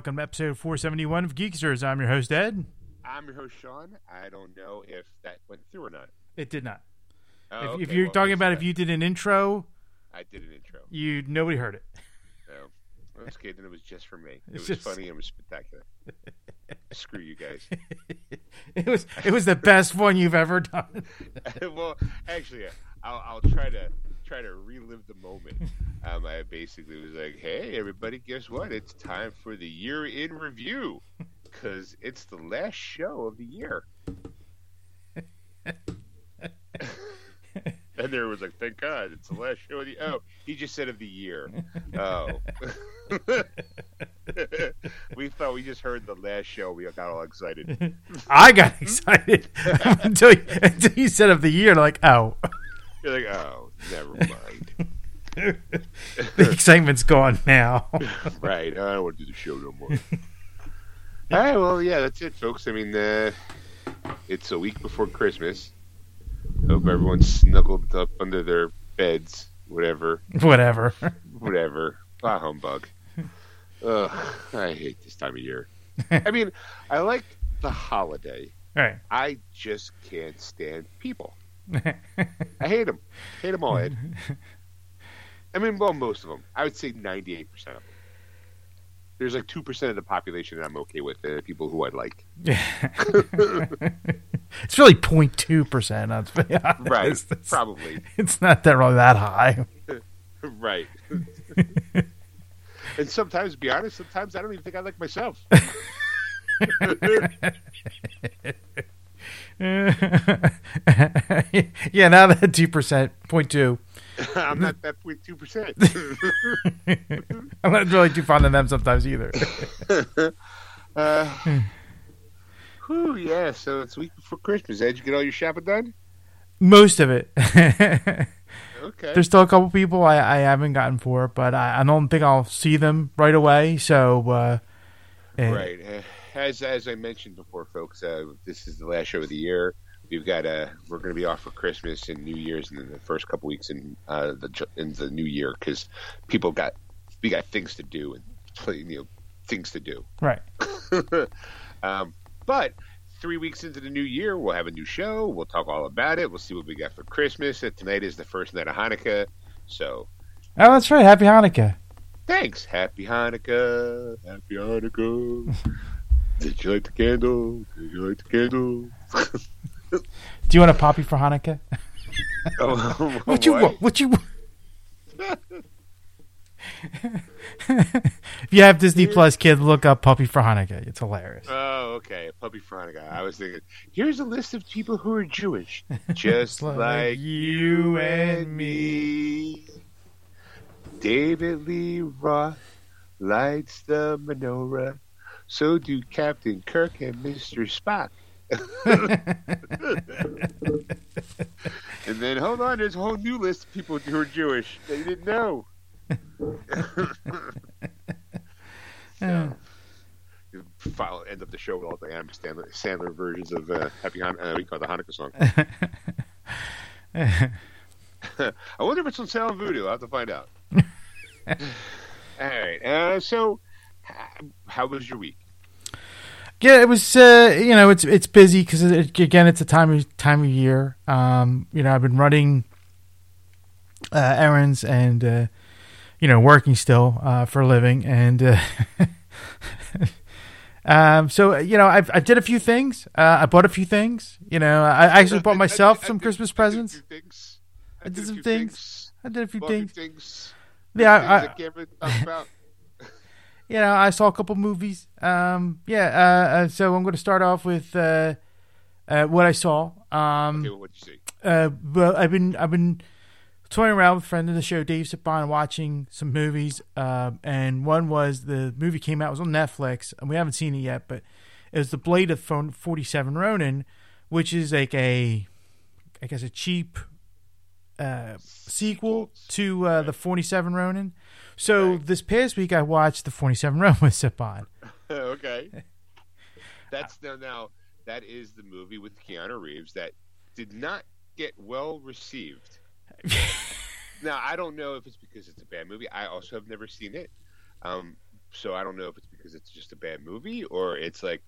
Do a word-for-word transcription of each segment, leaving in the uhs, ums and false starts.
welcome to episode four seventy-one of Geeksters. I'm your host, Ed. I'm your host, Sean. I don't know if that went through or not. It did not. Oh, if, okay. if you're well, talking about that. If you did an intro... I did an intro. You Nobody heard it. No. I was kidding. It was just for me. It it's was just... funny. It was spectacular. Screw you guys. It was it was the best one you've ever done. Well, actually, I'll, I'll try to... try to relive the moment. um I basically was like, hey everybody, guess what, it's time for the year in review, because it's the last show of the year. And there was like, thank God it's the last show of the oh he just said of the year. Oh. We thought we just heard the last show. We got all excited. I got excited until, you, until you said of the year, like, oh. You're like, oh, never mind. The excitement's gone now. Right. I don't want to do the show no more. All right. Well, yeah, that's it, folks. I mean, uh, it's a week before Christmas. Hope everyone's snuggled up under their beds, whatever. Whatever. Whatever. Bah, humbug. Ugh, I hate this time of year. I mean, I like the holiday. All right. I just can't stand people. I hate them. Hate them all, Ed. I mean, well, most of them. I would say ninety-eight percent of them. There's like two percent of the population that I'm okay with, uh, people who I like. It's really zero point two percent, I'll be honest. Right, it's, probably. It's not that really that high. Right. And sometimes, to be honest, sometimes I don't even think I like myself. Yeah, now that two percent point two. I'm not that point two percent. I'm not really too fond of them sometimes either. uh, whew, yeah, so it's a week before Christmas. Did you get all your shopping done? Most of it. Okay. There's still a couple people I, I haven't gotten for, but I, I don't think I'll see them right away. So. Uh, and, right. Uh, As as I mentioned before, folks, uh, this is the last show of the year. We've got uh, we're going to be off for Christmas and New Year's, and then the first couple weeks in uh, the in the New Year, because people got we got things to do and play, you know, things to do. Right. um, but three weeks into the New Year, we'll have a new show. We'll talk all about it. We'll see what we got for Christmas. And tonight is the first night of Hanukkah, so. Oh, that's right. Happy Hanukkah. Thanks. Happy Hanukkah. Happy Hanukkah. Did you light the candle? Did you light the candle? Do you want a poppy for Hanukkah? Oh, what you want? What you want? If you have Disney Plus, kid, look up Puppy for Hanukkah. It's hilarious. Oh, okay. Puppy for Hanukkah. I was thinking, here's a list of people who are Jewish. Just like, like you and me. David Lee Roth lights the menorah. So do Captain Kirk and Mister Spock. And then, hold on, there's a whole new list of people who are Jewish that you didn't know. So, you follow, end up the show with all the Adam Sandler, Sandler versions of uh, Happy Han- uh, we call it the Hanukkah song. I wonder if it's on sale on Voodoo. I'll have to find out. All right. Uh, so... How was your week? Yeah, it was. Uh, you know, it's it's busy because it, again, it's a time of time of year. Um, you know, I've been running uh, errands and uh, you know, working still uh, for a living, and uh, um, so you know, I've I did a few things. Uh, I bought a few things. You know, I actually bought myself I, I, I some did, Christmas presents. I did, things. I did, I did some things. things. I did a few bought things. things. Yeah, things I, I can't really talk about. You know, I saw a couple movies. Um, yeah, uh, uh, so I'm going to start off with uh, uh, what I saw. Um, okay, well, what did you see? Uh, well, I've been I've been toying around with a friend of the show, Dave Sipon, watching some movies. Uh, and one was the movie came out, it was on Netflix, and we haven't seen it yet, but it was The Blade of forty-seven Ronin, which is like a, I guess, a cheap uh, sequel to uh, The forty-seven Ronin. So right. This past week, I watched the forty-seven Ronin with Sipon. Okay, that's now, now that is the movie with Keanu Reeves that did not get well received. Now I don't know if it's because it's a bad movie. I also have never seen it, um, So I don't know if it's because it's just a bad movie or it's like,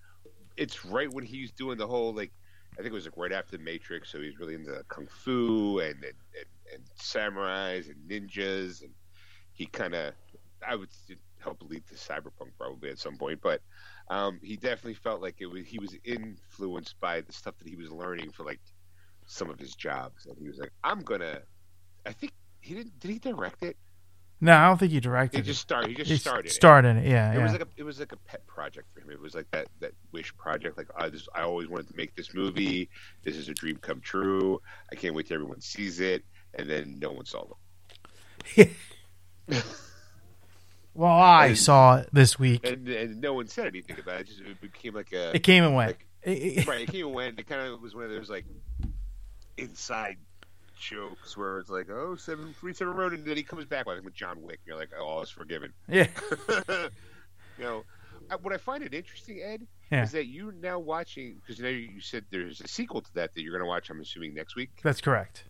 it's right when he's doing the whole, like, I think it was like right after The Matrix. So he's really into kung fu and, and, and, and samurais and ninjas. And he kind of, I would help lead to cyberpunk probably at some point, but um, he definitely felt like it was, he was influenced by the stuff that he was learning for like some of his jobs. And he was like, I'm going to, I think he didn't, did he direct it? No, I don't think he directed it. He just started. He just he started. Started it. Yeah, it yeah. was like a it was like a pet project for him. It was like that, that wish project. Like I just I always wanted to make this movie. This is a dream come true. I can't wait till everyone sees it, and then no one saw it. Well, I and, saw it this week, and, and no one said anything about it. It, just, it became like a. It came and went. Like, right, it came and went. It kind of was one of those like inside jokes where it's like, oh, seven thirty-seven Ronin, and then he comes back with John Wick, and you're like, oh, all is forgiven. Yeah. You know, I, what I find it interesting, Ed, yeah. is that you're now watching, because now you said there's a sequel to that that you're going to watch, I'm assuming, next week. That's correct.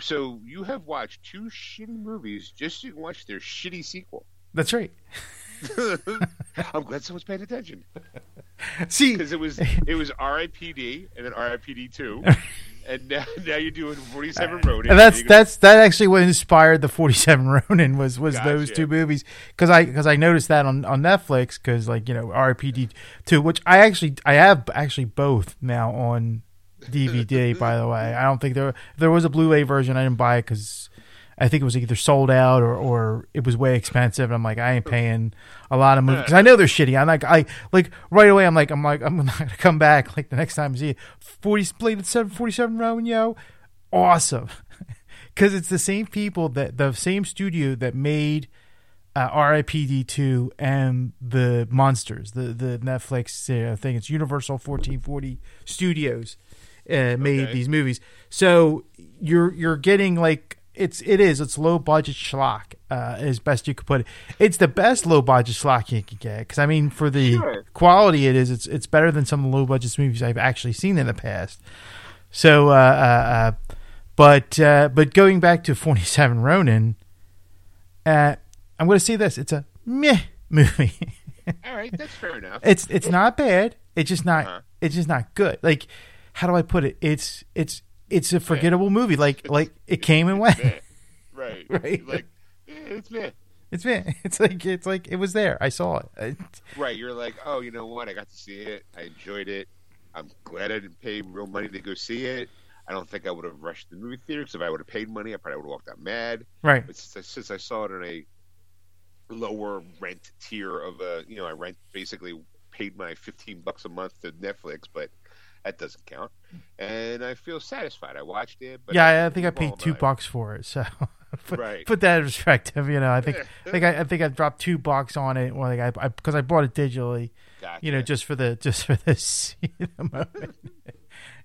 So you have watched two shitty movies just to watch their shitty sequel. That's right. I'm glad someone's paying attention. See, because it was it was R I P D and then R I P D two, and now, now you're doing forty-seven Ronin. Uh, and that's and that's go- that actually what inspired the forty-seven Ronin was was gotcha. Those two movies because I because I noticed that on, on Netflix because like you know R I P D two, which I actually I have actually both now on D V D. By the way, I don't think there there was a Blu-ray version. I didn't buy it because I think it was either sold out or, or it was way expensive. I'm like, I ain't paying a lot of money because I know they're shitty. I'm like, I like right away. I'm like, I'm like, I'm not gonna come back. Like the next time I see it, forty split at seven forty seven Ronin, yo, awesome, because it's the same people that the same studio that made uh, R I P D two and the Monsters, the the Netflix uh, thing. It's Universal fourteen forty studios uh, made okay. these movies, so you're you're getting like. It's it is it's low budget schlock uh, as best you could put it. It's the best low budget schlock you can get because I mean for the sure. quality it is it's it's better than some of the low budget movies I've actually seen in the past. So, uh, uh, uh, but uh, but going back to forty-seven Ronin, uh, I'm going to say this: it's a meh movie. All right, that's fair enough. It's it's not bad. It's just not uh-huh. it's just not good. Like how do I put it? It's it's. It's a forgettable yeah. movie. Like, like it came and went. Right. Right. Like, yeah, it's been. It's been. It's like, it's like, it was there. I saw it. Right. You're like, oh, you know what? I got to see it. I enjoyed it. I'm glad I didn't pay real money to go see it. I don't think I would have rushed to the movie theater because if I would have paid money, I probably would have walked out mad. Right. But since, since I saw it on a lower rent tier of a, you know, I rent basically paid my fifteen bucks a month to Netflix, but. That doesn't count, and I feel satisfied. I watched it. But yeah, I think I paid two bucks for it. So, put, right. put that in perspective. You know, I think, I think I, I think I dropped two bucks on it. Well, like I, because I, I bought it digitally. Gotcha. You know, just for the just for this you know, moment.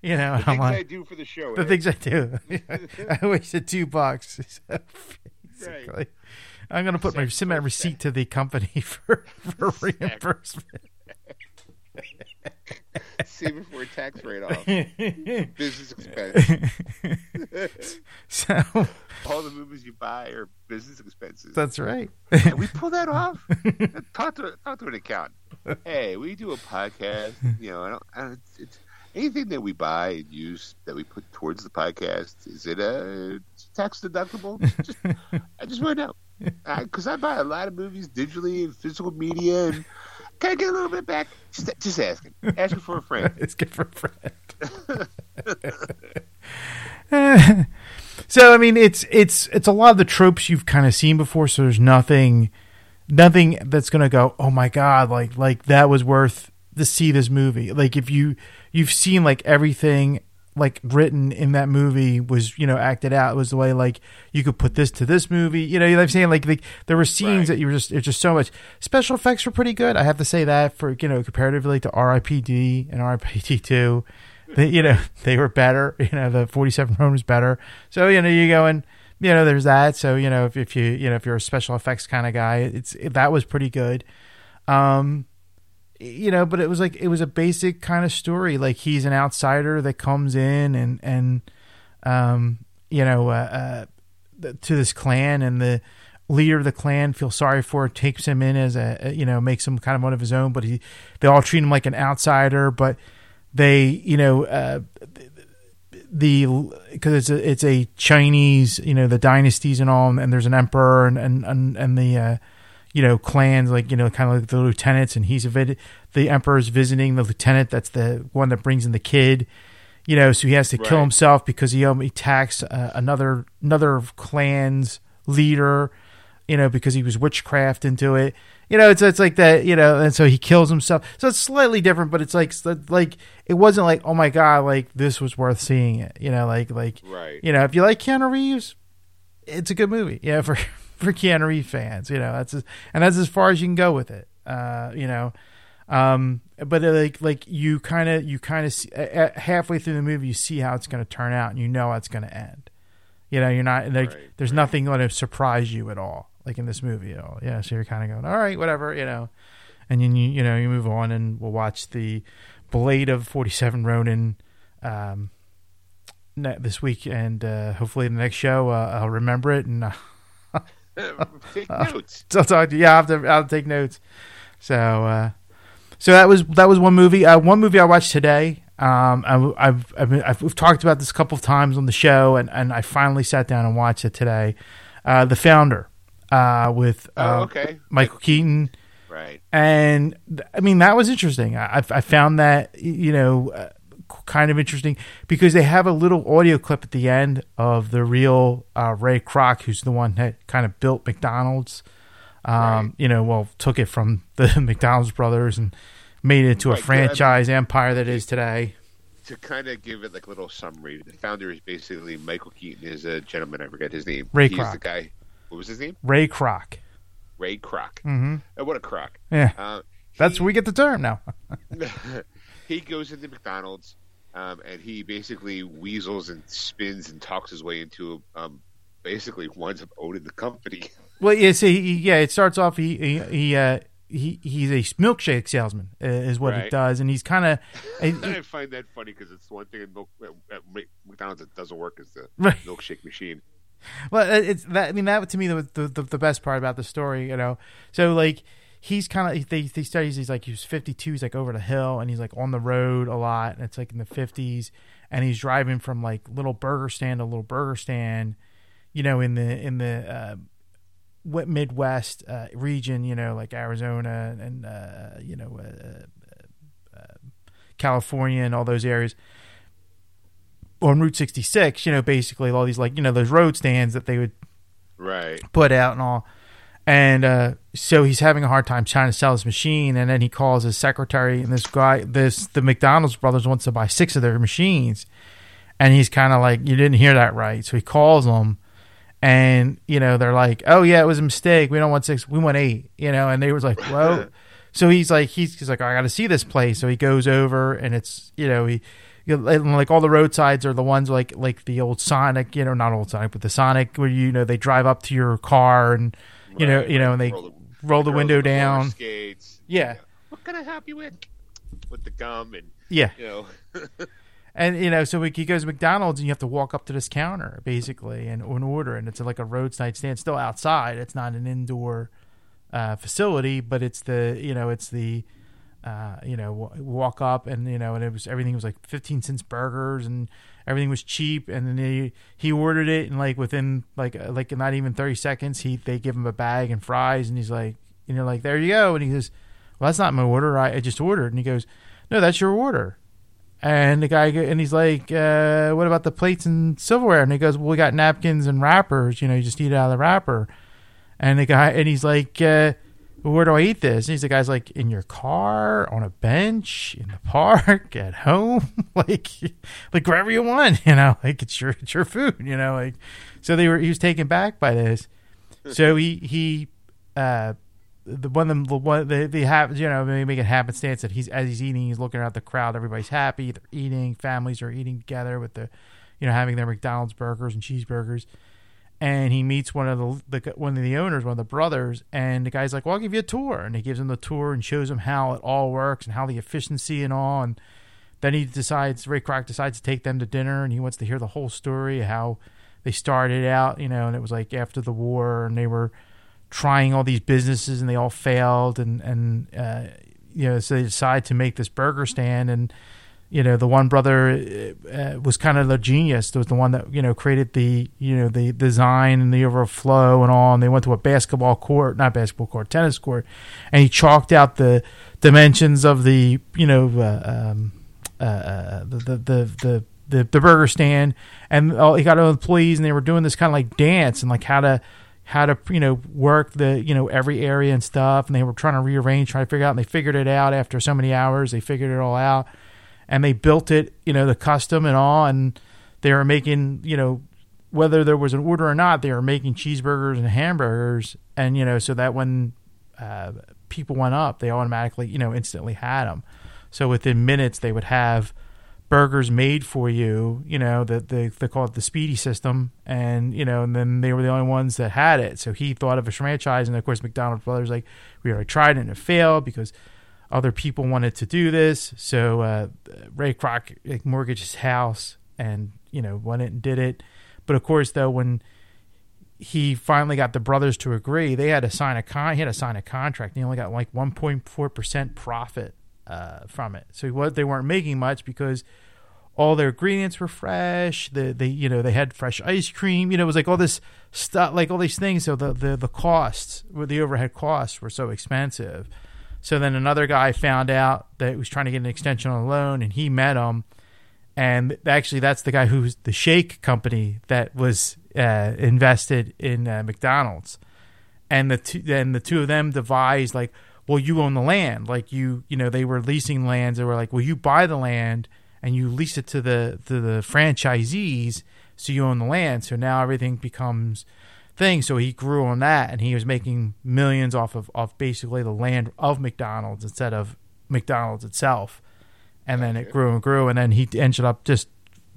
You know, the things I'm like, I do for the show. The Eric. Things I do. I wasted two bucks. So basically, right. I'm gonna put my send my receipt to the company for for reimbursement. Save it for a tax write-off. Business expense. So all the movies you buy are business expenses. That's right. Can we pull that off? Talk to talk to an accountant. Hey, we do a podcast. You know, I don't. I don't it's, anything that we buy and use that we put towards the podcast is it a tax deductible? Just, I just want to know because I, I buy a lot of movies digitally and physical media and. Can I get a little bit back? Just, just asking. Asking for a friend. It's good for a friend. So I mean, it's it's it's a lot of the tropes you've kind of seen before. So there's nothing, nothing that's gonna go. Oh my god! Like like that was worth to see this movie. Like if you you've seen like everything like written in that movie was you know acted out it was the way like you could put this to this movie you know, you know what I'm saying like, like there were scenes right. that you were just it's just so much special effects were pretty good I have to say that for you know comparatively to R I P D and R I P D two they you know they were better you know the forty-seven Ronin was better so you know you go and you know there's that so you know if, if you you know if you're a special effects kind of guy it's it, that was pretty good um you know, but it was like, it was a basic kind of story. Like he's an outsider that comes in and, and, um, you know, uh, uh, to this clan and the leader of the clan feels sorry for, takes him in as a, you know, makes him kind of one of his own, but he, they all treat him like an outsider, but they, you know, uh, the, because it's a, it's a Chinese, you know, the dynasties and all, and, and there's an emperor and, and, and, and the, uh, you know, clans, like, you know, kind of like the lieutenants, and he's a vid- the emperor's visiting the lieutenant. That's the one that brings in the kid, you know, so he has to right. kill himself because he um, attacks uh, another, another clan's leader, you know, because he was witchcraft into it, you know, it's, it's like that, you know, and so he kills himself. So it's slightly different, but it's like, like, it wasn't like, oh my God, like this was worth seeing it, you know, like, like, right. you know, if you like Keanu Reeves, it's a good movie. Yeah. For, for Keanu Reeves fans, you know, that's, as, and that's as far as you can go with it. Uh, you know, um, but like, like you kind of, you kind of uh, halfway through the movie, you see how it's going to turn out and you know, how it's going to end. You know, you're not like, right, there's right. nothing going to surprise you at all. Like in this movie at all. Yeah. So you're kind of going, all right, whatever, you know, and then you, you know, you move on and we'll watch The Blade of forty-seven Ronin, um, this week. And, uh, hopefully the next show, uh, I'll remember it. And, uh, take notes. I'll talk to you. Yeah, I'll, have to, I'll take notes. So, uh, so that was, that was one movie, uh, one movie I watched today. Um, I, I've, I've, I've, we've talked about this a couple of times on the show, and, and I finally sat down and watched it today. Uh, The Founder. Uh, with uh, oh, okay. Michael Keaton, right? And I mean that was interesting. I, I found that you know uh, kind of interesting because they have a little audio clip at the end of the real uh, Ray Kroc, who's the one that kind of built McDonald's. Um, right. You know, well, took it from the McDonald's brothers and made it into right. a franchise yeah, I mean, empire that it is today. To kind of give it like a little summary, The Founder is basically Michael Keaton is a gentleman. I forget his name. Ray He's Kroc. The guy. What was his name? Ray Kroc. Ray Kroc. Mm-hmm. Oh, what a croc. Yeah. Uh, he, That's where we get the term now. He goes into McDonald's, um, and he basically weasels and spins and talks his way into um, basically winds up owning the company. Well, yeah, so he, yeah, it starts off, he he he, uh, he he's a milkshake salesman is what right. it does, and he's kind of... I find that funny because it's the one thing at, milk, at McDonald's that doesn't work is the right. milkshake machine. Well, it's that. I mean, that to me was the, the the best part about the story, you know. So like, he's kind of they they studies. He's like he was fifty-two. He's like over the hill, and he's like on the road a lot. And it's like in the fifties, and he's driving from like little burger stand to little burger stand, you know, in the in the uh, Midwest uh, region, you know, like Arizona and uh, you know uh, uh, California and all those areas. On Route sixty-six, you know, basically all these like, you know, those road stands that they would right. put out and all. And uh, so he's having a hard time trying to sell his machine. And then he calls his secretary and this guy, this, the McDonald's brothers wants to buy six of their machines. And he's kind of like, you didn't hear that right. So he calls them and, you know, they're like, oh yeah, it was a mistake. We don't want six. We want eight, you know? And they was like, whoa. So he's like, he's, he's like, I got to see this place. So he goes over and it's, you know, he, You know, like all the roadsides are the ones like like the old Sonic, you know, not old Sonic, but the Sonic where you know they drive up to your car and you right, know you right. know and they roll the, roll the, the window down. Yeah. yeah. What can I help you with? With the gum and yeah. You know. And you know, so he goes to McDonald's and you have to walk up to this counter basically and an order, and it's like a roadside stand, still outside. It's not an indoor uh, facility, but it's the you know it's the. Uh, you know, w- walk up and, you know, and it was, everything was like fifteen cents burgers and everything was cheap. And then he, he ordered it. And like within like, like not even thirty seconds, he, they give him a bag and fries. And he's like, you know, like, there you go. And he goes, well, that's not my order. I, I just ordered. And he goes, no, that's your order. And the guy, and he's like, uh, what about the plates and silverware? And he goes, well, we got napkins and wrappers, you know, you just eat it out of the wrapper. And the guy, and he's like, uh, where do I eat this? And he's the guy's like, in your car, on a bench, in the park, at home, like, like wherever you want, you know, like it's your, it's your food, you know, like, so they were, he was taken back by this. So he, he, uh, the one of them, the one, they, they have, you know, they make it happenstance that he's, as he's eating, he's looking at the crowd, everybody's happy, they're eating, families are eating together with the, you know, having their McDonald's burgers and cheeseburgers. And he meets one of the, the one of the owners, one of the brothers, and the guy's like, well, I'll give you a tour. And he gives him the tour and shows him how it all works and how the efficiency and all. And then he decides, Ray Kroc decides to take them to dinner, and he wants to hear the whole story, how they started out, you know, and it was like after the war, and they were trying all these businesses and they all failed, and and uh, you know, so they decided to make this burger stand. And you know, the one brother uh, was kind of the genius. There was the one that, you know, created the, you know, the design and the overflow and all. And they went to a basketball court, not basketball court, tennis court. And he chalked out the dimensions of the, you know, uh, um, uh, the, the, the, the, the, the burger stand. And all, he got employees and they were doing this kind of like dance and like how to, how to, you know, work the, you know, every area and stuff. And they were trying to rearrange, trying to figure out, and they figured it out after so many hours. They figured it all out. And they built it, you know, the custom and all, and they were making, you know, whether there was an order or not, they were making cheeseburgers and hamburgers. And, you know, so that when uh, people went up, they automatically, you know, instantly had them. So within minutes, they would have burgers made for you, you know, that they, they call it the speedy system. And, you know, and then they were the only ones that had it. So he thought of a franchise. And of course, McDonald's brothers, like, we already tried it and it failed because other people wanted to do this. So uh, Ray Kroc like, mortgaged his house and, you know, went in and did it. But, of course, though, when he finally got the brothers to agree, they had to sign a, con- he had to sign a contract. And he only got, like, one point four percent profit uh, from it. So he was, they weren't making much because all their ingredients were fresh. They, they, you know, they had fresh ice cream. You know, it was like all this stuff, like all these things. So the, the, the costs, the overhead costs were so expensive. So then another guy found out that he was trying to get an extension on a loan, and he met him. And actually, that's the guy who's the shake company that was uh, invested in uh, McDonald's. And the two, then the two of them devised, like, well, you own the land. Like, you, you know, they were leasing lands. They were like, well, you buy the land and you lease it to the, to the franchisees, so you own the land. So now everything becomes thing. So he grew on that, and he was making millions off of off basically the land of McDonald's instead of McDonald's itself. And then it grew and grew, and then he ended up just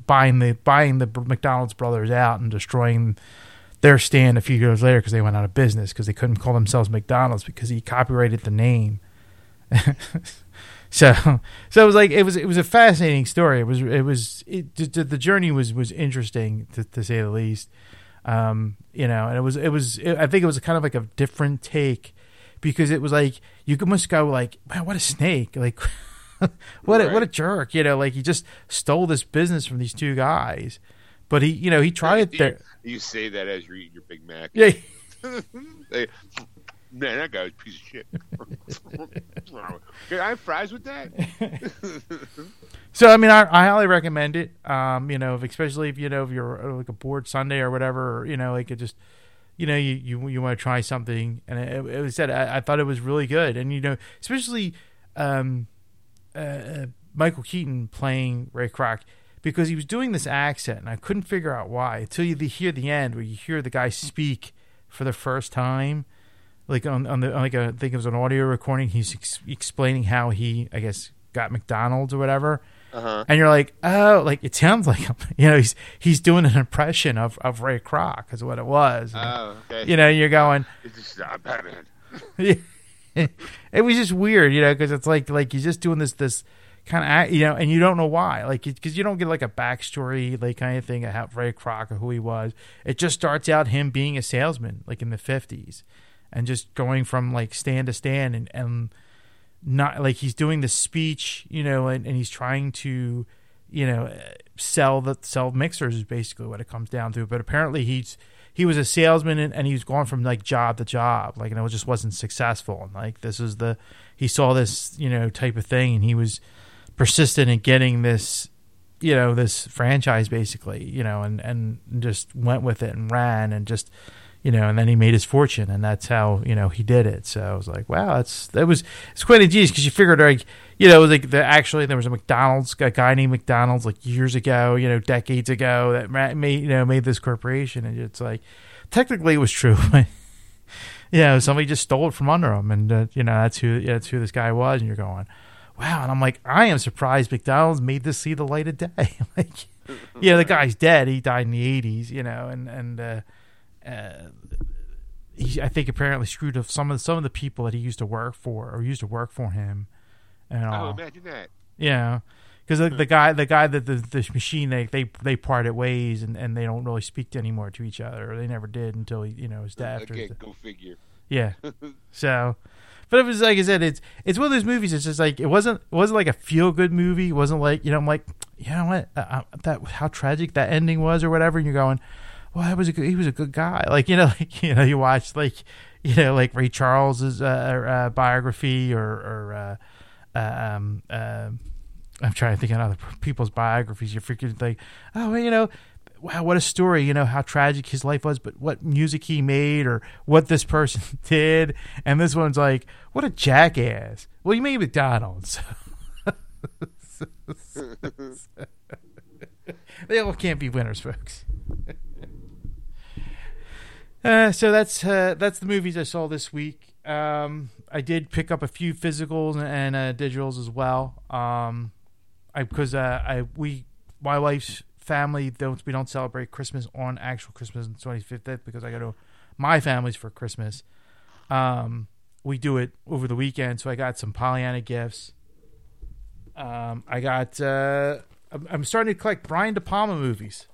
buying the buying the McDonald's brothers out and destroying their stand a few years later because they went out of business because they couldn't call themselves McDonald's because he copyrighted the name. so so it was like it was it was a fascinating story. It was it was it, the, the journey was was interesting to, to say the least. Um, you know, and it was, it was, it, I think it was kind of like a different take because it was like, you almost go like, wow, what a snake. Like what, right. a, what a jerk, you know, like he just stole this business from these two guys, but he, you know, he tried it there. You say that as you're eating your Big Mac. Yeah. Like, man, that guy was a piece of shit. Can I have fries with that? So, I mean, I, I highly recommend it. Um, you know, if, especially if, you know, if you're like a bored Sunday or whatever, or, you know, like it just, you know, you, you, you want to try something. And it, it was said, I, I thought it was really good. And, you know, especially um, uh, Michael Keaton playing Ray Kroc, because he was doing this accent and I couldn't figure out why until you hear the end where you hear the guy speak for the first time. Like on, on the like a, I think it was an audio recording. He's ex- explaining how he, I guess, got McDonald's or whatever, uh-huh. And you're like, oh, like it sounds like him. You know, he's he's doing an impression of, of Ray Kroc is what it was. And, oh, okay. You know, you're going, this is not bad. It was just weird, you know, because it's like like he's just doing this this kind of, you know, and you don't know why, like because you don't get like a backstory like kind of thing about Ray Kroc or who he was. It just starts out him being a salesman like in the fifties. And just going from like stand to stand and, and not like he's doing the speech, you know, and, and he's trying to, you know, sell the sell mixers is basically what it comes down to. But apparently he's he was a salesman and, and he was going from like job to job, like, and it just wasn't successful. And like this is the he saw this, you know, type of thing, and he was persistent in getting this, you know, this franchise basically, you know, and, and just went with it and ran and just. You know, and then he made his fortune, and that's how, you know, he did it. So I was like, wow, that's that was it's quite a genius because you figured, like, you know, it was like the, actually there was a McDonald's a guy named McDonald's like years ago, you know, decades ago that made you know made this corporation, and it's like technically it was true, you know, somebody just stole it from under him, and uh, you know that's who yeah, that's who this guy was, and you're going, wow, and I'm like, I am surprised McDonald's made this see the light of day, like, you know, the guy's dead, he died in the eighties, you know, and and. Uh, Uh, he, I think, apparently screwed up some of the, some of the people that he used to work for or used to work for him. And all. Oh, imagine that! Yeah, because the, the guy, the guy that the this machine, they they they parted ways, and, and they don't really speak to anymore to each other. Or they never did until he, you know, his death. Again, go figure. Yeah. So, but it was like I said, it's it's one of those movies. It's just like it wasn't it wasn't like a feel good movie. It wasn't like, you know, I'm like, you know what, uh, that how tragic that ending was or whatever. And you're going, well, that was a good, he was a good guy. Like, you know, like, you know, you watch like, you know, like Ray Charles's uh, uh, biography or or uh, um uh, I'm trying to think of other people's biographies. You're freaking like, oh, well, you know. Wow, what a story, you know, how tragic his life was, but what music he made or what this person did. And this one's like, what a jackass. Well, you made McDonald's. They all can't be winners, folks. Uh, so that's uh, that's the movies I saw this week. Um, I did pick up a few physicals and uh, digitals as well. Um, I because uh, I we my wife's family, don't we don't celebrate Christmas on actual Christmas on the twenty-fifth because I go to my family's for Christmas. Um, we do it over the weekend, so I got some Pollyanna gifts. Um, I got. Uh, I'm starting to collect Brian De Palma movies.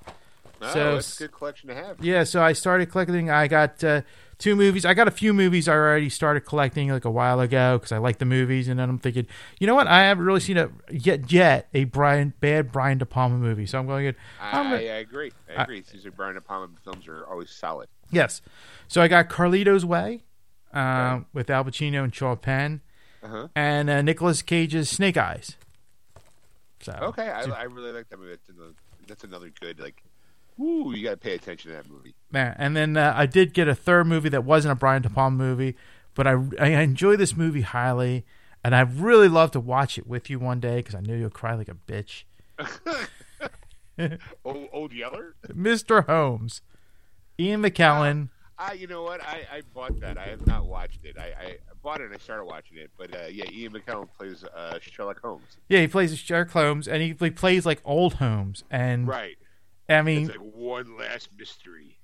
Oh, so, that's a good collection to have. Yeah, so I started collecting. I got uh, two movies. I got a few movies I already started collecting like a while ago because I like the movies, and then I'm thinking, you know what? I haven't really seen a yet yet a Brian bad Brian De Palma movie, so I'm going to. I'm I, I agree. I agree. These Brian De Palma films are always solid. Yes. So I got Carlito's Way um, right. with Al Pacino and Sean Penn, uh-huh. and uh, Nicolas Cage's Snake Eyes. So, okay, I, I really like that movie. That's another good like. Ooh, you got to pay attention to that movie. Man, and then uh, I did get a third movie that wasn't a Brian De Palma movie, but I, I enjoy this movie highly, and I'd really love to watch it with you one day because I know you'll cry like a bitch. old, old Yeller? Mister Holmes. Ian McKellen. Uh, I, you know what? I, I bought that. I have not watched it. I, I bought it and I started watching it, but uh, yeah, Ian McKellen plays uh, Sherlock Holmes. Yeah, he plays Sherlock Holmes, and he, he plays like old Holmes. And right. I mean, it's like one last mystery.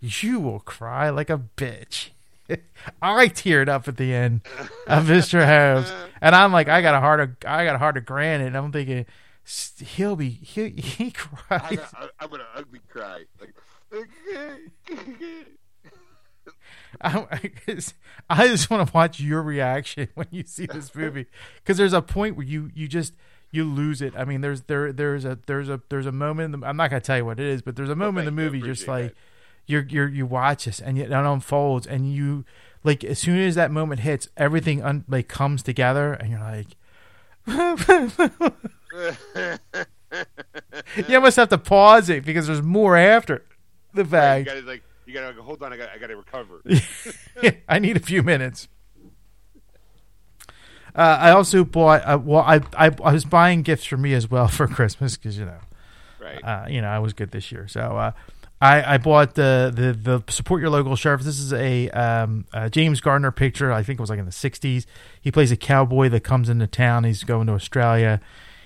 You will cry like a bitch. I teared up at the end of Mister Holmes, and I'm like, I got a heart of, I got a heart of granite. And I'm thinking, he'll be, he, he cries. I, I, I'm gonna ugly cry. Like, I, I just, I just want to watch your reaction when you see this movie, because there's a point where you, you just. You lose it. I mean, there's there there's a there's a there's a moment. In the, I'm not gonna tell you what it is, but there's a moment oh, in the movie just like you you you watch this and it unfolds, and you like as soon as that moment hits, everything un, like comes together, and you're like, you almost have to pause it because there's more after the fact. Right, you gotta like you gotta hold on. I got I gotta recover. I need a few minutes. Uh, I also bought. Uh, well, I, I I was buying gifts for me as well for Christmas because you know, right? Uh, you know, I was good this year, so uh, I I bought the, the the support your local sheriff. This is a, um, a James Gardner picture. I think it was like in the sixties. He plays a cowboy that comes into town. He's going to Australia.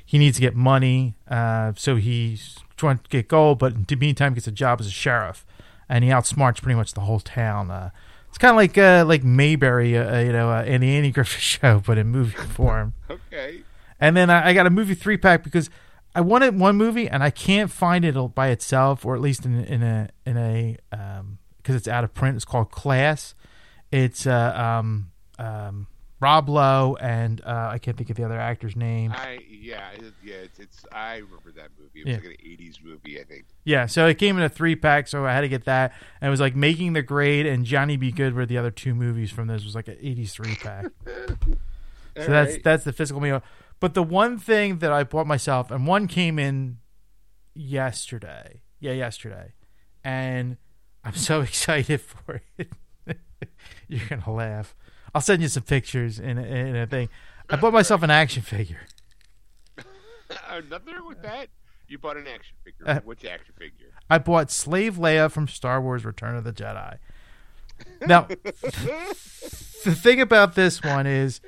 He needs to get money, uh, so he's trying to get gold, but in the meantime, gets a job as a sheriff, and he outsmarts pretty much the whole town. Uh, It's kind of like uh, like Mayberry, uh, you know, uh, in the Andy Griffith Show, but in movie form. Okay. And then I, I got a movie three pack because I wanted one movie and I can't find it by itself, or at least in in a in a um because it's out of print. It's called Class. It's uh, um um Rob Lowe and uh, I can't think of the other actor's name. I yeah yeah it's, it's I remember that movie. It was yeah. like an eighties movie, I think. Yeah, so it came in a three pack, so I had to get that. And it was like Making the Grade and Johnny Be Good were the other two movies from this. It was like an eighties three pack. so right. that's that's the physical meal. But the one thing that I bought myself, and one came in yesterday. Yeah, yesterday, and I'm so excited for it. You're gonna laugh. I'll send you some pictures and and a thing. I bought myself an action figure. Another with that? You bought an action figure. Uh, Which action figure? I bought Slave Leia from Star Wars: Return of the Jedi. Now, the thing about this one is,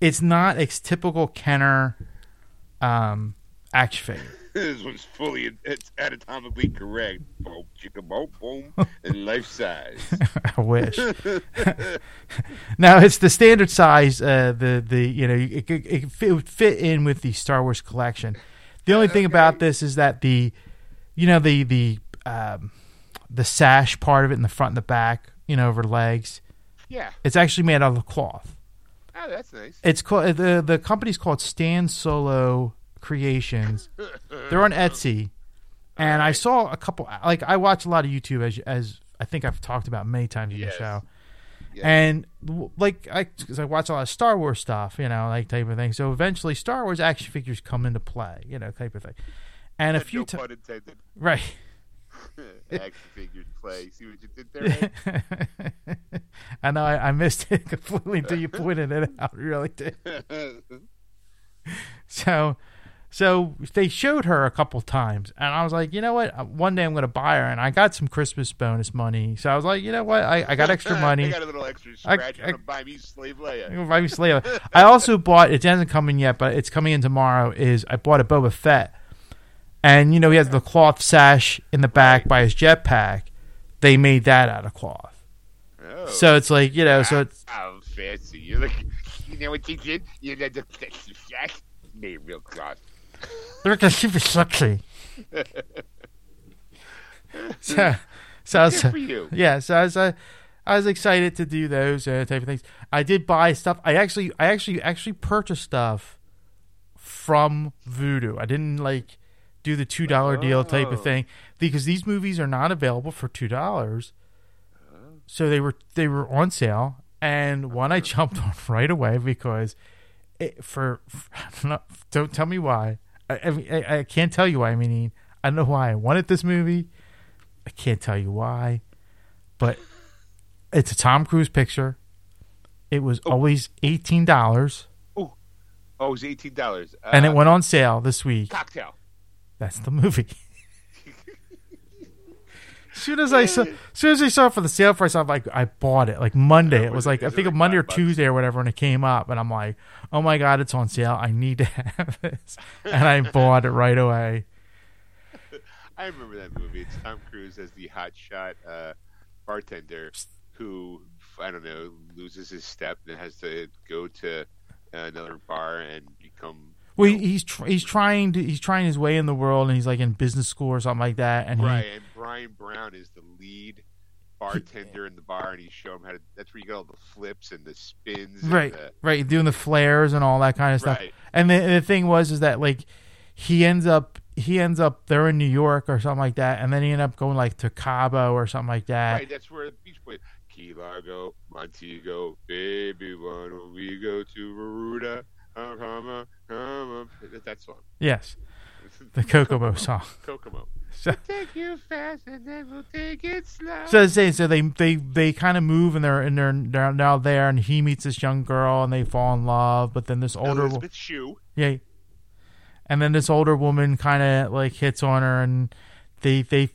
it's not a typical Kenner um, action figure. This one's fully, it's anatomically correct. Boom, chicka, boom, boom, and life size. I wish. Now it's the standard size. Uh, the the you know it, it, it, it would fit in with the Star Wars collection. The only okay. thing about this is that the, you know the the um, the sash part of it in the front and the back, you know, over legs. Yeah. It's actually made out of cloth. Oh, that's nice. It's called, the the company's called Stan Solo Creations. They're on Etsy. And right. I saw a couple, like I watch a lot of YouTube, as as I think I've talked about many times in yes. the show. Yes. And like I, cause I watch a lot of Star Wars stuff, you know, like type of thing. So eventually, Star Wars action figures come into play, you know, type of thing. And a few no times, right? Action figures play. See what you did there. Right? I know I, I missed it completely until you pointed it out. Really did. So, so they showed her a couple times, and I was like, you know what? One day I'm going to buy her, and I got some Christmas bonus money. So I was like, you know what? I, I got extra money. I got a little extra scratch. I, I, I'm going to buy me Slave Leia. I'm going to buy me Slave Leia. I also bought, it hasn't come in yet, but it's coming in tomorrow, is I bought a Boba Fett. And, you know, he has the cloth sash in the back right. by his jetpack. They made that out of cloth. Oh. So it's like, you know, ah, so it's... Oh, fancy. You look, you know what you did? You had the sash made real cloth. They're looking super sexy. so, so I was, Good for you. Yeah, so I was, uh, I was excited to do those uh, type of things. I did buy stuff. I actually, I actually, actually purchased stuff from Vudu. I didn't like do the two dollar oh. deal type of thing, because these movies are not available for two dollars. Uh, so they were they were on sale, and one I jumped on right away because. It, for, for not, don't tell me why. I, I I can't tell you why. I mean, I don't know why I wanted this movie. I can't tell you why, but it's a Tom Cruise picture. It was oh. always eighteen dollars. Oh, oh, it was eighteen dollars, uh, and it went on sale this week. Cocktail. That's the movie. Soon as I saw, soon as I saw it for the sale price, I'm like, I bought it. Like Monday, it was like I think it Monday or Tuesday or whatever when it came up, and I'm like, oh my god, it's on sale! I need to have this, and I bought it right away. I remember that movie. It's Tom Cruise as the hotshot uh, bartender who, I don't know, loses his step and has to go to another bar and become. Well, he, he's tr- he's trying to he's trying his way in the world, and he's like in business school or something like that. And right, he, and Brian Brown is the lead bartender he, in the bar, and he show him how to. That's where you get all the flips and the spins. Right, and the, right, doing the flares and all that kind of right. stuff. And the, the thing was is that like he ends up he ends up they're in New York or something like that, and then he ended up going like to Cabo or something like that. Right, that's where the Beach Boys. Key Largo, Montego, baby, why don't we go to Veruda? Oh, come on, come on. That song. Yes. The Kokomo song. Kokomo. So, we'll take you fast and then we'll take it slow. So, so they they, they kind of move and they're, and they're, they're now there, and he meets this young girl and they fall in love, but then this older woman. Shue. Yeah. And then this older woman kind of like hits on her, and they they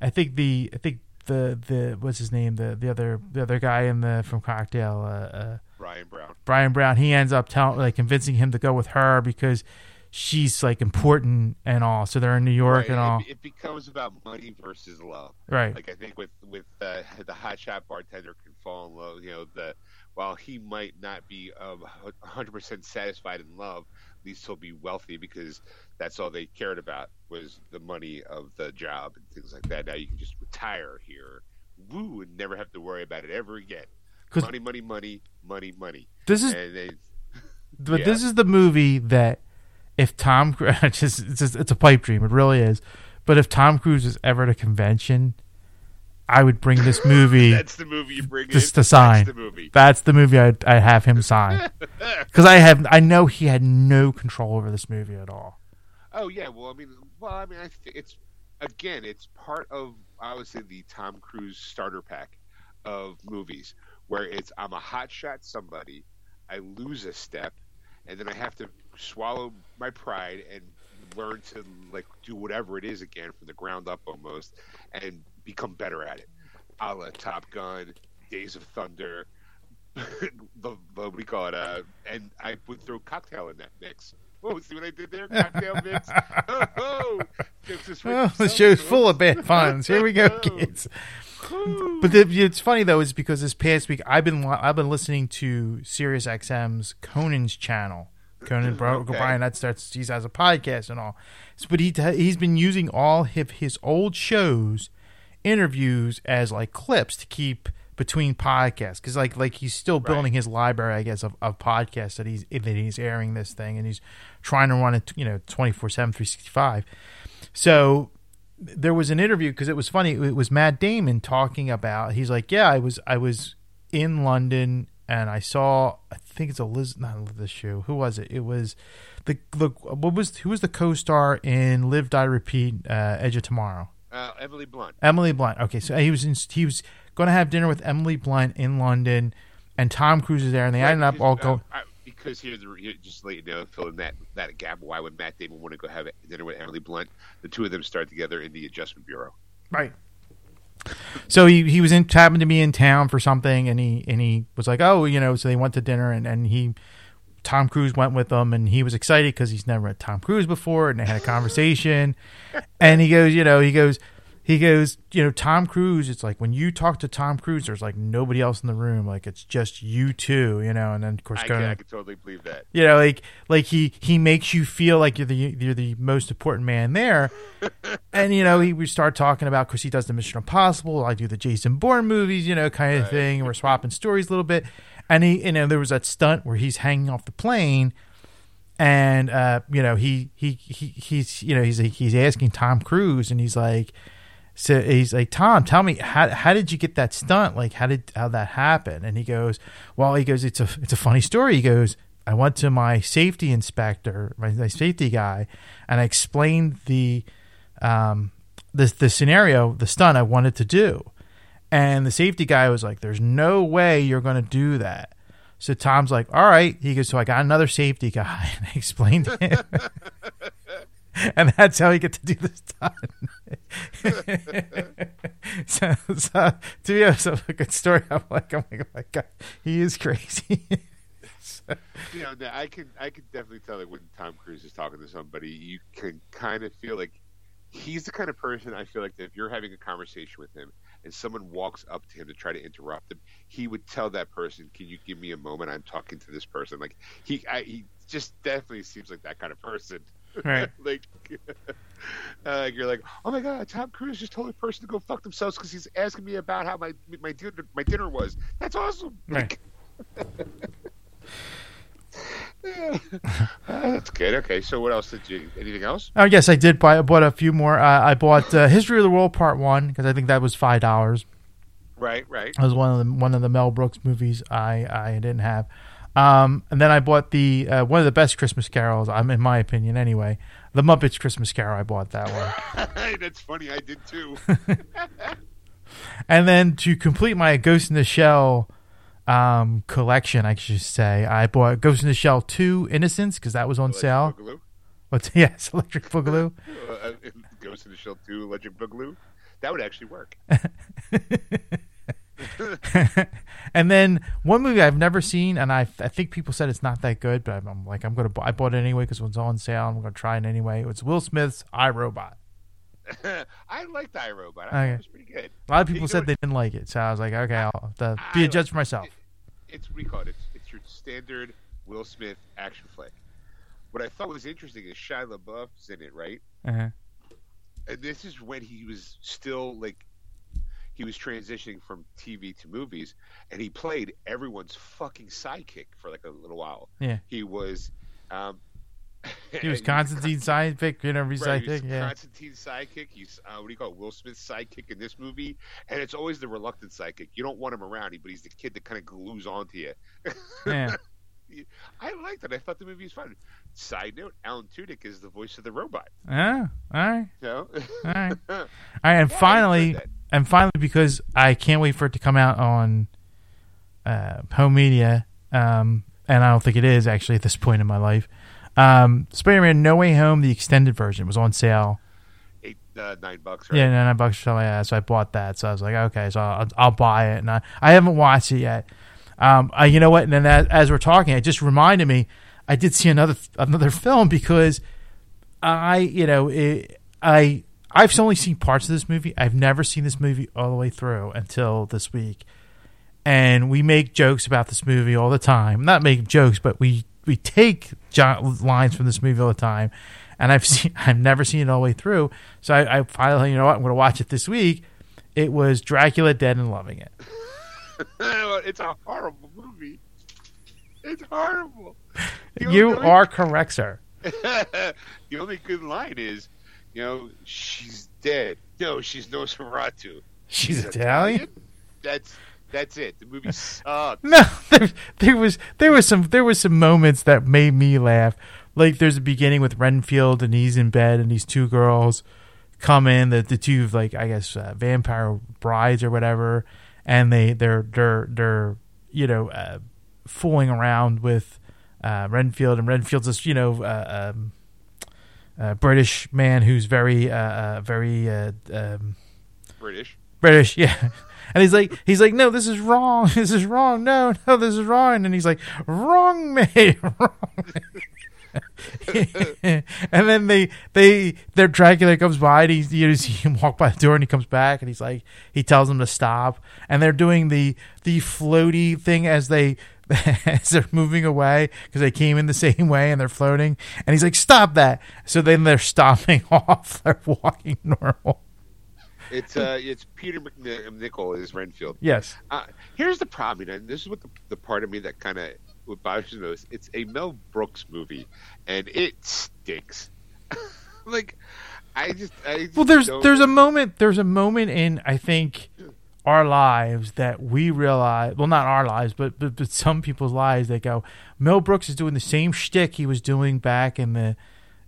I think the I think the, the what's his name? The the other the other guy in the from Cocktail uh, uh Brian Brown. Brian Brown. He ends up telling, like, convincing him to go with her because she's like important and all. So they're in New York right. and it, all. It becomes about money versus love, right? Like I think with with uh, the hotshot bartender can fall in love. You know, the while he might not be um, one hundred percent satisfied in love, at least he'll be wealthy because that's all they cared about was the money of the job and things like that. Now you can just retire here, woo, and never have to worry about it ever again. Money, money, money, money, money. This is, they, but yeah. this is the movie that if Tom Cruise, it's, just, it's a pipe dream, it really is. But if Tom Cruise is ever at a convention, I would bring this movie. That's the movie you bring. Just to sign. That's the movie. That's the movie I I have him sign because I have I know he had no control over this movie at all. Oh yeah, well I mean, well I mean, I th- it's again, it's part of I would say the Tom Cruise starter pack of movies. Where it's I'm a hotshot somebody, I lose a step, and then I have to swallow my pride and learn to like do whatever it is again from the ground up almost, and become better at it. A la Top Gun, Days of Thunder, the, the we call it. Uh, and I would throw Cocktail in that mix. Whoa, see what I did there? Cocktail mix. Oh, oh. oh the show's full of bad puns. Here we go, kids. But the, it's funny though, is because this past week I've been I've been listening to SiriusXM's Conan's channel. Conan Bro- okay. Brian that starts he has a podcast and all. So, but he he's been using all his, his old shows, interviews as like clips to keep between podcasts, because like like he's still right. building his library, I guess, of, of podcasts that he's that he's airing this thing, and he's trying to run it, you know, twenty-four seven, three sixty-five. So there was an interview, because it was funny. It was Matt Damon talking about. He's like, yeah, I was I was in London and I saw. I think it's a Liz, not the shoe. Who was it? It was the look. What was who was the co-star in Live, Die, Repeat, uh, Edge of Tomorrow? Uh, Emily Blunt. Emily Blunt. Okay, so he was in, he was. Going to have dinner with Emily Blunt in London, and Tom Cruise is there, and they right, ended up all going. Uh, because here's the here, just let you know, filling that that gap. Why would Matt Damon want to go have dinner with Emily Blunt? The two of them start together in the Adjustment Bureau. Right. So he he was in, happened to be in town for something, and he and he was like, oh, you know. So they went to dinner, and and he Tom Cruise went with them, and he was excited because he's never met Tom Cruise before, and they had a conversation, and he goes, you know, he goes. He goes, you know, Tom Cruise, it's like when you talk to Tom Cruise, there's like nobody else in the room. Like it's just you two, you know, and then, of course, I, going, I can totally believe that. You know, like like he, he makes you feel like you're the you're the most important man there. And, you know, he, we start talking about, because he does the Mission Impossible. I do the Jason Bourne movies, you know, kind of right. thing. And we're swapping stories a little bit. And, he, you know, there was that stunt where he's hanging off the plane. And, uh, you know, he, he, he he's, you know, he's, he's asking Tom Cruise, and he's like, So he's like, Tom, tell me, how how did you get that stunt? Like, how did how that happen? And he goes, well, he goes, it's a it's a funny story. He goes, I went to my safety inspector, my, my safety guy, and I explained the um the the scenario, the stunt I wanted to do, and the safety guy was like, there's no way you're going to do that. So Tom's like, all right. He goes, so I got another safety guy, and I explained to him. And that's how you get to do this time. so, so, to be honest, a good story. I'm like, I'm like, oh my God, he is crazy. so. You know, I can, I can definitely tell that when Tom Cruise is talking to somebody, you can kind of feel like he's the kind of person. I feel like that if you're having a conversation with him and someone walks up to him to try to interrupt him, he would tell that person, "Can you give me a moment? I'm talking to this person." Like he, I, he just definitely seems like that kind of person. Right, like uh, you're like, oh my God, Tom Cruise just told a person to go fuck themselves because he's asking me about how my my dinner my dinner was. That's awesome. Right. yeah. uh, that's good. Okay, so what else did you? Anything else? Oh yes, I did buy. I bought a few more. Uh, I bought uh, History of the World Part One because I think that was five dollars. Right, right. That was one of the one of the Mel Brooks movies I I didn't have. Um, and then I bought the uh, one of the best Christmas carols, I'm in my opinion anyway, The Muppets Christmas Carol. I bought that one. Hey, that's funny. I did too. And then to complete my Ghost in the Shell um, collection, I should say, I bought Ghost in the Shell two Innocence because that was on Electric sale. Boogaloo? What's yes, Electric Boogaloo. uh, Ghost in the Shell two Electric Boogaloo. That would actually work. And then one movie I've never seen, and I, I think people said it's not that good, but I'm, I'm like I'm gonna I bought it anyway because it was on sale. I'm gonna try it anyway. It's Will Smith's I, Robot. I liked I, Robot. I okay. thought it was pretty good. A lot of people you said know, they didn't like it, so I was like, okay, I'll have to be a judge for myself. It, it's what do you call it? It's, it's your standard Will Smith action flick. What I thought was interesting is Shia LaBeouf's in it, right? Uh-huh. And this is when he was still like. He was transitioning from T V to movies, and he played everyone's fucking sidekick for like a little while. Yeah, he was. Um, he was Constantine's sidekick, you know, right, sidekick. He was yeah, Constantine's sidekick. He's uh, what do you call it? Will Smith's sidekick in this movie, and it's always the reluctant sidekick. You don't want him around, but he's the kid that kind of glues onto you. Yeah. I liked it. I thought the movie was fun. Side note, Alan Tudyk is the voice of the robot. Yeah, all right. So. all right. All right, and yeah, finally, and finally, because I can't wait for it to come out on uh, home media, um, and I don't think it is actually at this point in my life, um, Spider-Man No Way Home, the extended version, was on sale. Eight, uh, nine bucks, right? Yeah, nine bucks. So, yeah, so I bought that. So I was like, okay, so I'll, I'll buy it. And I, I haven't watched it yet. Um, I, you know what? And then as, as we're talking, it just reminded me I did see another another film because I, you know, it, I I've only seen parts of this movie. I've never seen this movie all the way through until this week, and we make jokes about this movie all the time. Not make jokes, but we we take lines from this movie all the time. And I've seen I've never seen it all the way through. So I, I finally, you know what? I'm going to watch it this week. It was Dracula Dead and Loving It. It's a horrible movie. It's horrible. You, you only, are correct, sir. The only good line is, you know, she's dead. No, she's Nosferatu. She's, she's Italian? Italian? That's that's it. The movie sucks. No, there, there was there was some there was some moments that made me laugh. Like there's a beginning with Renfield and he's in bed and these two girls come in, the the two like I guess uh, vampire brides or whatever, and they they're they're they're you know uh, fooling around with uh, Renfield, and Renfield's this you know uh, um, uh, British man who's very uh, uh, very uh, um, British British yeah. And he's like, he's like, no, this is wrong. This is wrong. No, no, this is wrong. And he's like, wrong me, wrong me. And then they, they, their Dracula comes by, and he, you see him walk by the door, and he comes back, and he's like, he tells them to stop. And they're doing the, the floaty thing as they, as they're moving away, because they came in the same way, and they're floating. And he's like, stop that. So then they're stopping off. They're walking normal. It's uh, it's Peter McNichol is Renfield. Yes. Uh, here's the problem, and this is what the, the part of me that kind of what bothers me most. It's a Mel Brooks movie, and it stinks. Like, I just, I just well, there's don't... there's a moment there's a moment in I think our lives that we realize, well, not our lives, but but, but some people's lives. They go, Mel Brooks is doing the same shtick he was doing back in the,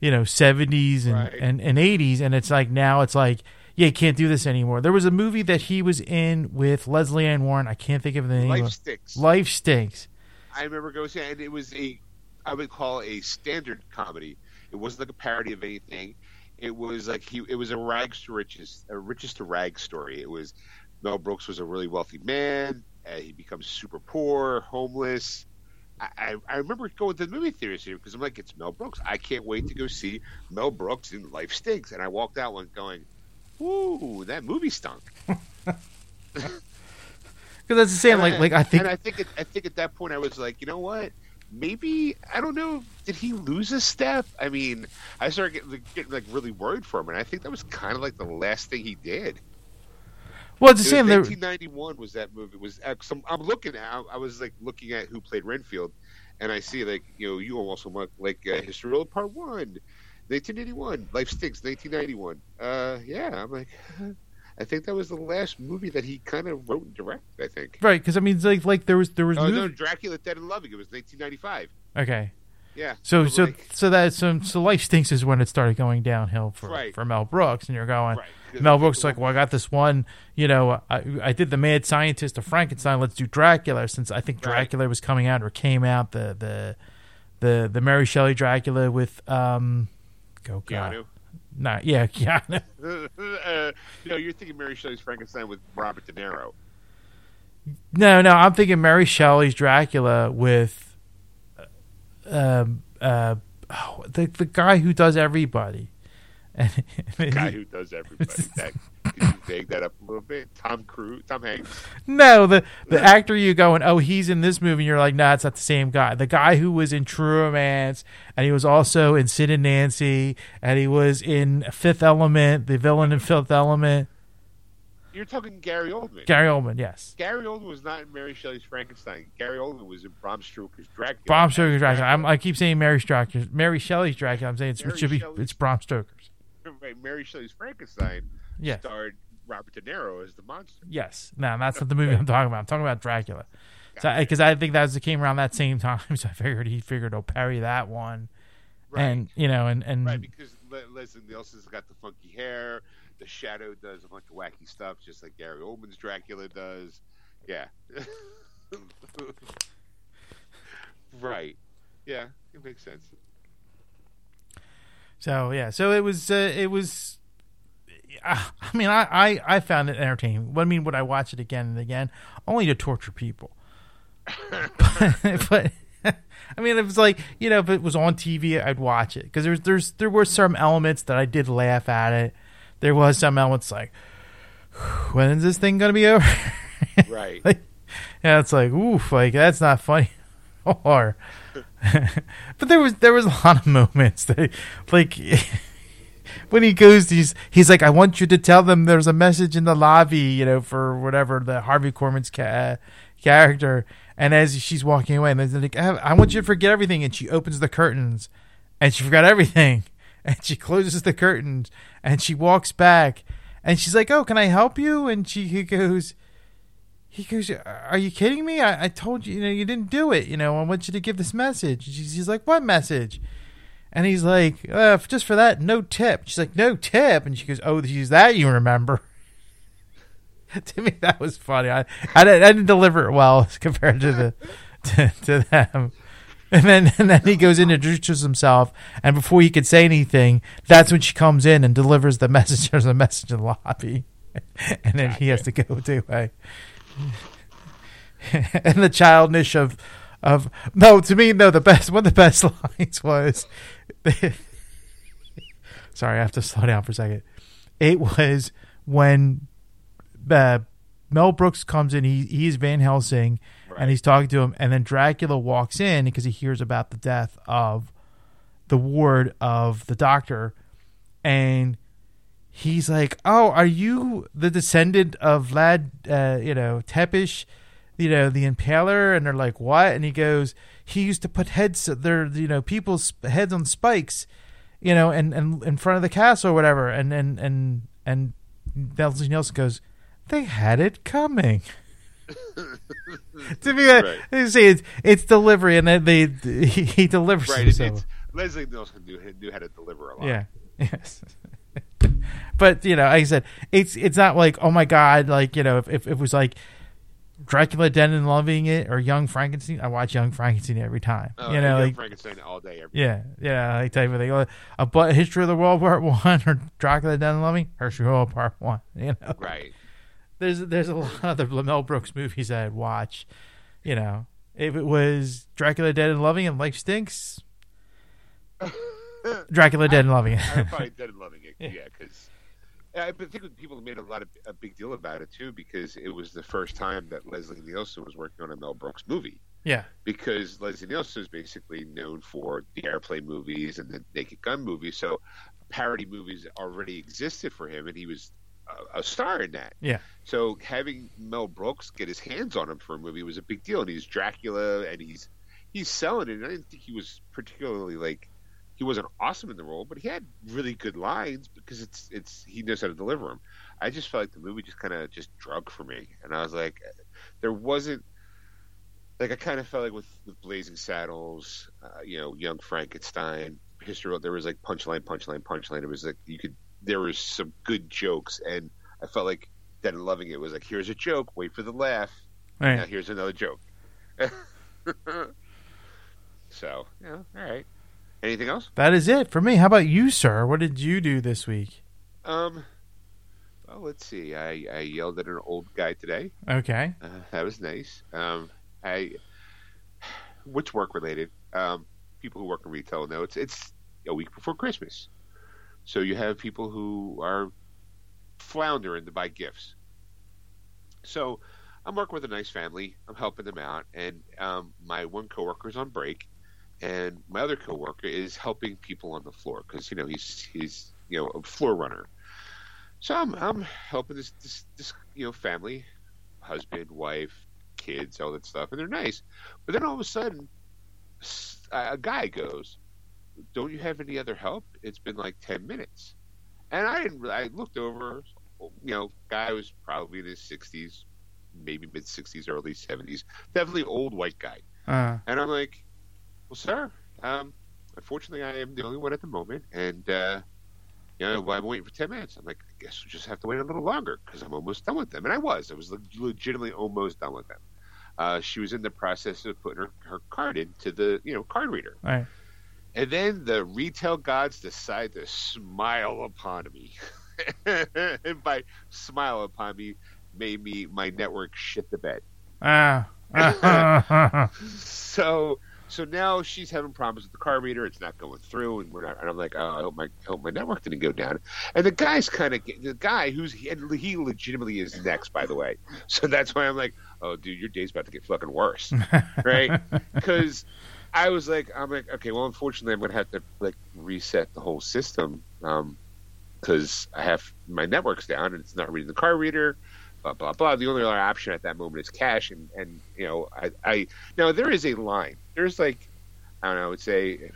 you know, seventies and right. and, and eighties, and it's like now it's like. Yeah, you can't do this anymore. There was a movie that he was in with Leslie Ann Warren. I can't think of the name. Life of. Stinks. Life Stinks. I remember going saying, and it was a, I would call a standard comedy. It wasn't like a parody of anything. It was like he, it was a rags to riches, a riches to rags story. It was Mel Brooks was a really wealthy man. And he becomes super poor, homeless. I, I, I remember going to the movie theaters here because I'm like, it's Mel Brooks. I can't wait to go see Mel Brooks in Life Stinks. And I walked out one going, ooh, that movie stunk. Because that's the same. Like, like I think, and I think, at, I think at that point I was like, you know what? Maybe I don't know. Did he lose a step? I mean, I started getting, getting like really worried for him, and I think that was kind of like the last thing he did. Well, it's the same. nineteen ninety-one was that movie? It was some? I'm looking at. I was like looking at who played Renfield, and I see like you know you also like, like uh, History of the World Part One. nineteen eighty-one, Life Stinks, nineteen ninety-one. Uh, yeah, I'm like, I think that was the last movie that he kind of wrote and directed, I think. Right, because I mean, like, like there was, there was. Oh movie- no, Dracula, Dead and Loving. It was nineteen ninety-five. Okay. Yeah. So, so, like, so that, so, so Life Stinks is when it started going downhill for right. for Mel Brooks, and you're going, right, Mel Brooks, like, well, I got this one, you know, I, I did the Mad Scientist of Frankenstein. Let's do Dracula, since I think Dracula right. was coming out or came out the the the the Mary Shelley Dracula with um. Oh, God. Keanu. Nah, yeah, Keanu. uh, no, you're thinking Mary Shelley's Frankenstein with Robert De Niro. No, no, I'm thinking Mary Shelley's Dracula with uh, uh, oh, the the guy who does everybody. And, and the guy he, who does everybody. That, could you dig that up a little bit? Tom Cruise, Tom Hanks. No, the, the actor you go and oh, he's in this movie. And you're like, nah, it's not the same guy. The guy who was in True Romance, and he was also in Sid and Nancy, and he was in Fifth Element, the villain in Fifth Element. You're talking Gary Oldman. Gary Oldman, yes. Gary Oldman was not in Mary Shelley's Frankenstein. Gary Oldman was in Bram Stoker's Dracula. Bram Stoker's Dracula. I'm, I keep saying Mary Stoker's, Mary Shelley's Dracula. I'm saying it's, it should be Shelley's- it's Bram Stoker's. Mary Shelley's Frankenstein yes. starred Robert De Niro as the monster. Yes. No, that's not the movie I'm talking about. I'm talking about Dracula. Because so, I think that was, it came around that same time, so I figured he figured he'll parry that one. Right. And, you know, and... and right, because Leslie Nielsen's got the funky hair, the shadow does a bunch of wacky stuff, just like Gary Oldman's Dracula does. Yeah. Right. Yeah, it makes sense. So yeah, so it was. Uh, it was. Uh, I mean, I, I, I found it entertaining. I mean, would I watch it again and again? Only to torture people. but, but I mean, it was like you know, if it was on T V, I'd watch it because there's there's there were some elements that I did laugh at it. There was some elements like, when is this thing gonna be over? Right. Like, yeah, it's like oof, like that's not funny. Or. But there was there was a lot of moments that, like, when he goes, he's he's like, I want you to tell them there's a message in the lobby, you know, for whatever the Harvey Korman's ca- character. And as she's walking away, and they're like, I want you to forget everything. And she opens the curtains, and she forgot everything. And she closes the curtains, and she walks back, and she's like, oh, can I help you? And she he goes, he goes, are you kidding me? I, I told you, you know, you didn't do it. You know, I want you to give this message. And she's, she's like, what message? And he's like, uh, just for that, no tip. She's like, no tip. And she goes, oh, she's that you remember. To me, that was funny. I I didn't, I didn't deliver it well compared to the to, to them. And then and then he goes in and introduces himself, and before he could say anything, that's when she comes in and delivers the message. There's a message in the lobby, and then he has to go to a. And the childish of, of no to me no the best one of the best lines was, sorry, I have to slow down for a second. It was when uh, Mel Brooks comes in. He he's Van Helsing. And he's talking to him, and then Dracula walks in because he hears about the death of the ward of the doctor, and he's like, "Oh, are you the descendant of Vlad, uh, you know, Tepish, you know, the Impaler?" And they're like, "What?" And he goes, "He used to put heads, their, you know, people's heads on spikes, you know, and, and in front of the castle or whatever." And and and and Nelson goes, "They had it coming." To me, right. I, I see it's, it's delivery, and then they, they he, he delivers. Right, it's, it's, Leslie Nielsen knew, knew how to deliver a lot. Yeah, yes. But you know, like I said, it's it's not like, oh my god, like, you know, if, if it was like Dracula Den and loving it, or Young Frankenstein. I watch Young Frankenstein every time. Oh, you know, Young like Frankenstein all day. Every yeah, day. yeah. I tell you, they a but History of the World Part One or Dracula Den and loving History of the World Part One. You know, right. There's there's a lot of the Mel Brooks movies I'd watch, you know. If it was Dracula Dead and Loving and Life Stinks, Dracula Dead I, and Loving It. I probably Dead and Loving It, yeah, because yeah, I think people made a lot of a big deal about it too, because it was the first time that Leslie Nielsen was working on a Mel Brooks movie. Yeah, because Leslie Nielsen is basically known for the Airplane movies and the Naked Gun movies, so parody movies already existed for him, and he was a star in that. Yeah. So having Mel Brooks get his hands on him for a movie was a big deal, and he's Dracula, and he's he's selling it. And I didn't think he was particularly like he wasn't awesome in the role, but he had really good lines because it's it's he knows how to deliver them. I just felt like the movie just kind of just drug for me, and I was like, there wasn't like I kind of felt like with, with Blazing Saddles, uh, you know, Young Frankenstein, History, there was like punchline, punchline, punchline. It was like you could. There was some good jokes, and I felt like that in Loving It was like, here's a joke, wait for the laugh, right. Now here's another joke. So, yeah, all right. Anything else? That is it for me. How about you, sir? What did you do this week? Um, well, let's see. I, I yelled at an old guy today. Okay. Uh, that was nice. Um, I, what's work related? Um, people who work in retail know it's it's a week before Christmas. So you have people who are floundering to buy gifts. So I'm working with a nice family. I'm helping them out. And um, my one coworker is on break. And my other coworker is helping people on the floor because, you know, he's, he's you know, a floor runner. So I'm, I'm helping this, this, this, you know, family, husband, wife, kids, all that stuff. And they're nice. But then all of a sudden, a guy goes, don't you have any other help? It's been like ten minutes. And I didn't really, I looked over, you know, guy was probably in his sixties, maybe mid sixties, early seventies, definitely old white guy. Uh. And I'm like, well, sir, um, unfortunately I am the only one at the moment. And, uh, you know, I'm waiting for ten minutes. I'm like, I guess we just have to wait a little longer because I'm almost done with them. And I was, I was legitimately almost done with them. Uh, she was in the process of putting her, her card into the, you know, card reader. All right. And then the retail gods decide to smile upon me. And by smile upon me, made me my network shit the bed. Ah. Uh, so so now she's having problems with the car reader. It's not going through, and we're not. And I'm like, oh, I hope my I hope my network didn't go down. And the guy's kind of the guy who's and he legitimately is next, by the way. So that's why I'm like, oh, dude, your day's about to get fucking worse, right? Because. I was like, I'm like, okay, well, unfortunately, I'm going to have to like reset the whole system. Um, because I have my network's down and it's not reading the card reader, blah, blah, blah. The only other option at that moment is cash. And, and you know, I, I now there is a line. There's like, I don't know, I would say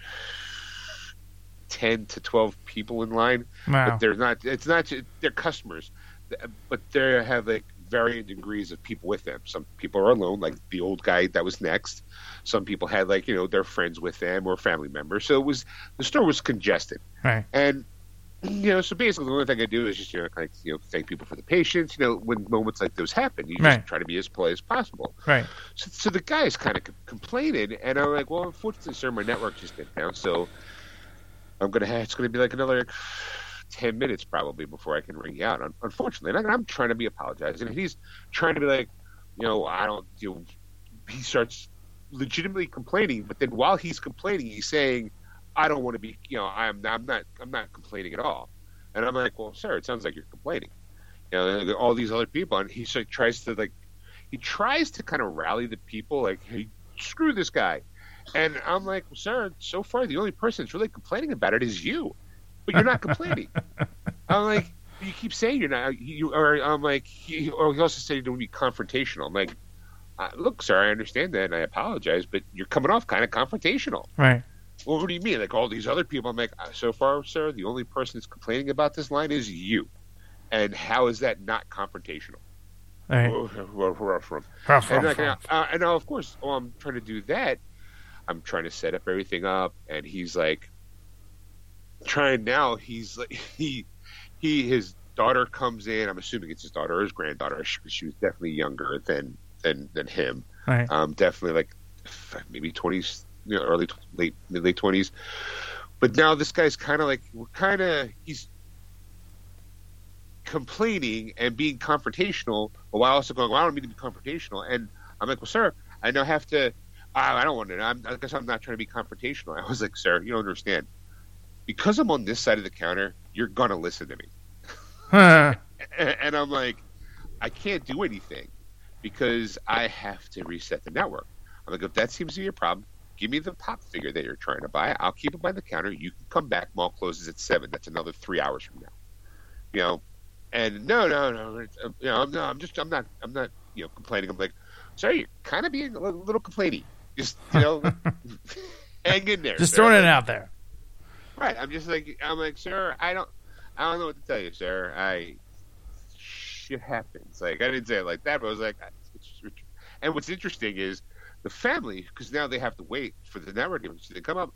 ten to twelve people in line. Wow. But they're not, it's not, they're customers, but they have like varying degrees of people with them. Some people are alone, like the old guy that was next. Some people had like, you know, their friends with them or family members. So it was, the store was congested. Right. And, you know, so basically the only thing I do is just, you know, like, you know, thank people for the patience. You know, when moments like those happen, you just right. try to be as polite as possible. Right. So, so the guy's kind of c- complaining, and I'm like, well, unfortunately, sir, my network just went down, so I'm gonna have, it's gonna be like another ten minutes probably before I can ring you out. Unfortunately, and I'm trying to be apologizing, and he's trying to be like, you know, I don't, you know, he starts legitimately complaining, but then while he's complaining, he's saying, I don't want to be, you know, I'm, I'm not, I'm not complaining at all. And I'm like, well, sir, it sounds like you're complaining. You know, all these other people, and he sort of tries to like, he tries to kind of rally the people, like, hey, screw this guy. And I'm like, well, sir, so far the only person that's really complaining about it is you, but you're not complaining. I'm like, you keep saying you're not. You or I'm like, he, or he also said you don't be confrontational. I'm like, look, sir, I understand that, and I apologize, but you're coming off kind of confrontational, right? Well, what do you mean? Like all these other people? I'm like, so far, sir, the only person that's complaining about this line is you. And how is that not confrontational? Right. And, like, uh, and now, of course, while I'm trying to do that, I'm trying to set up everything up, and he's like, trying now. He's like, he, he, his daughter comes in. I'm assuming it's his daughter or his granddaughter. She, she was definitely younger than than than him. Right. Um, definitely like maybe twenties. You know, early, late, mid, late twenties. But now this guy's kind of like, we're kind of, he's complaining and being confrontational, while also going, well, I don't mean to be confrontational. And I'm like, well, sir, I now have to, I, I don't want to, I'm, I guess I'm not trying to be confrontational. I was like, sir, you don't understand. Because I'm on this side of the counter, you're going to listen to me. Huh. and, and I'm like, I can't do anything because I have to reset the network. I'm like, if that seems to be your problem, give me the pop figure that you're trying to buy. I'll keep it by the counter. You can come back. Mall closes at seven. That's another three hours from now. You know, and no, no, no. You know, I'm, no, I'm just, I'm not, I'm not, you know, complaining. I'm like, sorry, you're kind of being a little complainy. Just, you know, hang in there. Just sir. Throwing it out there. Right. I'm just like, I'm like, sir, I don't, I don't know what to tell you, sir. I, shit happens. Like, I didn't say it like that, but I was like, and what's interesting is, the family, because now they have to wait for the network image to come up.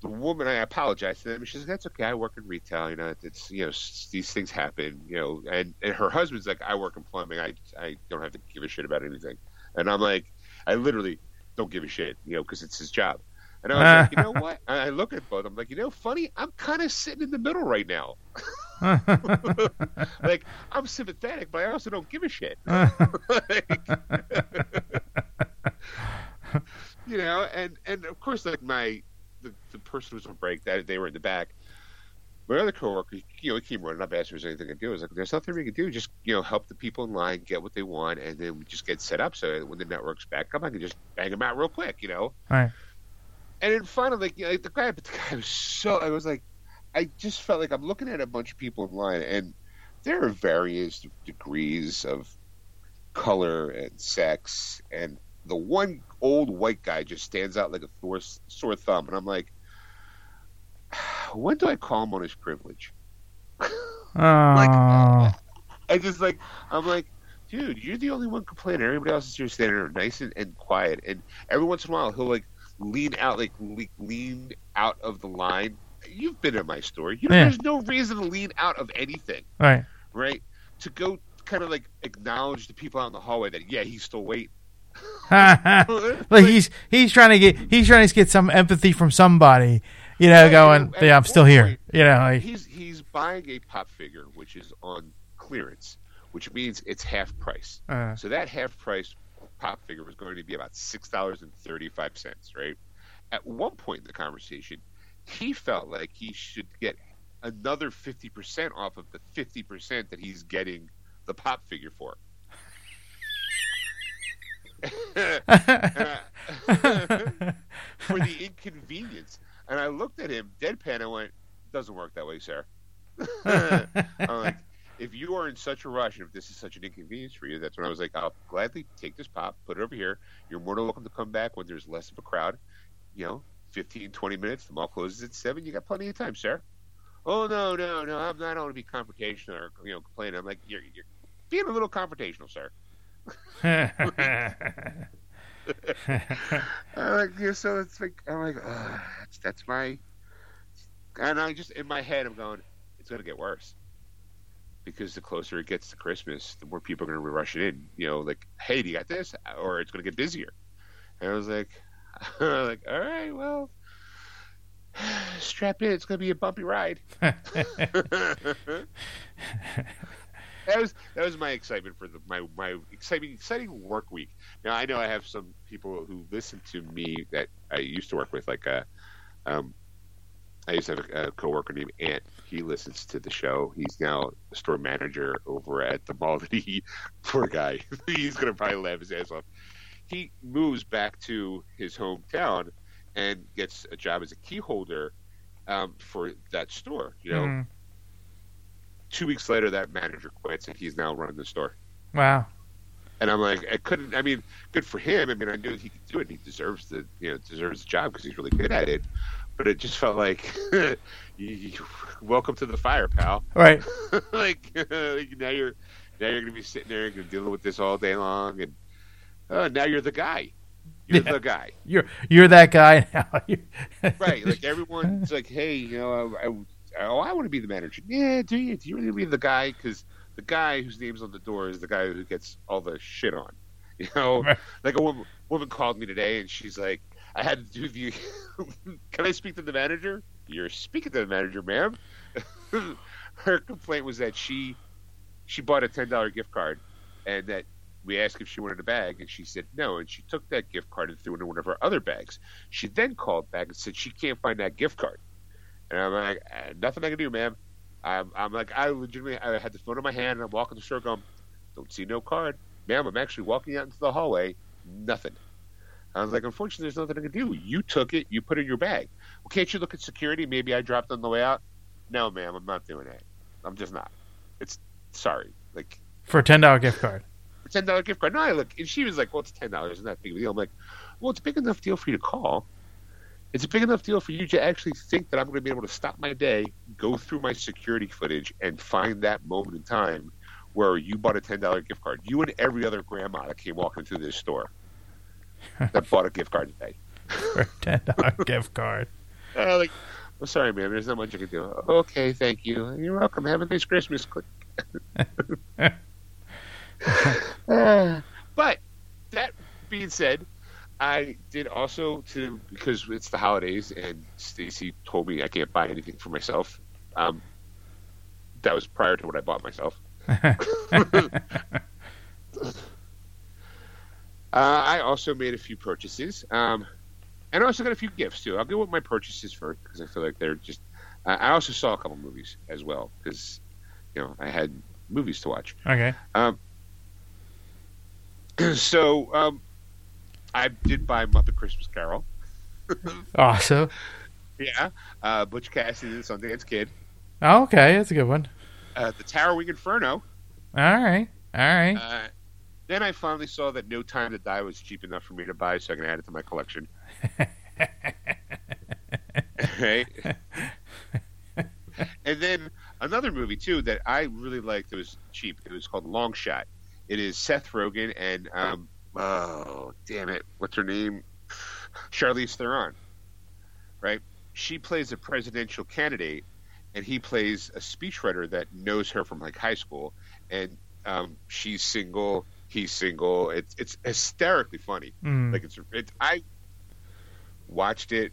The woman, I apologize to them. She says, "That's okay. I work in retail. You know, it's you know these things happen. You know." And, and her husband's like, "I work in plumbing. I I don't have to give a shit about anything." And I'm like, I literally don't give a shit, you know, because it's his job. And I was like, you know what? I look at both. I'm like, you know, funny. I'm kind of sitting in the middle right now. Like, I'm sympathetic, but I also don't give a shit. Like, you know, and, and of course, like my the, the person who was on break, that they were in the back. My other coworker, you know, he came running up, asked if there was anything to do. I was like, "There's nothing we can do. Just you know, help the people in line get what they want, and then we just get set up so that when the network's back up, I can just bang them out real quick." You know, all right? And then finally, like, you know, like the guy, but the guy was so. I was like, I just felt like I'm looking at a bunch of people in line, and there are various degrees of color and sex and. The one old white guy just stands out like a sore, sore thumb. And I'm like, when do I call him on his privilege? Like, I just like, I'm like, dude, you're the only one complaining. Everybody else is here standing there nice and, and quiet. And every once in a while, he'll like lean out, like le- lean out of the line. You've been in my store. You know, yeah. There's no reason to lean out of anything. Right. Right. To go kind of like acknowledge the people out in the hallway that, yeah, he's still waiting. Like he's he's trying to get he's trying to get some empathy from somebody, you know. Going, yeah, I'm still here, you know. Like, he's he's buying a pop figure which is on clearance, which means it's half price. Uh, so that half price pop figure was going to be about six dollars and thirty five cents, right? At one point in the conversation, he felt like he should get another fifty percent off of the fifty percent that he's getting the pop figure for. uh, for the inconvenience. And I looked at him deadpan and went, doesn't work that way, sir. I'm like, if you are in such a rush, and if this is such an inconvenience for you, that's when I was like, I'll gladly take this pop, put it over here. You're more than welcome to come back when there's less of a crowd. You know, fifteen, twenty minutes, the mall closes at seven. You got plenty of time, sir. Oh, no, no, no, I'm not going to be confrontational or, you know, complaining. I'm like, you're, you're being a little confrontational, sir. I'm like, you're so, it's like, I'm like, oh, that's, that's my, and I just, in my head, I'm going, it's going to get worse. Because the closer it gets to Christmas, the more people are going to be rushing in. You know, like, hey, do you got this? Or it's going to get busier. And I was like, like, all right, well, strap in. It's going to be a bumpy ride. that was that was my excitement for the, my my exciting exciting work week. Now I know I have some people who listen to me that I used to work with, like a. Um, I used to have a, a coworker named Ant. He listens to the show. He's now a store manager over at the mall that he, poor guy, he's going to probably laugh his ass off. He moves back to his hometown and gets a job as a key holder um, for that store. You know, mm-hmm. Two weeks later, that manager quits, and he's now running the store. Wow. And I'm like, I couldn't. I mean, good for him. I mean, I knew he could do it. He deserves the, you know, deserves the job because he's really good at it. But it just felt like, you, you, welcome to the fire, pal. Right. like, like now you're now you're gonna be sitting there and dealing with this all day long, and uh, now you're the guy. You're yeah. the guy. You're you're that guy now. Right. Like everyone's like, hey, you know, I, I, oh, I want to be the manager. Yeah. Do you? Do you really be the guy? Because the guy whose name's on the door is the guy who gets all the shit on. You know, right. Like a woman, woman called me today, and she's like, I had to do the. Can I speak to the manager? You're speaking to the manager, ma'am. Her complaint was that she, she bought a ten dollar gift card, and that we asked if she wanted a bag, and she said no, and she took that gift card and threw it in one of her other bags. She then called back and said she can't find that gift card, and I'm like, nothing I can do, ma'am. I'm, I'm like, I legitimately, I had the phone in my hand, and I'm walking the store, going, don't see no card, ma'am. I'm actually walking out into the hallway, nothing. I was like, unfortunately, there's nothing I can do. You took it. You put it in your bag. Well, can't you look at security? Maybe I dropped on the way out. No, ma'am, I'm not doing that. I'm just not. It's sorry. Like for a ten dollar gift card. For a ten dollar gift card. No, I look. And she was like, well, it's ten dollars. It's not a big deal. I'm like, well, it's a big enough deal for you to call. It's a big enough deal for you to actually think that I'm going to be able to stop my day, go through my security footage, and find that moment in time where you bought a ten dollar gift card. You and every other grandma that came walking through this store. That bought a gift card today. For a ten dollar gift card. Uh, like, well, sorry, man. There's not much I can do. Okay, thank you. You're welcome. Have a nice Christmas. Click. uh, but that being said, I did also, to because it's the holidays, and Stacy told me I can't buy anything for myself. Um, that was prior to what I bought myself. Uh, I also made a few purchases, um, and I also got a few gifts, too. I'll go with my purchases first, because I feel like they're just... Uh, I also saw a couple movies as well, because, you know, I had movies to watch. Okay. Um, so, um, I did buy Muppet Christmas Carol. Awesome. Yeah. Uh, Butch Cassidy and the Sundance Kid. Oh, okay. That's a good one. Uh, the Towering Inferno. All right. All right. Uh, Then I finally saw that No Time to Die was cheap enough for me to buy, so I can add it to my collection. Right? And then another movie, too, that I really liked that was cheap. It was called Long Shot. It is Seth Rogen and, um, oh, damn it, what's her name? Charlize Theron, right? She plays a presidential candidate, and he plays a speechwriter that knows her from, like, high school. And um, she's single... He's single. It's it's hysterically funny. Mm. Like it's, it's I watched it.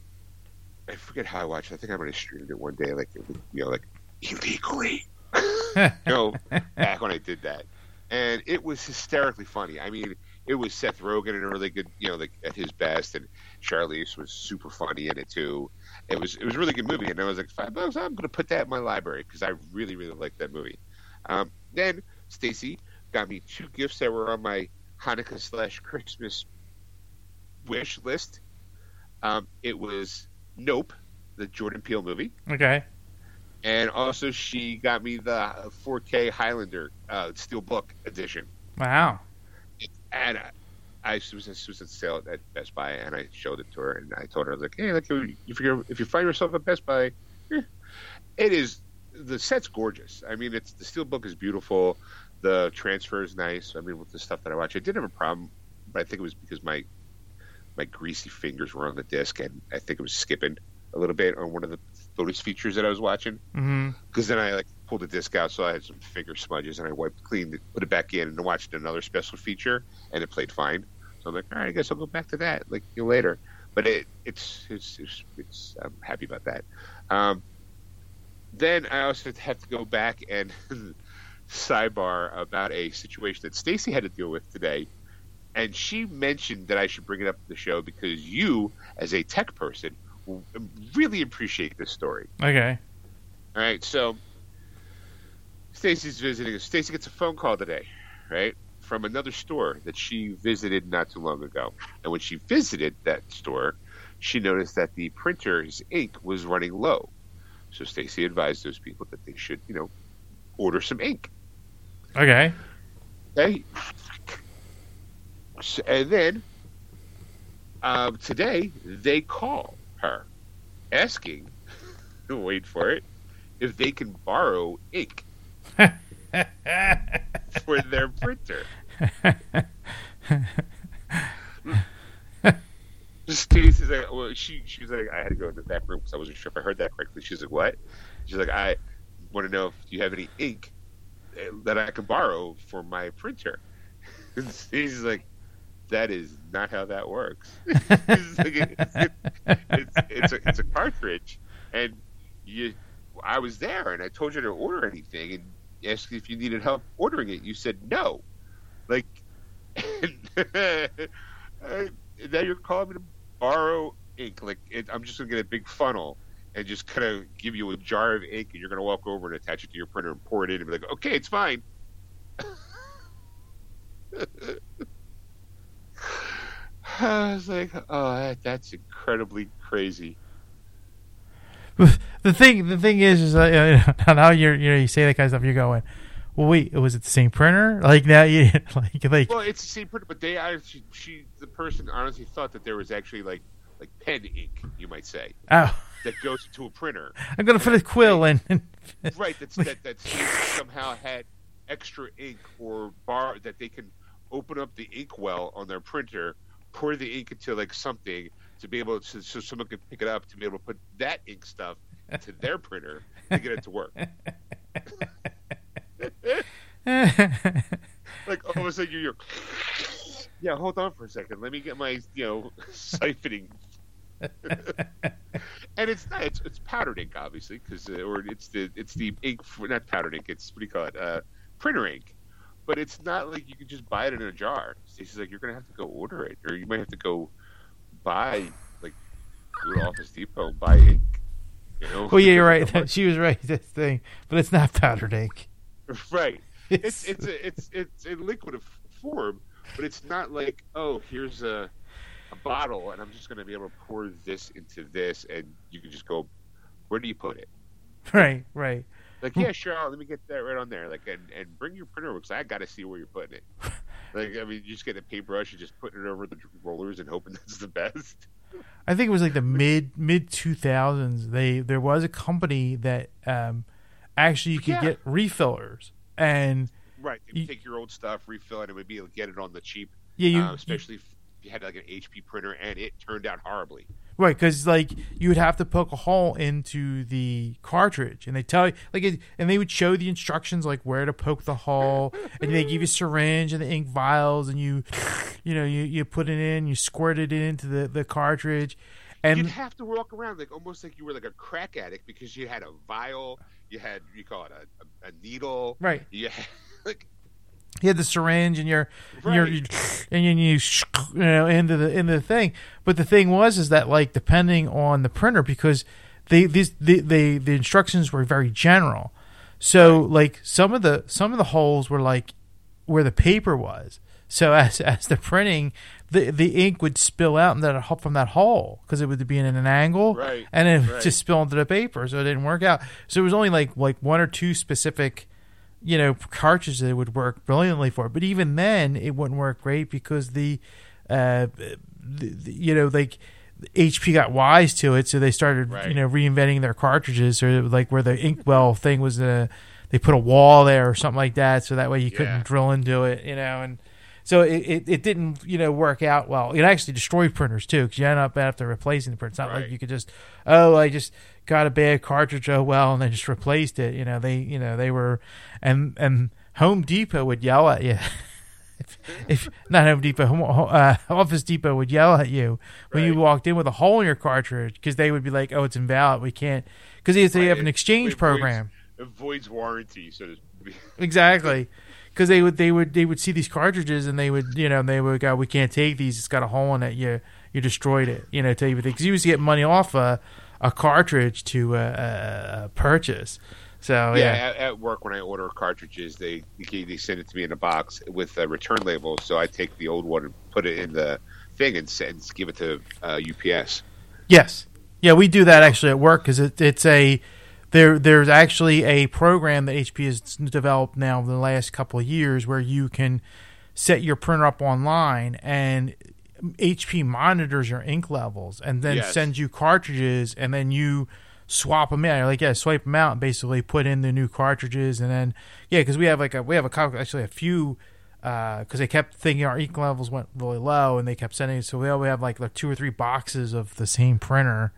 I forget how I watched it. I think I might have streamed it one day, like you know, like illegally. You know, back when I did that, and it was hysterically funny. I mean, it was Seth Rogen in a really good, you know, like at his best, and Charlize was super funny in it too. It was it was a really good movie, and I was like five bucks. I'm gonna put that in my library because I really really liked that movie. Um, then Stacy got me two gifts that were on my Hanukkah slash Christmas wish list. Um, it was Nope, the Jordan Peele movie. Okay. And also she got me the four K Highlander uh, Steelbook edition. Wow. And I, I was, it was at sale at Best Buy, and I showed it to her, and I told her, I was like, hey, look, if, you're, if you find yourself at Best Buy, eh. It is, the set's gorgeous. I mean, it's the Steelbook is beautiful. The transfer is nice. I mean, with the stuff that I watch, I did have a problem, but I think it was because my my greasy fingers were on the disc, and I think it was skipping a little bit on one of the bonus features that I was watching. Because mm-hmm. then I like pulled the disc out, so I had some finger smudges, and I wiped clean, put it back in, and watched another special feature, and it played fine. So I'm like, all right, I guess I'll go back to that like later. But it it's it's it's, it's I'm happy about that. Um, then I also have to go back and. Sidebar about a situation that Stacy had to deal with today, and she mentioned that I should bring it up to the show because you, as a tech person, will really appreciate this story. Okay. All right. So Stacy's visiting. Stacy gets a phone call today, right, from another store that she visited not too long ago. And when she visited that store, she noticed that the printer's ink was running low. So Stacy advised those people that they should, you know, order some ink. Okay. Okay. So, and then um, today they call her asking, wait for it, if they can borrow ink for their printer. Stacey's like, well, she, she was like, I had to go into the back room because I wasn't sure if I heard that correctly. She's like, what? She's like, I want to know if you have any ink that I can borrow for my printer. And he's like, that is not how that works. It's, like, it's, it's, it's, a, it's a cartridge. And you, I was there, and I told you to order anything and asked if you needed help ordering it. You said no. Like, now you're calling me to borrow ink. Like, it, I'm just going to get a big funnel and just kind of give you a jar of ink, and you're going to walk over and attach it to your printer and pour it in and be like, okay, it's fine. I was like, oh, that, that's incredibly crazy. The thing the thing is, is like, uh, now you're, you know, you say that kind of stuff, you're going, well, wait, was it the same printer? Like, now you, like, like. Well, it's the same printer, but they, I, she, she, the person honestly thought that there was actually, like, like pen ink, you might say. Oh. That goes into a printer. I'm going to put a quill in. Right, that's, that that somehow had extra ink or bar that they can open up the ink well on their printer, pour the ink into like something to be able to, so someone can pick it up to be able to put that ink stuff into their printer to get it to work. Like, all of a sudden you're, yeah, hold on for a second. Let me get my, you know, siphoning. And it's not, it's, it's powdered ink, obviously, because uh, or it's the it's the ink for, not powdered ink. It's what do you call it? Uh, printer ink. But it's not like you can just buy it in a jar. She's like, you're gonna have to go order it, or you might have to go buy, like, go to Office Depot and buy ink. You know? Well, yeah, you're right. She was right. This thing, but it's not powdered ink. Right. It's it's a, it's it's in liquid form, but it's not like, oh, here's a. a bottle, and I'm just going to be able to pour this into this, and you can just go, where do you put it? Right, right. Like, yeah, sure, I'll, let me get that right on there. Like, and, and bring your printer, because I got to see where you're putting it. Like, I mean, you just get a paintbrush and just put it over the rollers and hoping that's the best. I think it was like the mid mid two thousands. They there was a company that um, actually you could yeah. get refillers, and right, you take your old stuff, refill it, and it would be able to get it on the cheap. Yeah, you uh, especially. You, you had like an H P printer, and it turned out horribly. Right, because like you would have to poke a hole into the cartridge, and they tell you like, it, and they would show the instructions like where to poke the hole, and they give you syringe and the ink vials, and you, you know, you, you put it in, you squirt it into the, the cartridge, and you'd have to walk around like almost like you were like a crack addict because you had a vial, you had you call it a, a needle, right? Yeah, like. You had the syringe and your, right. your, your and you, you know, into the into the thing. But the thing was is that like depending on the printer, because they these the they, the instructions were very general. So like some of the some of the holes were like where the paper was. So as as the printing, the the ink would spill out and then from that hole because it would be in an angle, right, and it would right. just spill into the paper, so it didn't work out. So it was only like like one or two specific, you know, cartridges that it would work brilliantly for. But even then, it wouldn't work great because the, uh, the, the you know, like. H P got wise to it, so they started, right. you know, reinventing their cartridges, or like where the inkwell thing was, a, they put a wall there or something like that, so that way you yeah. couldn't drill into it, you know, and so it, it, it didn't, you know, work out well. It actually destroyed printers too, because you end up after replacing the print. It's not right. like you could just, oh, I just got a bad cartridge, oh well, and then just replaced it. You know, they, you know, they were, and and Home Depot would yell at you. If, if not Home Depot, Home, uh, Office Depot would yell at you when right. you walked in with a hole in your cartridge, because they would be like, "Oh, it's invalid. We can't." Because they, they right. have an exchange it program. Avoids, avoids warranty, so to speak. Exactly, because they would they would they would see these cartridges and they would you know they would go, "We can't take these. It's got a hole in it. You you destroyed it." You know, tell you because you used to get money off a a cartridge to uh, uh, purchase. So yeah, yeah. At, at work when I order cartridges, they they send it to me in a box with a return label. So I take the old one and put it in the thing and send, give it to uh, U P S. Yes, yeah, we do that actually at work because it, it's a there. There's actually a program that H P has developed now in the last couple of years where you can set your printer up online and H P monitors your ink levels and then yes. sends you cartridges and then you. Swap them out, like yeah, swipe them out, and basically put in the new cartridges, and then yeah, because we have like a we have a actually a few, because uh, they kept thinking our ink levels went really low, and they kept sending it, so we always have like, like two or three boxes of the same printer,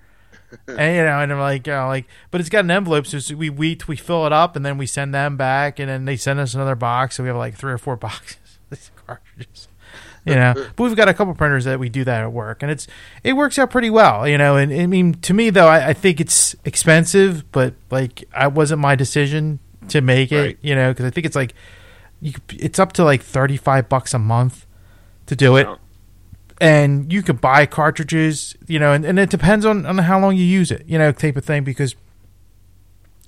and you know, and I'm like, you know, like, but it's got an envelope, so we we we fill it up, and then we send them back, and then they send us another box, so we have like three or four boxes of these cartridges. You know, but we've got a couple printers that we do that at work, and it's it works out pretty well. You know, and I mean, to me though, I, I think it's expensive, but like, I wasn't my decision to make it. Right. You know, because I think it's like, you, it's up to like thirty-five bucks a month to do it, wow. and you could buy cartridges. You know, and, and it depends on, on how long you use it. You know, type of thing, because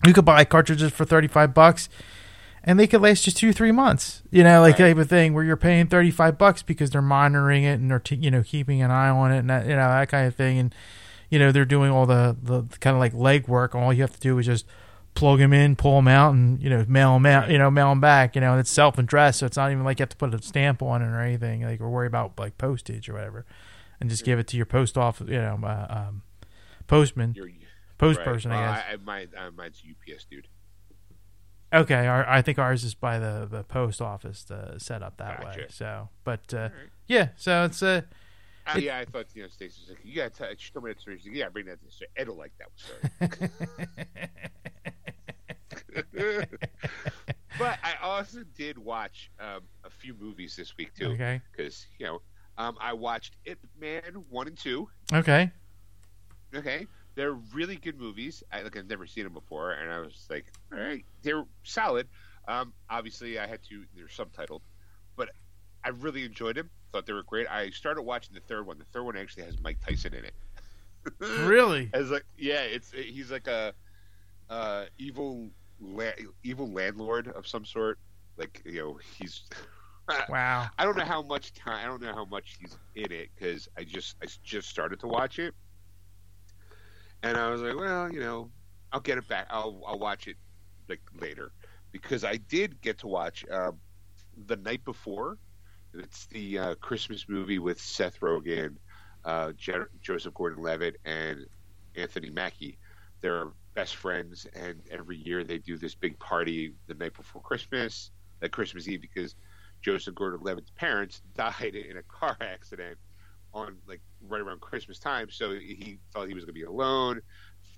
you could buy cartridges for thirty-five bucks. And they could last you two, three months, you know, like right. type of thing where you're paying thirty-five bucks because they're monitoring it and they're, t- you know, keeping an eye on it and that, you know, that kind of thing. And, you know, they're doing all the, the kind of like leg work. All you have to do is just plug them in, pull them out and, you know, mail them out, you know, mail them back, you know, and it's self-addressed. So it's not even like you have to put a stamp on it or anything, like, or worry about like postage or whatever, and just give it to your post office, you know, uh, um, postman, your, post right. person, I guess. Uh, I, mine, uh, mine's U P S, dude. Okay, our, I think ours is by the, the post office uh, set up that gotcha. way. So, but uh, right. yeah, so it's a. Uh, uh, it, yeah, I thought you know, Stacey was like, "You got to tell me that story." Like, yeah, bring that to story. Ed'll like that one. But I also did watch um, a few movies this week too, okay? Because you know, um, I watched Ip Man one and two. Okay. Okay. They're really good movies. I, like, I've never seen them before, and I was like, all right, they're solid. Um, obviously, I had to – they're subtitled. But I really enjoyed them. Thought they were great. I started watching the third one. The third one actually has Mike Tyson in it. Really? I was like, yeah, it's he's like a uh, evil la- evil landlord of some sort. Like, you know, he's – wow. I don't know how much time – I don't know how much he's in it because I just I just started to watch it. And I was like, well, you know, I'll get it back. I'll I'll watch it like later, because I did get to watch uh, The Night Before. It's the uh, Christmas movie with Seth Rogen, uh, Je- Joseph Gordon-Levitt, and Anthony Mackie. They're best friends, and every year they do this big party the night before Christmas, uh, Christmas Eve, because Joseph Gordon-Levitt's parents died in a car accident on like right around Christmas time, so he thought he was going to be alone.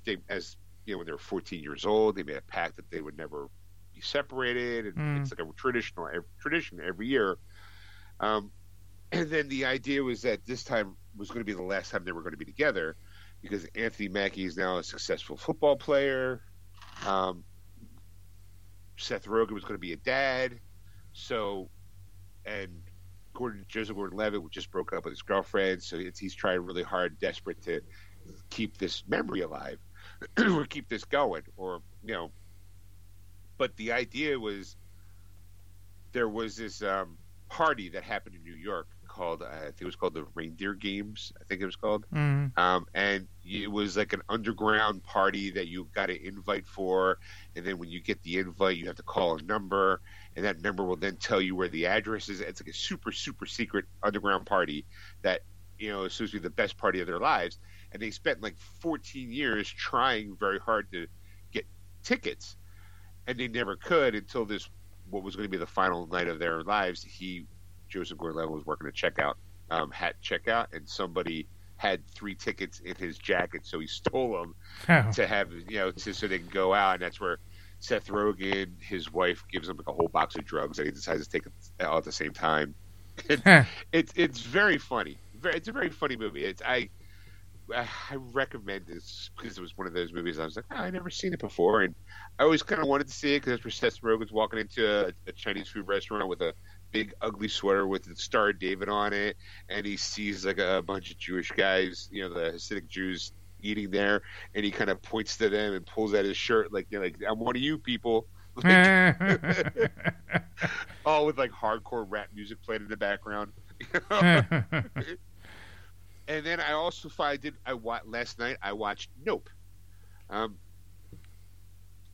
They, as you know, when they were fourteen years old, they made a pact that they would never be separated, and mm. it's like a traditional a tradition every year. Um, and then the idea was that this time was going to be the last time they were going to be together, because Anthony Mackie is now a successful football player. Um, Seth Rogen was going to be a dad, so and. Gordon, Joseph Gordon-Levitt just broke up with his girlfriend, so it's, he's trying really hard, desperate to keep this memory alive or keep this going, or you know. But the idea was there was this um, party that happened in New York called, I think it was called the Reindeer Games, I think it was called. Mm. Um, and it was like an underground party that you got an invite for. And then when you get the invite, you have to call a number. And that number will then tell you where the address is. It's like a super, super secret underground party that, you know, is supposed to be the best party of their lives. And they spent like fourteen years trying very hard to get tickets. And they never could until this, what was going to be the final night of their lives. He, Joseph Gordon-Levitt, was working a checkout, um, hat checkout, and somebody had three tickets in his jacket, so he stole them oh. to have, you know, to, so they can go out. And that's where Seth Rogen, his wife, gives him like a whole box of drugs that he decides to take all at the same time. it's it's very funny. It's a very funny movie. It's I I recommend this because it was one of those movies I was like, oh, I've never seen it before. And I always kind of wanted to see it because that's where Seth Rogen's walking into a, a Chinese food restaurant with a big, ugly sweater with the Star of David on it. And he sees like a bunch of Jewish guys, you know, the Hasidic Jews eating there. And he kind of points to them and pulls out his shirt like, you know, like, I'm one of you people. Like, all with like hardcore rap music playing in the background. And then I also I did I last night I watched Nope. Um,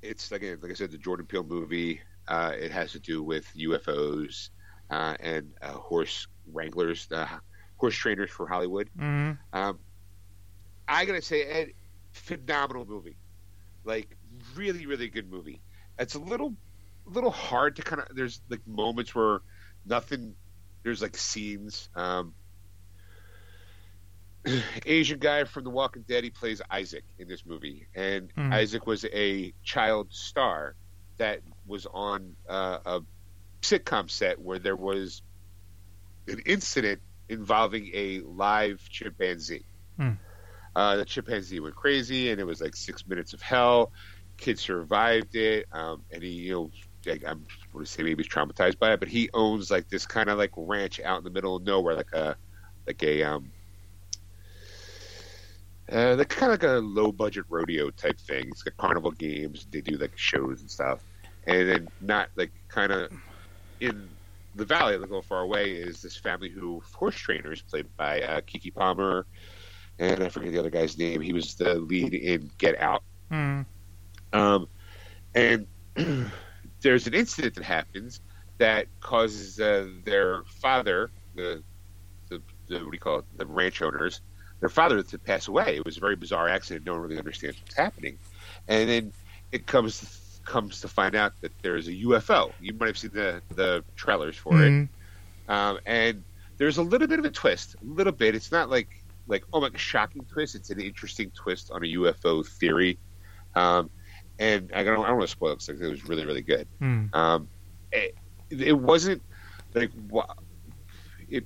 it's like like I said, the Jordan Peele movie. Uh, it has to do with U F Os uh, and uh, horse wranglers, uh, horse trainers for Hollywood. Mm-hmm. Um, I gotta say, Ed, phenomenal movie. Like really, really good movie. It's a little, little hard to kind of. There's like moments where nothing. There's like scenes. Um, Asian guy from The Walking Dead, he plays Isaac in this movie, and mm. Isaac was a child star that was on uh, a sitcom set where there was an incident involving a live chimpanzee. Mm. Uh, the chimpanzee went crazy, and it was like six minutes of hell. Kid survived it, um, and he, you know, like, I'm going to say maybe he's traumatized by it, but he owns like this kind of like ranch out in the middle of nowhere, like a like a um. Uh, they're kind of like a low-budget rodeo type thing. It's like carnival games. They do like shows and stuff, and then not like kind of in the valley, a little far away, is this family who horse trainers played by uh, Keke Palmer, and I forget the other guy's name. He was the lead in Get Out. Mm. Um, and there's an incident that happens that causes uh, their father, the, the the what do you call it, the ranch owners. Their father to pass away. It was a very bizarre accident. No one really understands what's happening, and then it comes to, comes to find out that there's a U F O. You might have seen the the trailers for mm-hmm. it, um, and there's a little bit of a twist. A little bit. It's not like like oh my shocking twist. It's an interesting twist on a U F O theory, um, and I don't I don't want to spoil it because it was really really good. Mm. Um, it, it wasn't like it.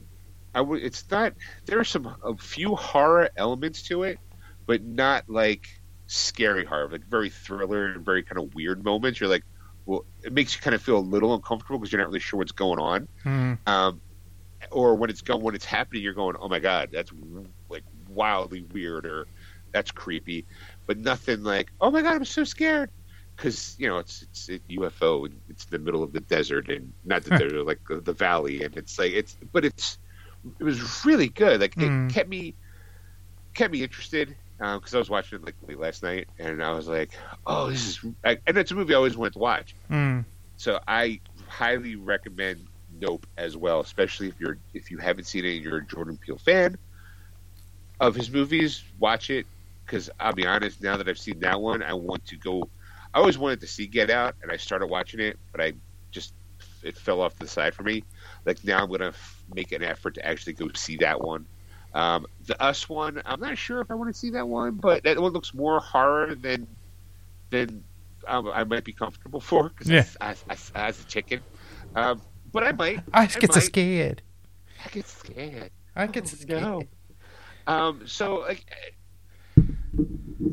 I w- it's not. There are some a few horror elements to it, but not like scary horror. Like very thriller and very kind of weird moments. You're like, well, it makes you kind of feel a little uncomfortable because you're not really sure what's going on. Mm. Um, or when it's going, when it's happening, you're going, oh my god, that's like wildly weird or that's creepy. But nothing like, oh my god, I'm so scared because you know it's it's a U F O and it's in the middle of the desert and not that they're like the valley and it's like it's but it's. It was really good. Like it mm. kept me, kept me interested because um, I was watching it like late last night, and I was like, "Oh, this is." I, and it's a movie I always wanted to watch. Mm. So I highly recommend Nope as well, especially if you're if you haven't seen it and you're a Jordan Peele fan of his movies. Watch it because I'll be honest. Now that I've seen that one, I want to go. I always wanted to see Get Out, and I started watching it, but I just it fell off to the side for me. Like now I'm gonna make an effort to actually go see that one. Um, the Us one, I'm not sure if I want to see that one, but that one looks more horror than than um, I might be comfortable for because yeah. I, I, I was a chicken. Um, but I might. I, I get might. scared. I get scared. I get oh, scared. No. Um, so like,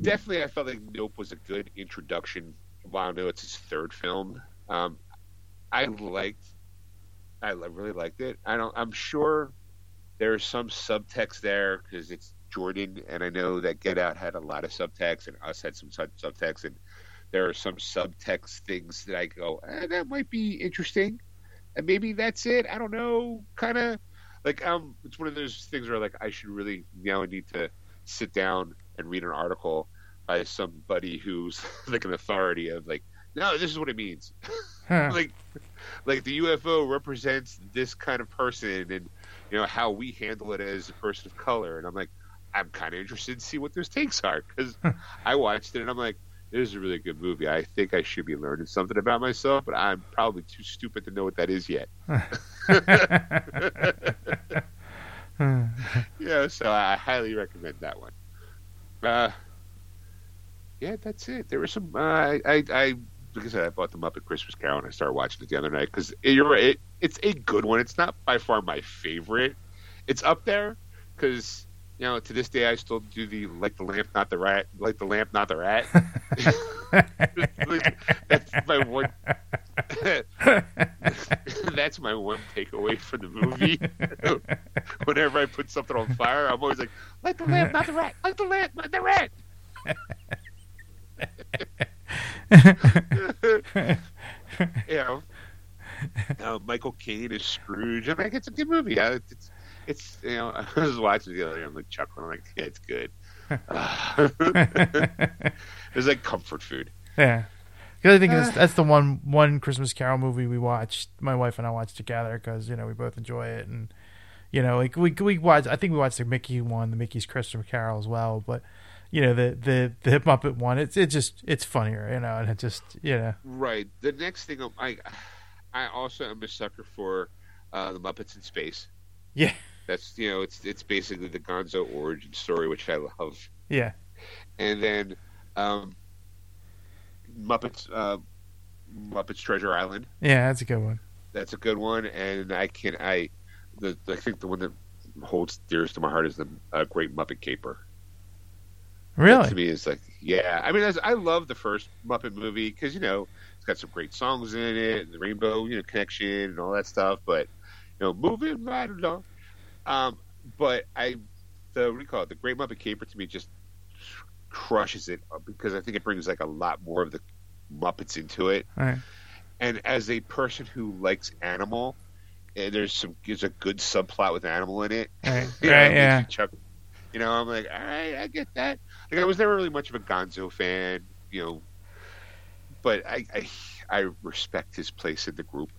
definitely, I felt like Nope was a good introduction. While I know it's his third film, um, I liked. I really liked it. I don't. I'm sure there's some subtext there because it's Jordan, and I know that Get Out had a lot of subtext, and Us had some subtext, and there are some subtext things that I go, eh, that might be interesting, and maybe that's it. I don't know. Kind of like um, it's one of those things where like I should really now need to sit down and read an article by somebody who's like an authority of like, no, this is what it means. Huh. Like, like the U F O represents this kind of person, and you know how we handle it as a person of color. And I'm like, I'm kind of interested to see what those takes are, because I watched it and I'm like, this is a really good movie. I think I should be learning something about myself, but I'm probably too stupid to know what that is yet. Yeah, so I highly recommend that one. Uh, yeah, that's it. There were some. Uh, I, I, I, like I said, I bought them up at Christmas Carol, and I started watching it the other night because you're right. It, it's a good one. It's not by far my favorite. It's up there because, you know, to this day I still do the like the lamp, not the rat. Like the lamp, not the rat. That's my one. That's my one takeaway from the movie. Whenever I put something on fire, I'm always like, like the lamp, not the rat. Like the lamp, not the rat. You know, uh, Michael Keaton is Scrooge. I mean, it's a good movie. I, it's, it's, you know, I was watching the other day. I'm like chuckling. I'm like, yeah, it's good. Uh, it's like comfort food. Yeah. The other thing is, that's the one one Christmas Carol movie we watched. My wife and I watched together because, you know, we both enjoy it, and you know, like we we watched. I think we watched the Mickey one, the Mickey's Christmas Carol as well, but. You know, the the the Muppet one. It's it just it's funnier, you know, and it just you know. Right. The next thing, I I also am a sucker for uh, the Muppets in Space. Yeah. That's you know it's it's basically the Gonzo origin story, which I love. Yeah. And then um, Muppets uh, Muppets Treasure Island. Yeah, that's a good one. That's a good one, and I can I the I think the one that holds dearest to my heart is the uh, Great Muppet Caper. Really? That to me, it's like, yeah. I mean, that's, I love the first Muppet movie because, you know, it's got some great songs in it, and the Rainbow, you know, Connection and all that stuff. But, you know, moving right along. Um, but I, the what do you call it? The Great Muppet Caper to me just crushes it because I think it brings like a lot more of the Muppets into it. All right. And as a person who likes animal, and there's some there's a good subplot with animal in it. All right. You know, right, yeah. Chuck. You know, I'm like, all right, I get that. Like, I was never really much of a Gonzo fan, you know, but I I, I respect his place in the group,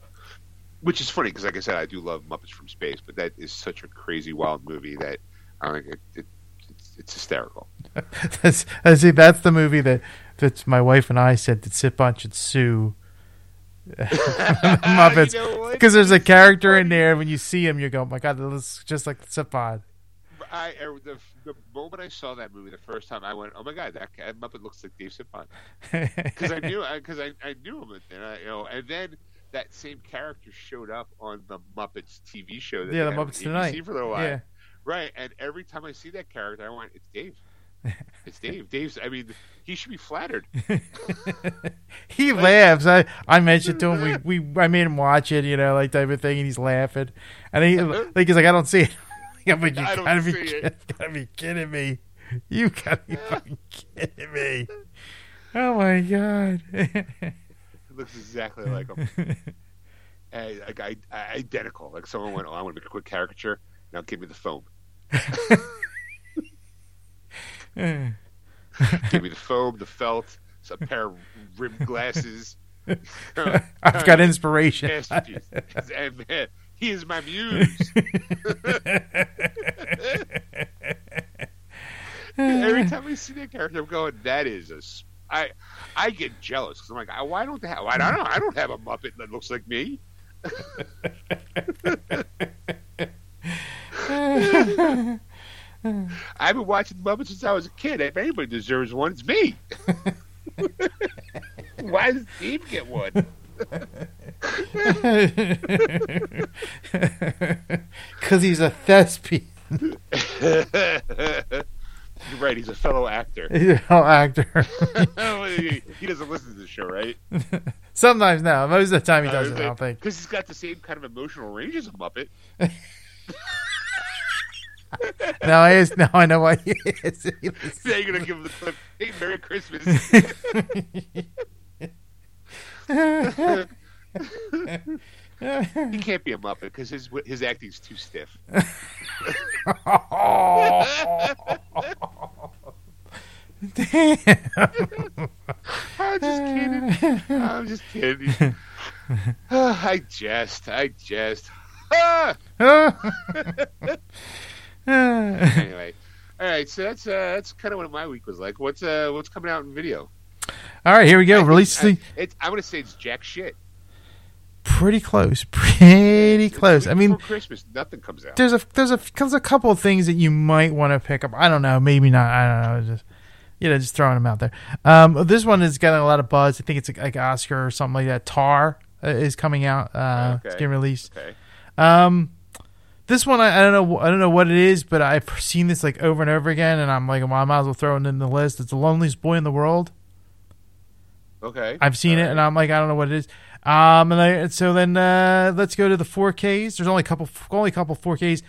which is funny because, like I said, I do love Muppets from Space, but that is such a crazy, wild movie that I like, it, it, it's, it's hysterical. that's, I see, that's the movie that that's my wife and I said that Sipon should sue the Muppets because you know there's a character in there when you see him, you go, oh my God, that looks just like Sipon. I the, the moment I saw that movie the first time, I went, "Oh my God, that, that Muppet looks like Dave Sipon," because I knew because I, I, I knew him, and I, you know, and then that same character showed up on the Muppets T V show. That yeah, the Muppets Tonight for a little while, yeah. Right? And every time I see that character, I went, "It's Dave." It's Dave. Dave's. I mean, he should be flattered. He like, laughs. I, I mentioned to him, we, we I made him watch it, you know, like type of thing, and he's laughing, and he like he's like, "I don't see it." Yeah, but you I gotta be, kid, gotta be kidding me. You gotta be fucking kidding me. Oh my God. It looks exactly like him. I, I, I, identical. Like someone went, oh, I want to make a quick caricature. Now give me the foam. Give me the foam, the felt, a pair of rimmed glasses. I've got inspiration. Masterpiece. And man, he is my muse. Every time I see that character, I'm going, "That is a." Sp-. I I get jealous because I'm like, I, "Why don't they have? I don't. I don't have a Muppet that looks like me." I've been watching Muppets since I was a kid. If anybody deserves one, it's me. Why does Steve get one? Because he's a thespian. You're right, he's a fellow actor. He's a fellow actor. He doesn't listen to the show, right? Sometimes now. Most of the time he doesn't, uh, like, I don't think. Because he's got the same kind of emotional range as a Muppet. Now I, is, now I know why he is. Now you're going to give him the clip. Hey, Merry Christmas. He can't be a Muppet because his his acting is too stiff. Damn. I'm just kidding. I'm just kidding. Oh, I jest. I jest. Anyway, all right. So that's uh, that's kind of what my week was like. What's uh, what's coming out in video? All right, here we go. I Release think, the. I, it's, I'm gonna say it's jack shit. Pretty close. Pretty close. I mean, before Christmas, nothing comes out. There's a there's a there's a couple of things that you might want to pick up. I don't know. Maybe not. I don't know. Just. You know, just throwing them out there. Um, this one has gotten a lot of buzz. I think it's like Oscar or something like that. Tar is coming out. Uh, okay. It's getting released. Okay. Um, this one, I, I don't know. I don't know what it is, but I've seen this like over and over again, and I'm like, well, I might as well throw it in the list. It's The Loneliest Boy in the World. Okay. I've seen All it, right. and I'm like, I don't know what it is. Um, and, I, and so then uh, let's go to the four Ks. There's only a couple, only a couple four Ks.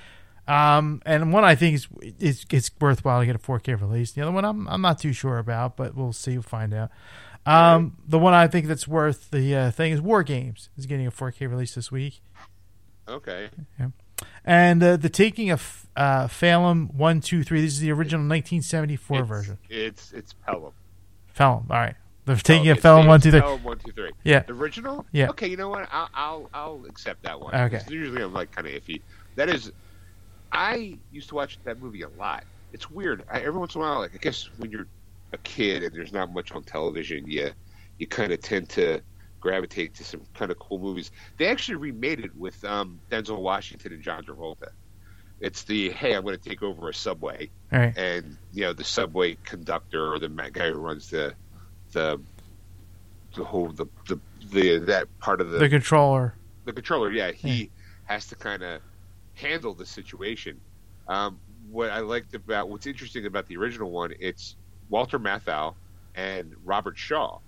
Um, and one I think is, is it's worthwhile to get a four K release. The other one I'm I'm not too sure about, but we'll see, we'll find out. Um, right. The one I think that's worth the uh, thing is War Games is getting a four K release this week. Okay. Yeah. And uh, the Taking of uh, Phelim one two three. This is the original nineteen seventy-four it's, version. It's it's Pelham. Pelham. All right. The Taking of Phelim one two three. Phelim one two three. Yeah. The original. Yeah. Okay. You know what? I'll I'll, I'll accept that one. Okay. Usually I'm like kind of iffy. That is. I used to watch that movie a lot. It's weird. I, every once in a while, like I guess when you're a kid and there's not much on television, you you kind of tend to gravitate to some kind of cool movies. They actually remade it with um, Denzel Washington and John Travolta. It's the hey, I'm going to take over a subway, all right. And you know the subway conductor or the guy who runs the the the whole the the, the that part of the the controller. The controller, yeah, he yeah. has to kind of. Handle the situation. Um, what I liked about what's interesting about the original one, it's Walter Matthau and Robert Shaw.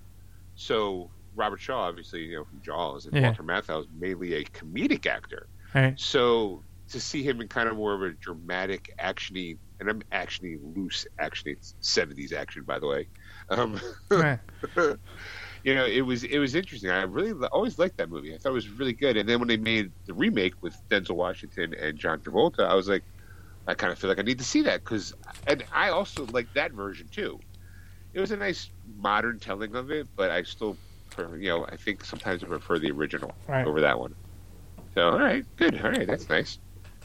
So Robert Shaw, obviously, you know from Jaws, and yeah. Walter Matthau is mainly a comedic actor. Right. So to see him in kind of more of a dramatic, actiony, and I'm actiony loose, actiony seventies action, by the way. Um, right. You know, it was it was interesting. I really always liked that movie. I thought it was really good. And then when they made the remake with Denzel Washington and John Travolta, I was like, I kind of feel like I need to see that because, and I also liked that version too. It was a nice modern telling of it, but I still, you know, I think sometimes I prefer the original right. over that one. So, all right, good, all right, that's nice.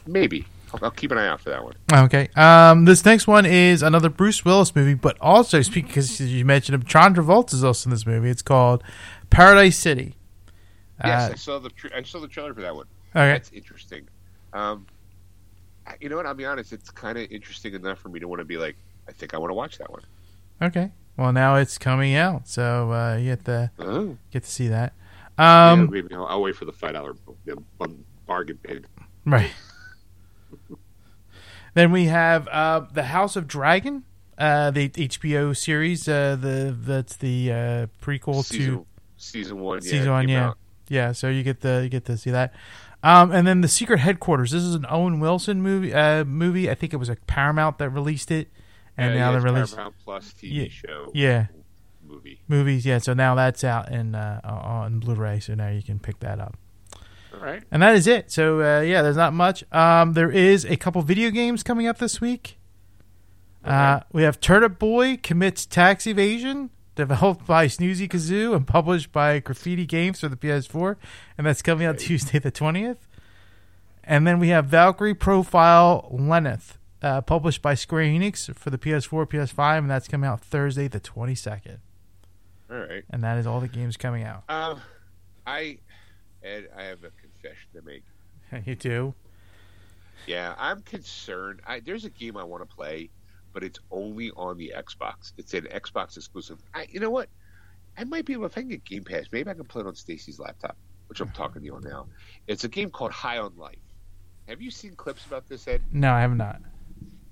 Maybe I'll, I'll keep an eye out for that one. Okay. Um, this next one is another Bruce Willis movie, but also speaking because you mentioned him, John Travolta is also in this movie. It's called Paradise City. Yes, uh, I saw the I saw the trailer for that one. Okay, that's interesting. Um, you know what? I'll be honest. It's kind of interesting enough for me to want to be like, I think I want to watch that one. Okay. Well, now it's coming out, so uh, you get the oh. get to see that. Um, yeah, maybe I'll, I'll wait for the five dollar bargain bin. Right. Then we have uh, the House of Dragon, uh, the H B O series. Uh, the that's the uh, prequel season, to season one. Season yeah, one, yeah, out. yeah. So you get the you get to see that, um, and then the Secret Headquarters. This is an Owen Wilson movie. Uh, movie. I think it was like Paramount that released it, and yeah, now yeah, they released Paramount Plus T V yeah, show. Yeah, movie movies. Yeah. So now that's out in uh, on Blu-ray. So now you can pick that up. Right. And that is it. So, uh, yeah, there's not much. Um, there is a couple video games coming up this week. Okay. Uh, we have Turnip Boy Commits Tax Evasion, developed by Snoozy Kazoo and published by Graffiti Games for the P S four. And that's coming out Tuesday the twentieth. And then we have Valkyrie Profile Lenneth, uh, published by Square Enix for the P S four, P S five. And that's coming out Thursday the twenty-second. All right. And that is all the games coming out. Um, I... And I have a confession to make. You do? Yeah, I'm concerned. I, there's a game I want to play, but it's only on the Xbox. It's an Xbox exclusive. I, you know what? I might be able to get Game Pass. Maybe I can play it on Stacy's laptop, which I'm talking to you on now. It's a game called High on Life. Have you seen clips about this, Ed? No, I have not.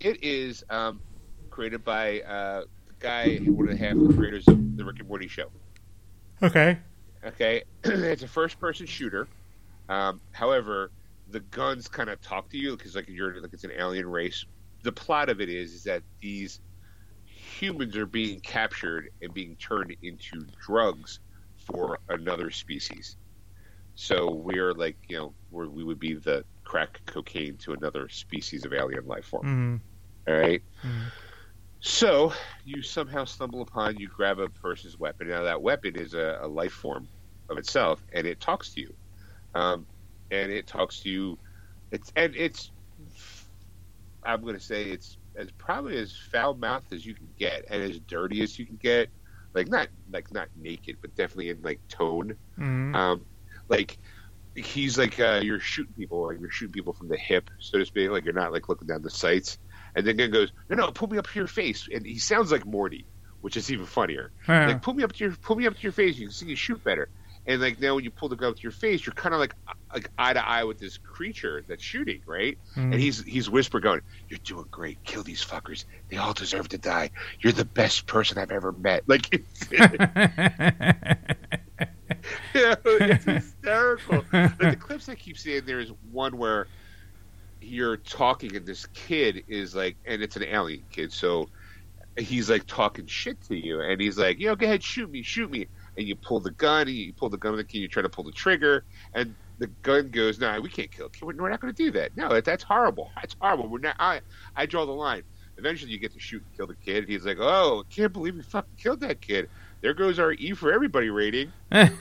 It is um, created by uh, the guy, one and a half the creators of the Rick and Morty show. Okay. Okay, it's a first-person shooter. Um, however, the guns kind of talk to you because, like, you're like it's an alien race. The plot of it is is that these humans are being captured and being turned into drugs for another species. So we're like, you know, we're, we would be the crack cocaine to another species of alien life form. Mm. All right. Mm. So you somehow stumble upon, you grab a person's weapon. Now that weapon is a, a life form of itself, and it talks to you. Um, and it talks to you. It's and it's. I'm going to say it's as probably as foul-mouthed as you can get, and as dirty as you can get. Like not like not naked, but definitely in like tone. Mm. Um, like he's like uh, you're shooting people, like you're shooting people from the hip, so to speak. Like you're not like looking down the sights. And then goes, no, no, pull me up to your face. And he sounds like Morty, which is even funnier. Yeah. Like pull me up to your, pull me up to your face. You can see you shoot better. And like now, when you pull the gun up to your face, you're kind of like like eye to eye with this creature that's shooting, right? Mm. And he's he's whisper going, "You're doing great. Kill these fuckers. They all deserve to die. You're the best person I've ever met." Like, it's, you know, it's hysterical. But the clips I keep seeing, there is one where you're talking, and this kid is like, and it's an alien kid, so he's like talking shit to you, and he's like, "You know, go ahead, shoot me, shoot me." And you pull the gun, and you pull the gun, and you try to pull the trigger, and the gun goes, "No, nah, we can't kill. We're not going to do that. No, that, that's horrible. That's horrible. We're not." I, I draw the line. Eventually, you get to shoot and kill the kid, and he's like, "Oh, I can't believe we fucking killed that kid. There goes our E for everybody rating." And,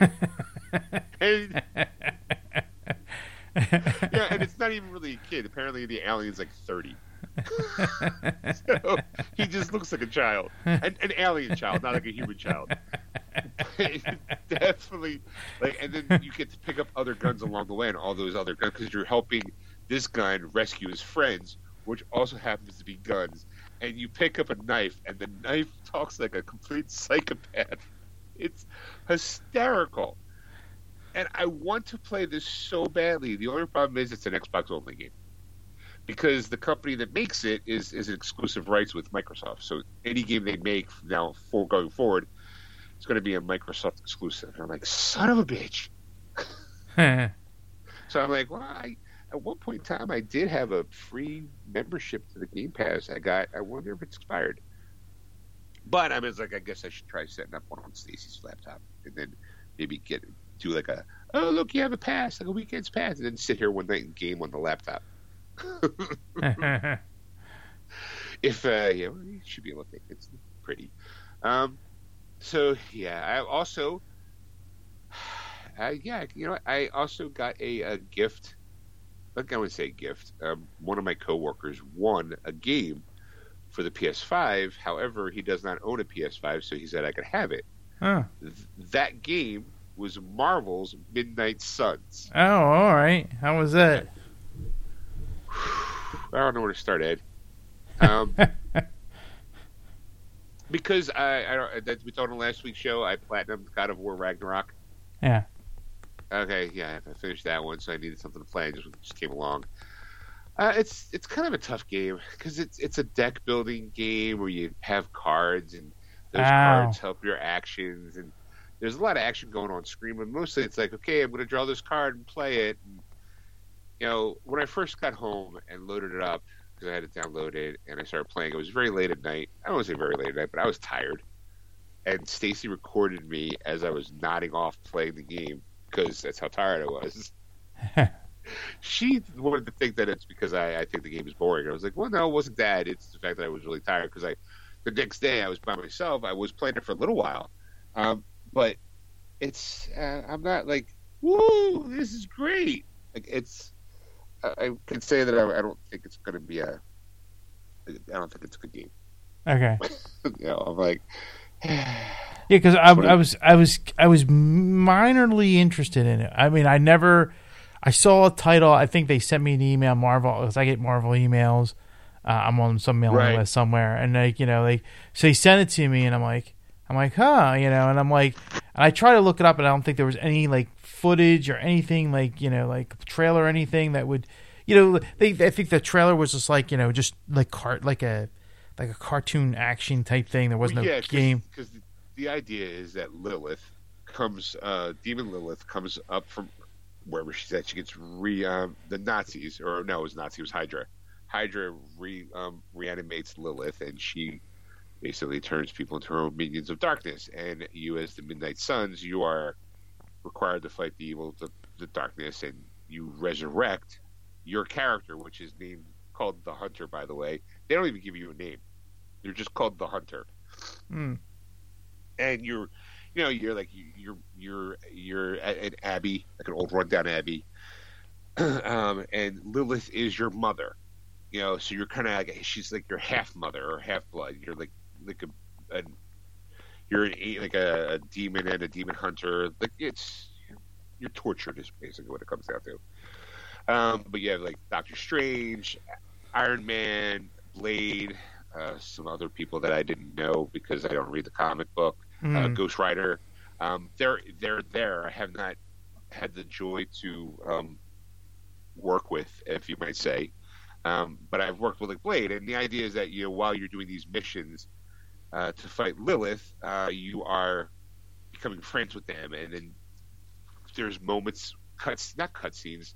yeah, and it's not even really a kid. Apparently, the alien's like thirty. So he just looks like a child, an, an alien child, not like a human child. Definitely, like, and then you get to pick up other guns along the way, and all those other guns, because you're helping this guy rescue his friends, which also happens to be guns. And you pick up a knife, and the knife talks like a complete psychopath. It's hysterical, and I want to play this so badly. The only problem is it's an Xbox only game, because the company that makes it is is exclusive rights with Microsoft. So any game they make now for going forward, it's going to be a Microsoft exclusive. And I'm like, son of a bitch. So I'm like, well, I, at one point in time, I did have a free membership to the Game Pass I got. I wonder if it's expired. But I was like, I guess I should try setting up one on Stacy's laptop, and then maybe get do like a, oh, look, you have a pass, like a weekend's pass, and then sit here one night and game on the laptop. If, uh, yeah, well, it should be looking, it's pretty. Um, So yeah, I also, uh, yeah, you know, I also got a, a gift. Like I would say, gift. Um, one of my coworkers won a game for the P S five. However, he does not own a P S five, so he said I could have it. Huh. Th- that game was Marvel's Midnight Suns. Oh, all right. How was that? I don't know where to start, Ed. Um, Because I, I don't, that we thought on last week's show, I platinumed God of War Ragnarok. Yeah. Okay, yeah, I finished that one, so I needed something to play. I just, just came along. Uh, it's it's kind of a tough game because it's it's a deck building game where you have cards, and those Ow. cards help your actions, and there's a lot of action going on screen, but mostly it's like, okay, I'm going to draw this card and play it. And, you know, when I first got home and loaded it up, I had it downloaded, and I started playing. It was very late at night. I don't want to say very late at night, but I was tired. And Stacy recorded me as I was nodding off playing the game because that's how tired I was. She wanted to think that it's because I, I think the game is boring. I was like, well, no, it wasn't that. It's the fact that I was really tired because I, the next day I was by myself. I was playing it for a little while. Um, but it's uh, I'm not like, woo, this is great. Like it's I can say that I, I don't think it's going to be a. I don't think it's a good game. Okay. You know, I'm like. yeah, because I, I was, I was, I was minorly interested in it. I mean, I never, I saw a title. I think they sent me an email, Marvel, because I get Marvel emails. Uh, I'm on some mailing right. list somewhere, and like you know, like so they sent it to me, and I'm like, I'm like, huh, you know, and I'm like, and I try to look it up, and I don't think there was any like footage or anything like, you know, like trailer or anything that would, you know, they, I think the trailer was just like, you know, just like cart, like a, like a cartoon action type thing. There wasn't well, yeah, a game. Cause the idea is that Lilith comes, uh, Demon Lilith comes up from wherever she's at. She gets re, um, the Nazis or no, it was Nazi, it was Hydra. Hydra re, um, reanimates Lilith, and she basically turns people into her own minions of darkness. And you, as the Midnight Suns, you are required to fight the evil, the the darkness, and you resurrect your character, which is named called the Hunter, by the way. They don't even give you a name. You're just called the Hunter. Mm. And you're, you know, you're like, you're, you're, you're an abbey, like an old rundown abbey. um, and Lilith is your mother, you know, so you're kind of like, she's like your half mother or half blood. You're like, like a, a you're an, like a, a demon and a demon hunter. Like it's, you're tortured is basically what it comes down to. Um, but you have like Doctor Strange, Iron Man, Blade, uh, some other people that I didn't know because I don't read the comic book, mm. uh, Ghost Rider. Um, they're they're there. I have not had the joy to um, work with, if you might say, um, but I've worked with like Blade, and the idea is that you know while you're doing these missions uh, to fight Lilith, uh, you are becoming friends with them, and then there's moments cuts not cutscenes.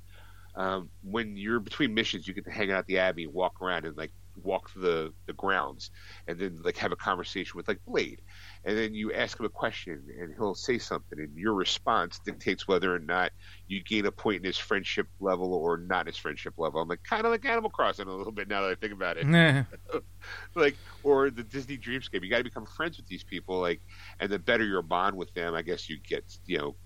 Um, when you're between missions, you get to hang out at the Abbey, walk around, and like walk the the grounds, and then like have a conversation with like Blade, and then you ask him a question, and he'll say something, and your response dictates whether or not you gain a point in his friendship level or not his friendship level. I'm like kind of like Animal Crossing a little bit now that I think about it, nah. like or the Disney Dreamscape. You got to become friends with these people, like, and the better your bond with them, I guess you get you know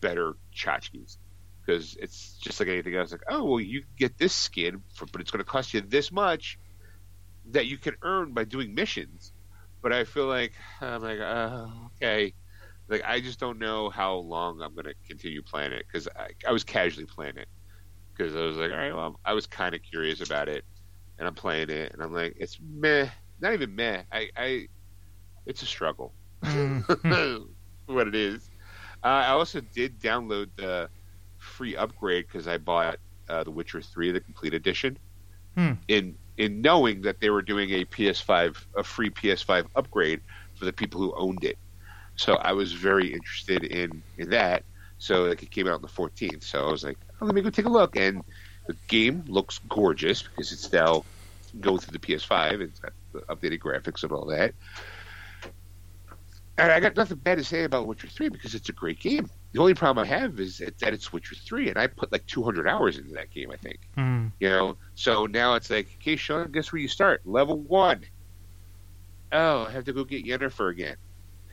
better tchotchkes. Because it's just like anything else. Like, oh, well, you get this skin, for, but it's going to cost you this much that you can earn by doing missions. But I feel like, I'm like, uh, okay. Like, I just don't know how long I'm going to continue playing it. Because I, I was casually playing it. Because I was like, all right, well, I was kind of curious about it. And I'm playing it. And I'm like, it's meh. Not even meh. I, I It's a struggle. What it is. Uh, I also did download the free upgrade because I bought uh, The Witcher three, the complete edition, hmm. in in knowing that they were doing a P S five, a free P S five upgrade for the people who owned it. So I was very interested in, in that. So like it came out on the fourteenth. So I was like, oh, let me go take a look. And the game looks gorgeous because it's now going through the P S five. It's got the updated graphics and all that. And I got nothing bad to say about Witcher three because it's a great game. The only problem I have is that it's Witcher three, and I put like two hundred hours into that game, I think. Mm. You know, so now it's like, okay, Sean, guess where you start? Level one. Oh, I have to go get Yennefer again.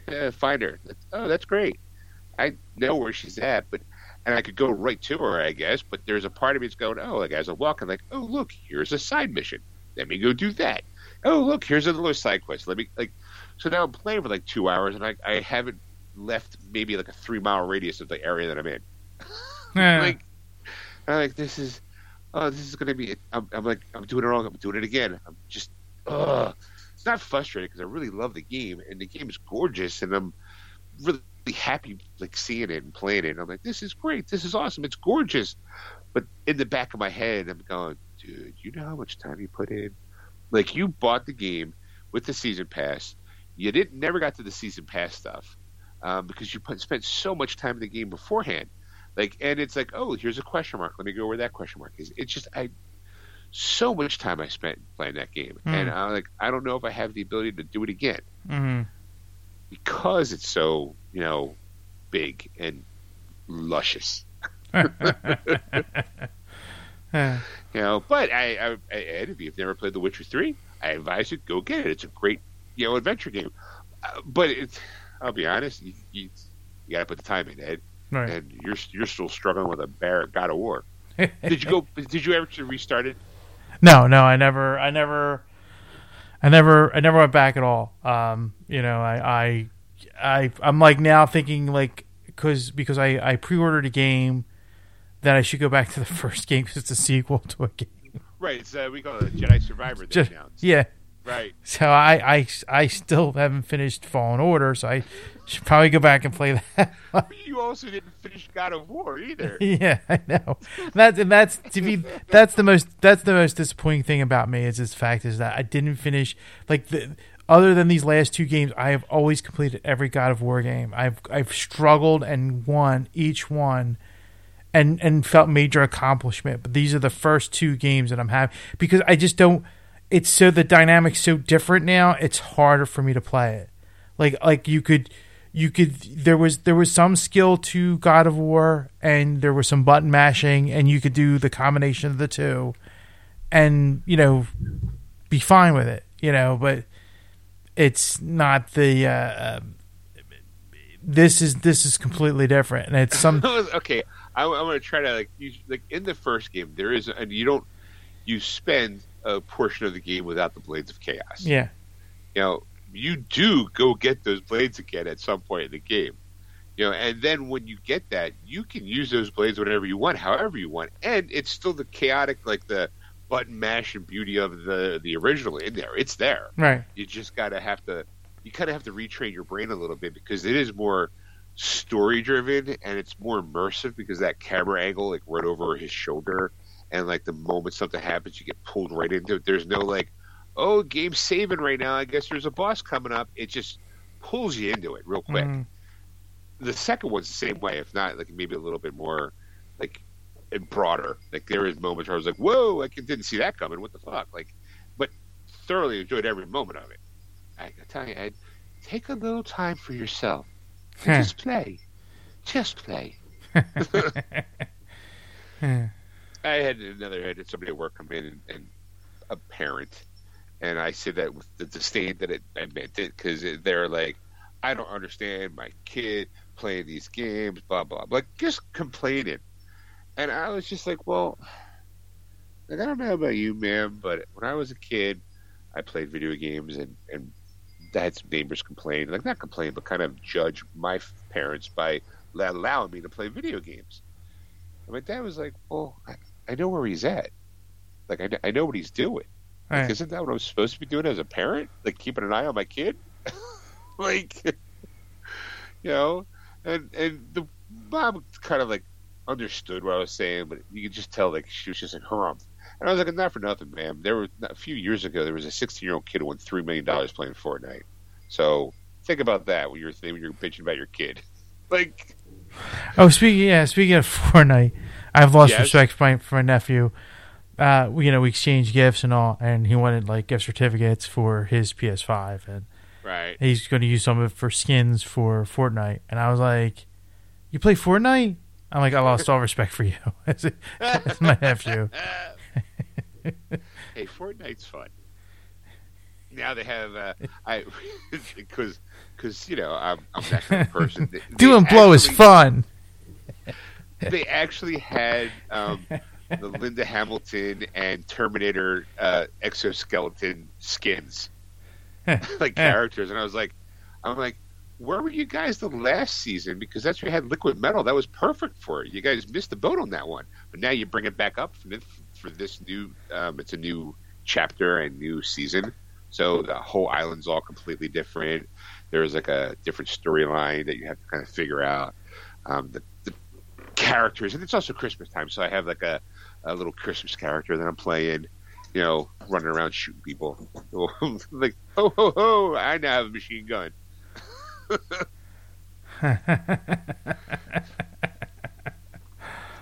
Uh, find her. Oh, that's great. I know where she's at, but and I could go right to her, I guess. But there's a part of me that's going, oh, like as I walk, I'm like, oh, look, here's a side mission. Let me go do that. Oh, look, here's another side quest. Let me like. So now I'm playing for like two hours, and I I haven't. left maybe like a three mile radius of the area that I'm in. Yeah. Like, I'm like this is, oh, this is gonna be. I'm, I'm like, I'm doing it wrong. I'm doing it again. I'm just, ugh. It's not frustrating because I really love the game and the game is gorgeous and I'm really happy like seeing it and playing it. And I'm like, this is great. This is awesome. It's gorgeous. But in the back of my head, I'm going, dude, you know how much time you put in? Like you bought the game with the season pass. You didn't never got to the season pass stuff. Um, because you put, spent so much time in the game beforehand, like, and it's like, oh, here's a question mark. Let me go where that question mark is. It's just I, so much time I spent playing that game, mm. and I like I don't know if I have the ability to do it again mm-hmm. because it's so you know big and luscious. You know, but I, I, I if you've never played The Witcher three, I advise you go get it. It's a great you know adventure game, uh, but it's. I'll be honest. You, you, you got to put the time in, Ed, right. And you're you're still struggling with a bear God of War. Did you go? Did you ever restart it? No, no, I never, I never, I never, I never went back at all. Um, you know, I, I, I I'm like now thinking like because because I, I pre-ordered a game that I should go back to the first game because it's a sequel to a game. Right. It's uh, we call it a Jedi Survivor. Just, now. Yeah. Right. So I, I, I still haven't finished Fallen Order, so I should probably go back and play that. But you also didn't finish God of War either. Yeah, I know. That's and that's to be that's the most that's the most disappointing thing about me is this fact is that I didn't finish like the other than these last two games, I have always completed every God of War game. I've I've struggled and won each one. And and felt major accomplishment. But these are the first two games that I'm having because I just don't It's so the dynamic's so different now. It's harder for me to play it. Like like you could, you could there was there was some skill to God of War, and there was some button mashing, and you could do the combination of the two, and you know, be fine with it, you know. But it's not the uh, this is this is completely different, and it's some okay. I, I want to try to like, you, like in the first game there is, and you don't you spend a portion of the game without the Blades of Chaos. Yeah, you know. You do go get those blades again at some point in the game, you know, and then when you get that, you can use those blades whenever you want, however you want, and it's still the chaotic, like the button mash and beauty of the the original in there. It's there, right? You just gotta have to, you kind of have to retrain your brain a little bit because it is more story driven and it's more immersive because that camera angle, like right over his shoulder, and like the moment something happens, you get pulled right into it. There's no like, oh, game's saving right now, I guess there's a boss coming up. It just pulls you into it real quick. Mm. The second one's the same way, if not like maybe a little bit more like and broader. Like there is moments where I was like, whoa, I didn't see that coming. What the fuck? Like, but thoroughly enjoyed every moment of it. I tell you, Ed, take a little time for yourself. Just play. Just play. I had another, I had somebody at work come in and, and a parent. And I said that with the disdain that it, I meant it, because they're like, I don't understand my kid playing these games, blah, blah, blah. Like, just complaining. And I was just like, well, like, I don't know about you, ma'am, but when I was a kid, I played video games, and, and I had some neighbors complain. Like, not complain, but kind of judge my parents by allowing me to play video games. And my dad was like, well, I, I know where he's at. Like, I, I know what he's doing. Like, right. Isn't that what I'm supposed to be doing as a parent? Like, keeping an eye on my kid? Like, you know? And and the mom kind of, like, understood what I was saying, but you could just tell, like, she was just like, harumph. And I was like, not for nothing, ma'am. There were, a few years ago, there was a sixteen-year-old kid who won three million dollars playing Fortnite. So think about that when you're when you're bitching about your kid. Like... Oh, speaking, yeah, speaking of Fortnite, I've lost yes. respect for my, for my nephew. Uh, you know, we exchanged gifts and all, and he wanted like gift certificates for his P S five, and right, he's going to use some of it for skins for Fortnite. And I was like, "You play Fortnite?" I'm like, "I lost all respect for you." That's my nephew. Hey, Fortnite's fun. Now they have uh, I because because you know I'm I'm that kind of person. They, Do they and blow actually, is fun. They actually had. Um, The Linda Hamilton and Terminator uh, exoskeleton skins, like characters, and I was like, I'm like, where were you guys the last season? Because that's where you had Liquid Metal. That was perfect for it. You guys missed the boat on that one, but now you bring it back up for this, for this new. Um, it's a new chapter and new season, so the whole island's all completely different. There's like a different storyline that you have to kind of figure out. Um, the, the characters, and it's also Christmas time, so I have like a. A little Christmas character that I'm playing, you know, running around shooting people. Like, ho, ho, ho, I now have a machine gun.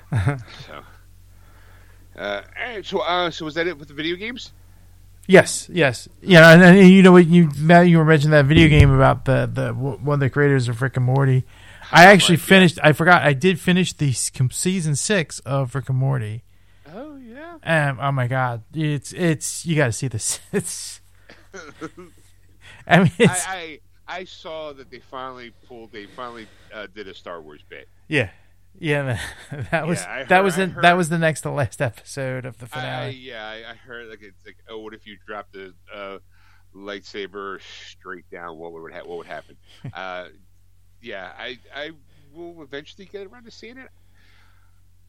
so, uh, and so, uh, so was that it with the video games? Yes, yes. Yeah, and, and you know what, you, Matt, you were mentioning that video game about the, the one of the creators of Rick and Morty. I actually finished, I forgot, I did finish the season six of Rick and Morty. Oh yeah! Um, oh my God, it's it's you got to see this. It's, I mean, it's, I, I I saw that they finally pulled. They finally uh, did a Star Wars bit. Yeah, yeah, man. that was yeah, that heard, was the, heard, that was the next to last episode of the finale. I, yeah, I, I heard like it's like, oh, what if you dropped the uh, lightsaber straight down? What would ha- what would happen? uh, yeah, I I will eventually get around to seeing it.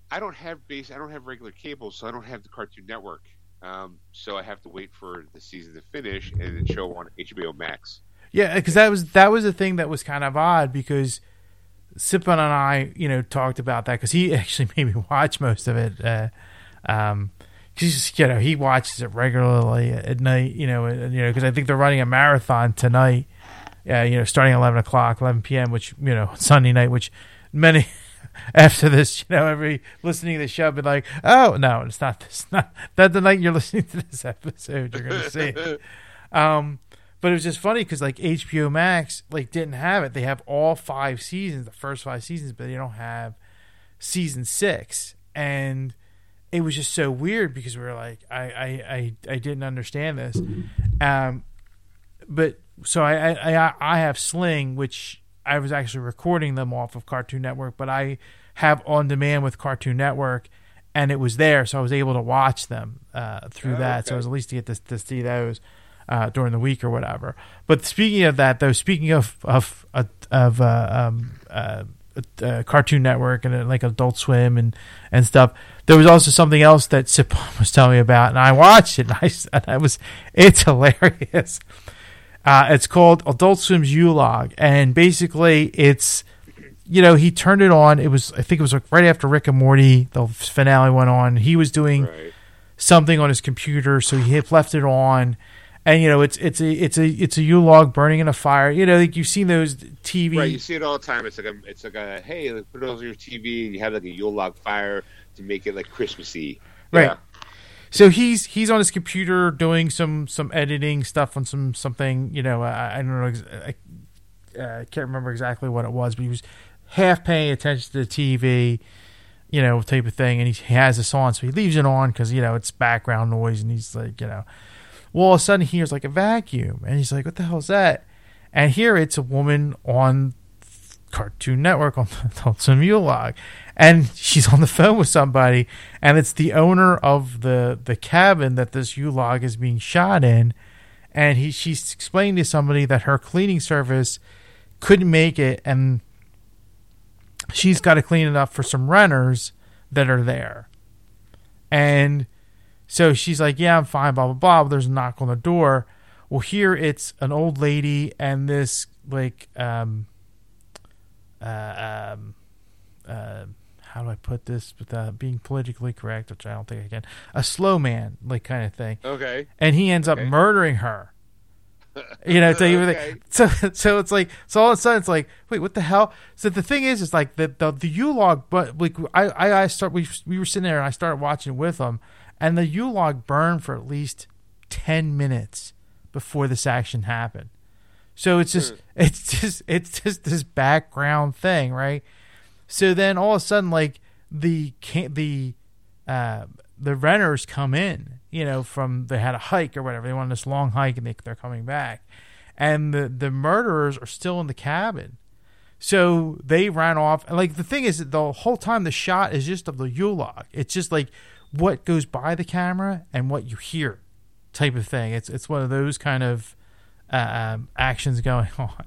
I don't have base. I don't have regular cable, so I don't have the Cartoon Network. Um, so I have to wait for the season to finish and then show on H B O Max. Yeah, because that was that was the thing that was kind of odd because Sipon and I, you know, talked about that because he actually made me watch most of it. Uh, um, cause, you know, he watches it regularly at night. You know, and, you know, because I think they're running a marathon tonight. Uh, you know, starting at eleven o'clock, eleven p.m., which you know, Sunday night, which many. After this, you know, every listening to the show, be like, "Oh no, it's not this. Not that the night you're listening to this episode, you're going to see." It. Um, But it was just funny because like H B O Max like didn't have it. They have all five seasons, the first five seasons, but they don't have season six. And it was just so weird because we were like, I I, I, I didn't understand this. Um, but so I, I I have Sling, which I was actually recording them off of Cartoon Network, but I have On Demand with Cartoon Network, and it was there, so I was able to watch them uh, through oh, that. Okay. So I was at least to get to, to see those uh, during the week or whatever. But speaking of that, though, speaking of of of uh, um, uh, uh, Cartoon Network and uh, like Adult Swim and, and stuff, there was also something else that Sipon was telling me about, and I watched it, and I, and I was it's hilarious. Uh, it's called Adult Swim's U-Log, and basically it's, you know, he turned it on. It was, I think it was like right after Rick and Morty, the finale went on. He was doing right. something on his computer, so he had left it on. And you know, it's it's a it's a it's a U-Log burning in a fire. You know, like you've seen those T V, right? You see it all the time. It's like a, it's like a hey, like put it on your T V and you have like a U-Log fire to make it like Christmassy, yeah. right? So he's he's on his computer doing some, some editing stuff on some something, you know, I, I don't know, I, I can't remember exactly what it was, but he was half paying attention to the T V, you know, type of thing, and he has this on, so he leaves it on because, you know, it's background noise, and he's like, you know. Well, all of a sudden, he hears like a vacuum, and he's like, what the hell is that? And here it's a woman on Cartoon Network on some U-Log, and she's on the phone with somebody, and it's the owner of the the cabin that this U-Log is being shot in, and he she's explaining to somebody that her cleaning service couldn't make it, and she's got to clean it up for some renters that are there. And so she's like, yeah, I'm fine, blah blah blah. But there's a knock on the door. Well, here it's an old lady and this like um Uh, um, uh, how do I put this without being politically correct, which I don't think I can, a slow man, like kind of thing. Okay. And he ends okay. up murdering her. You know, so, okay. so so it's like, so all of a sudden it's like, wait, what the hell? So the thing is, it's like the, the, the U-Log, but like I, I, I start, we, we were sitting there and I started watching with them, and the U-Log burned for at least ten minutes before this action happened. So it's just, it's just, it's just this background thing, right? So then all of a sudden, like the the uh, the renters come in, you know, from they had a hike or whatever. They went on this long hike and they, they're coming back, and the the murderers are still in the cabin. So they ran off. And like the thing is, that the whole time the shot is just of the U-Log. It's just like what goes by the camera and what you hear, type of thing. It's it's one of those kind of. Um, actions going on,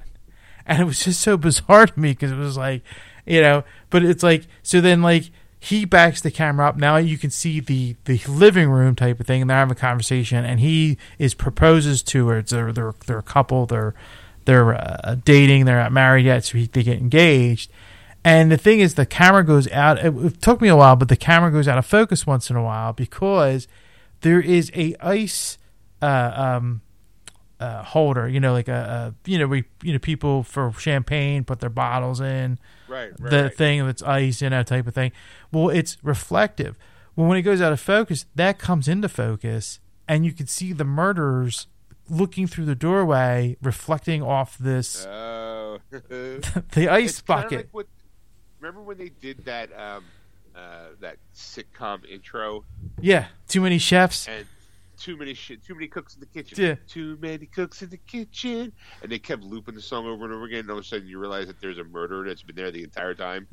and it was just so bizarre to me because it was like, you know, but it's like, so then like he backs the camera up, now you can see the the living room type of thing, and they're having a conversation, and he is proposes to her. It's a, they're they're a couple, they're they're uh, dating, they're not married yet, so he, they get engaged, and the thing is the camera goes out. It, it took me a while, but the camera goes out of focus once in a while because there is a ice uh, um. Uh, holder, you know, like a, a you know we you know people for champagne put their bottles in, right, right the right. thing that's ice, you know, type of thing. Well, it's reflective. Well, when it goes out of focus, that comes into focus, and you can see the murderers looking through the doorway, reflecting off this oh. the ice it's bucket. Kind of like what, remember when they did that um, uh, that sitcom intro? Yeah, Too Many Chefs. And- Too many shit. Too many cooks in the kitchen. Yeah. Too many cooks in the kitchen. And they kept looping the song over and over again. And all of a sudden, you realize that there's a murderer that's been there the entire time.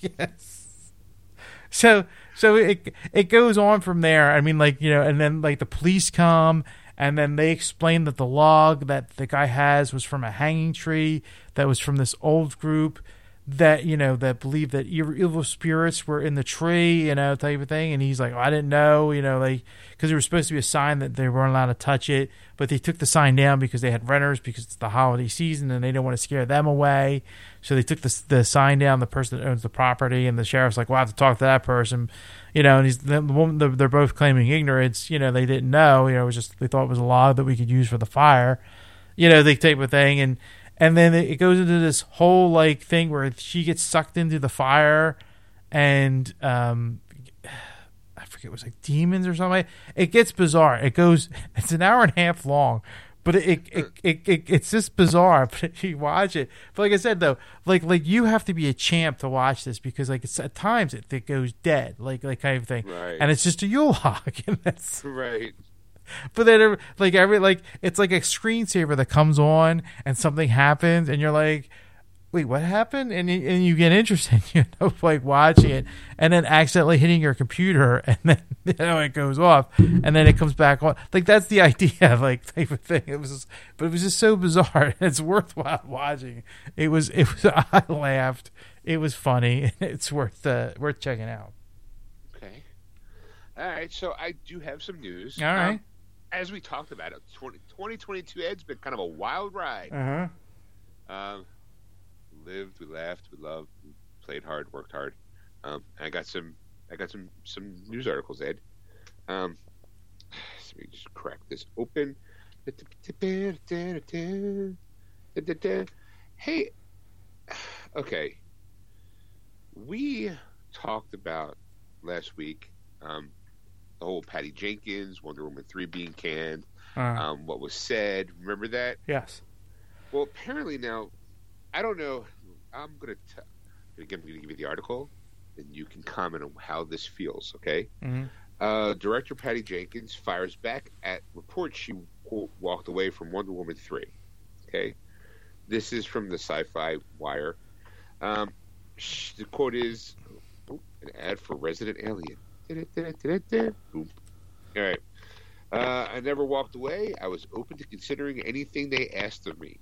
Yes. So, so it it goes on from there. I mean, like you know, and then like the police come, and then they explain that the log that the guy has was from a hanging tree that was from this old group that you know that believed that evil spirits were in the tree, you know, type of thing. And he's like, oh, I didn't know, you know, like because there was supposed to be a sign that they weren't allowed to touch it, but they took the sign down because they had renters because it's the holiday season and they don't want to scare them away, so they took the the sign down. The person that owns the property and the sheriff's like, well, I have to talk to that person, you know. And he's the woman, they're both claiming ignorance, you know, they didn't know, you know, it was just they thought it was a log that we could use for the fire, you know, they type of thing. And. And then it goes into this whole like thing where she gets sucked into the fire, and um, I I forget, it was like demons or something. It gets bizarre. It goes, it's an hour and a half long, but it, it, it, it, it it's just bizarre. But you watch it. But like I said, though, like, like you have to be a champ to watch this, because like it's at times it, it goes dead, like, like kind of thing. Right. And it's just a Yule log. And that's right. But then, like every, like it's like a screensaver that comes on and something happens, and you're like, wait, what happened? And and you get interested, you know, like watching it, and then accidentally hitting your computer, and then you know it goes off, and then it comes back on. Like that's the idea, like type of thing. It was, just, but it was just so bizarre. It's worthwhile watching. It was, it was. I laughed. It was funny. It's worth uh, worth checking out. Okay. All right. So I do have some news. All right. Um, as we talked about it, twenty twenty-two Ed's been kind of a wild ride. Uh huh. Um. Lived, we laughed, we loved, we played hard, worked hard. Um, I got some, I got some, some news articles, Ed. Um, so we just crack this open. Hey, okay. We talked about last week um, the whole Patty Jenkins, Wonder Woman three being canned. Uh, um, what was said? Remember that? Yes. Well, apparently now. I don't know. I'm gonna tell. Again, I'm gonna give you the article, and you can comment on how this feels. Okay. Mm-hmm. Uh, director Patty Jenkins fires back at reports she w- walked away from Wonder Woman three. Okay. This is from the Sci-Fi Wire. Um, sh- the quote is, boop, "An ad for Resident Alien." Boop. All right. Uh, I never walked away. I was open to considering anything they asked of me.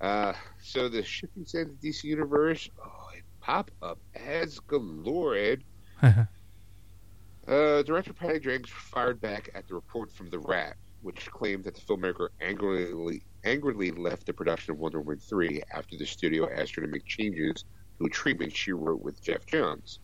Uh, so the shipping center of the D C Universe, oh, it pop up as galore, Ed. uh, director Patty Jenkins fired back at the report from The Wrap, which claimed that the filmmaker angrily, angrily left the production of Wonder Woman three after the studio asked her to make changes to a treatment she wrote with Jeff Johns.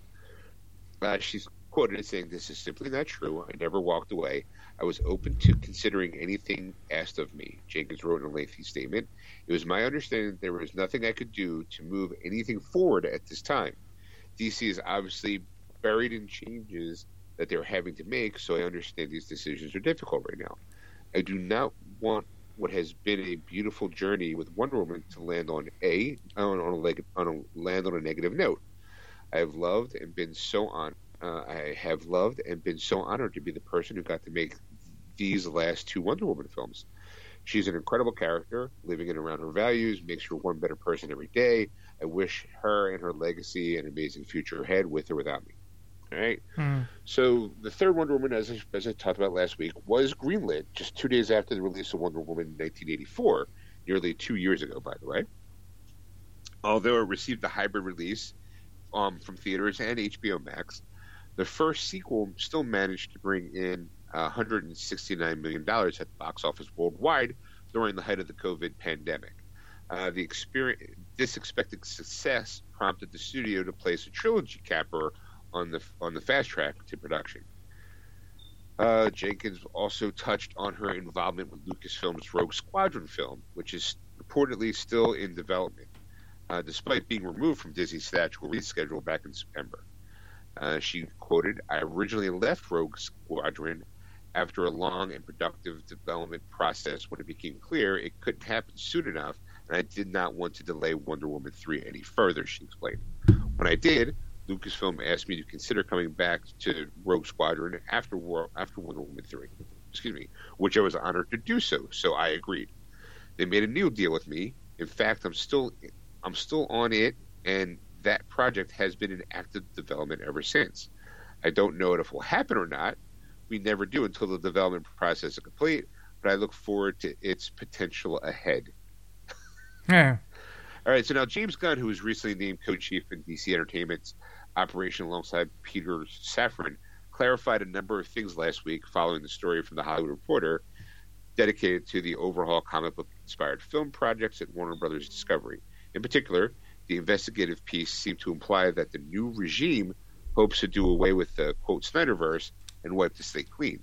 Uh, she's quoted as saying, "This is simply not true. I never walked away. I was open to considering anything asked of me," Jenkins wrote in a lengthy statement. "It was my understanding that there was nothing I could do to move anything forward at this time. D C is obviously buried in changes that they're having to make, so I understand these decisions are difficult right now. I do not want what has been a beautiful journey with Wonder Woman to land on a on, on, a, leg, on a land on a negative note. I have loved and been so on. Uh, I have loved and been so honored to be the person who got to make these last two Wonder Woman films. She's an incredible character, living in around her values, makes her one better person every day. I wish her and her legacy an amazing future ahead, with or without me." All right. Hmm. So the third Wonder Woman, as I, as I talked about last week, was greenlit just two days after the release of Wonder Woman in nineteen eighty-four, nearly two years ago, by the way. Although it received a hybrid release um, from theaters and H B O Max, the first sequel still managed to bring in one hundred sixty-nine million dollars at the box office worldwide during the height of the COVID pandemic. Uh, the experience, this expected success prompted the studio to place a trilogy capper on the on the fast track to production. Uh, Jenkins also touched on her involvement with Lucasfilm's Rogue Squadron film, which is reportedly still in development, uh, despite being removed from Disney's theatrical release schedule back in September. Uh, she quoted, "I originally left Rogue Squadron after a long and productive development process when it became clear it couldn't happen soon enough, and I did not want to delay Wonder Woman three any further," she explained. "When I did, Lucasfilm asked me to consider coming back to Rogue Squadron after, War- after Wonder Woman three, excuse me, which I was honored to do so, so I agreed. They made a new deal with me. In fact, I'm still, I'm still on it, and that project has been in active development ever since. I don't know if it will happen or not. We never do until the development process is complete, but I look forward to its potential ahead." Yeah. All right, so now James Gunn, who was recently named co-chief in D C Entertainment's operation alongside Peter Safran, clarified a number of things last week following the story from The Hollywood Reporter dedicated to the overhaul comic book-inspired film projects at Warner Brothers Discovery. In particular, the investigative piece seemed to imply that the new regime hopes to do away with the, quote, Snyderverse and wipe the slate clean.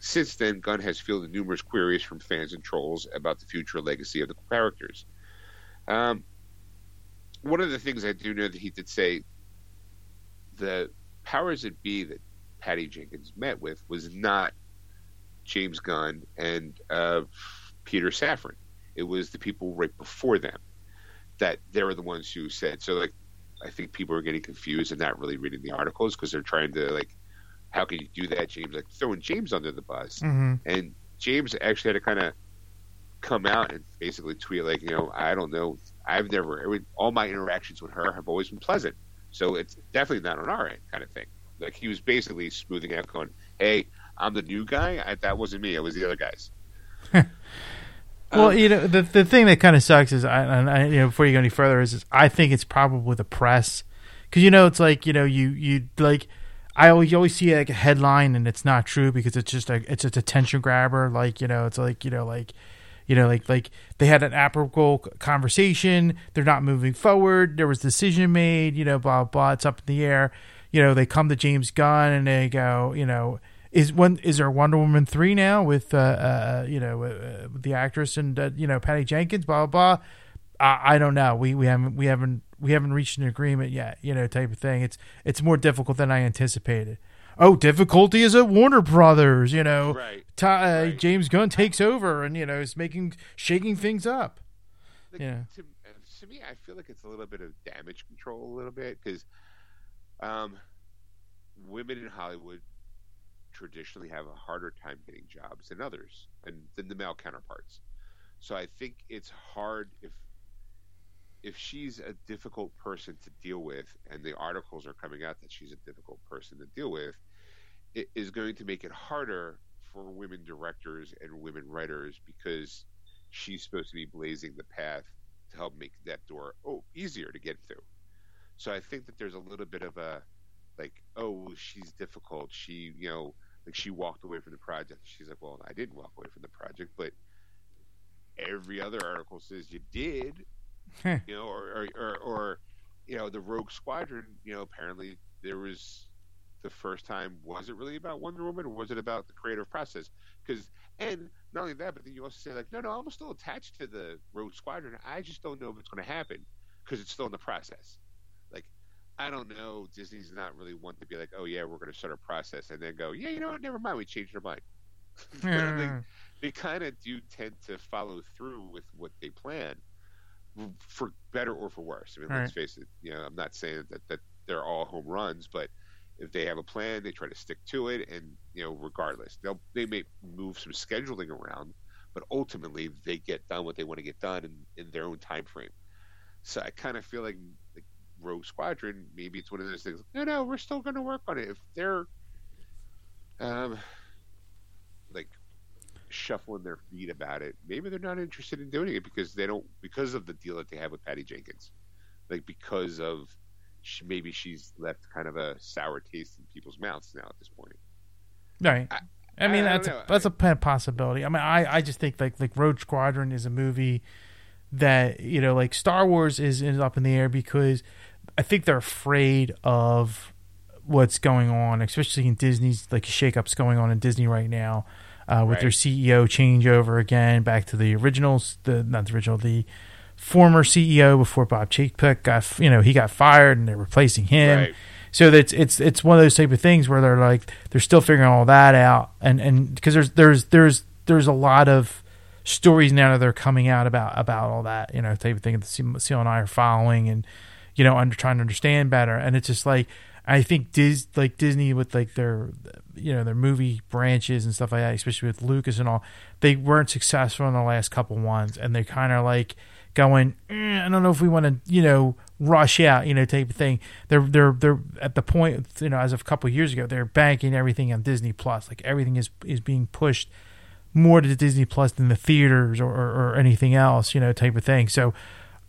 Since then, Gunn has fielded numerous queries from fans and trolls about the future legacy of the characters. Um, one of the things I do know that he did say, the powers that be that Patty Jenkins met with was not James Gunn and uh, Peter Safran. It was the people right before them that they were the ones who said. So, like, I think people are getting confused and not really reading the articles because they're trying to, like, how can you do that, James? Like, throwing James under the bus. Mm-hmm. And James actually had to kind of come out and basically tweet, like, you know, I don't know. I've never, would, all my interactions with her have always been pleasant. So it's definitely not on our end kind of thing. Like, he was basically smoothing out, going, hey, I'm the new guy. I, that wasn't me. It was the other guys. Well, um, you know, the the thing that kind of sucks is, I, and I, you know, before you go any further, is, is I think it's probably the press. Because, you know, it's like, you know, you, you like, I always, you always see, like, a headline and it's not true because it's just a, it's just a tension grabber. Like, you know, it's like, you know, like, you know, like, like they had an amicable conversation. They're not moving forward. There was a decision made, you know, blah, blah. It's up in the air. You know, they come to James Gunn and they go, you know, is one, is there Wonder Woman three now with, uh, uh you know, uh, the actress and, uh, you know, Patty Jenkins, blah, blah, blah. I, I don't know. We, we haven't, we haven't, we haven't reached an agreement yet, you know, type of thing. It's, it's more difficult than I anticipated. Oh, difficulty is at Warner Brothers, you know, right. T- uh, right. James Gunn takes over and, you know, is making, shaking things up. Like, yeah. To, to me, I feel like it's a little bit of damage control a little bit because um, women in Hollywood traditionally have a harder time getting jobs than others and than the male counterparts. So I think it's hard if, if she's a difficult person to deal with, and the articles are coming out that she's a difficult person to deal with, it is going to make it harder for women directors and women writers because she's supposed to be blazing the path to help make that door oh easier to get through. So I think that there's a little bit of a like, oh, she's difficult. She, you know, like she walked away from the project. She's like, well, I didn't walk away from the project, but every other article says you did. Huh. You know, or, or, or, or, you know, the Rogue Squadron, you know, apparently there was the first time, was it really about Wonder Woman or was it about the creative process? Because, and not only that, but then you also say, like, no, no, I'm still attached to the Rogue Squadron. I just don't know if it's going to happen because it's still in the process. Like, I don't know. Disney's not really one to be like, oh, yeah, we're going to start a process and then go, yeah, you know what? Never mind. We changed our mind. Yeah. They, they kind of do tend to follow through with what they plan. For better or for worse. I mean, all let's right. face it. You know, I'm not saying that, that they're all home runs, but if they have a plan, they try to stick to it. And you know, regardless, they'll they may move some scheduling around, but ultimately they get done what they want to get done in, in their own time frame. So I kind of feel like, like Rogue Squadron. Maybe it's one of those things. No, no, we're still going to work on it. If they're um, like. shuffling their feet about it, maybe they're not interested in doing it because they don't because of the deal that they have with Patty Jenkins, like because of she, maybe she's left kind of a sour taste in people's mouths now at this point. Right. I, I mean I that's a, that's I, a possibility. I mean I, I just think like like Rogue Squadron is a movie that you know like Star Wars is, is up in the air because I think they're afraid of what's going on, especially in Disney's like shakeups going on in Disney right now. Uh, with right. their C E O changeover again, back to the originals, the not the original, the former C E O before Bob Chapek got, you know, he got fired and they're replacing him. Right. So that's it's it's one of those type of things where they're like they're still figuring all that out, and and because there's there's there's there's a lot of stories now that are coming out about about all that, you know, type of thing that Seal and I are following and you know under trying to understand better, and it's just like. I think Dis like Disney with like their you know their movie branches and stuff like that, especially with Lucas and all, they weren't successful in the last couple ones, and they're kind of like going, eh, I don't know if we want to you know rush out you know type of thing. They're they're they're at the point you know as of a couple of years ago, they're banking everything on Disney Plus, like everything is is being pushed more to Disney Plus than the theaters or, or, or anything else you know type of thing. So.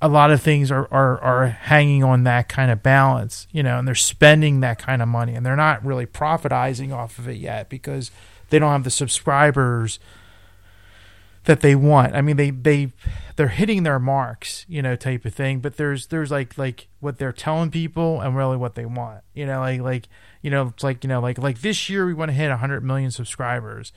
A lot of things are, are, are hanging on that kind of balance, you know, and they're spending that kind of money and they're not really profitizing off of it yet because they don't have the subscribers that they want. I mean, they, they, they're hitting their marks, you know, type of thing, but there's, there's like, like what they're telling people and really what they want, you know, like, like, you know, it's like, you know, like, like this year we want to hit a hundred million subscribers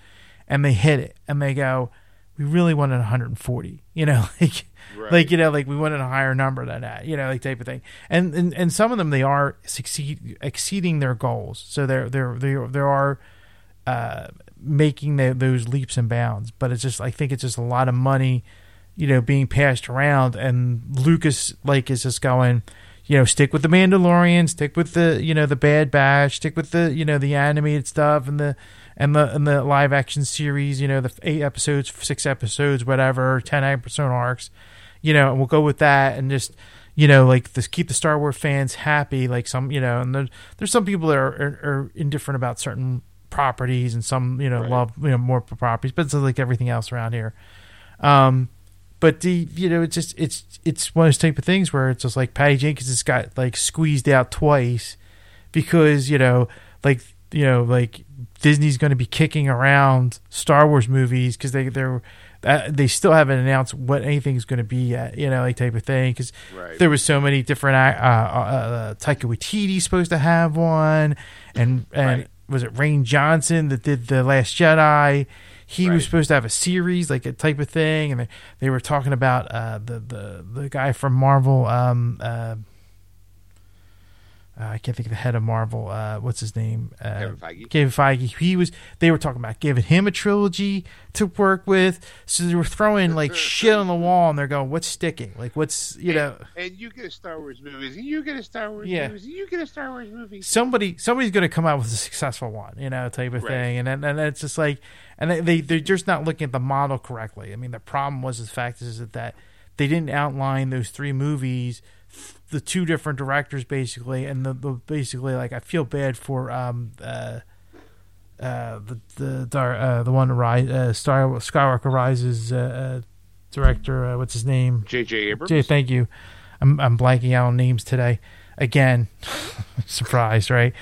and they hit it and they go, we really wanted one hundred forty, you know, like, right. like, you know, like we wanted a higher number than that, you know, like type of thing. And, and, and some of them, they are succeed exceeding their goals. So they're, they're, they're, they are, uh, making the, those leaps and bounds, but it's just, I think it's just a lot of money, you know, being passed around, and Lucas like is just going, you know, stick with the Mandalorian, stick with the, you know, the Bad Batch, stick with the, you know, the animated stuff and the, and the, and the live action series, you know, the eight episodes, six episodes, whatever, ten episode arcs, you know, and we'll go with that. And just, you know, like this, keep the Star Wars fans happy. Like some, you know, and there, there's some people that are, are, are indifferent about certain properties, and some, you know, right. love, you know, more properties, but it's like everything else around here. Um, But the you know it's just it's it's one of those type of things where it's just like Patty Jenkins has got like squeezed out twice, because you know like you know like Disney's going to be kicking around Star Wars movies because they they're uh, they still haven't announced what anything's going to be yet, you know, like type of thing, because right. there was so many different uh, uh, uh, Taika Waititi's supposed to have one, and and right. was it Rian Johnson that did The Last Jedi? He right. was supposed to have a series, like a type of thing, and they, they were talking about uh, the the the guy from Marvel. Um, uh, I can't think of the head of Marvel. Uh, what's his name? Uh, Kevin Feige. Kevin Feige. He was. They were talking about giving him a trilogy to work with. So they were throwing like shit on the wall, and they're going, "What's sticking? Like, what's you and, know?" And you get a Star Wars movies, and you get a Star Wars yeah. movies, and you get a Star Wars movie. Somebody, somebody's going to come out with a successful one, you know, type of right. thing, and and it's just like. And they, they, they're just not looking at the model correctly. I mean, the problem was the fact is that they didn't outline those three movies, the two different directors, basically. And the, the basically, like, I feel bad for um uh uh the the the, uh, the one rise uh, Star Skywalker Rises uh, uh, director. Uh, what's his name? J J Abrams. J, thank you. I'm I'm blanking out on names today. Again, surprised, right?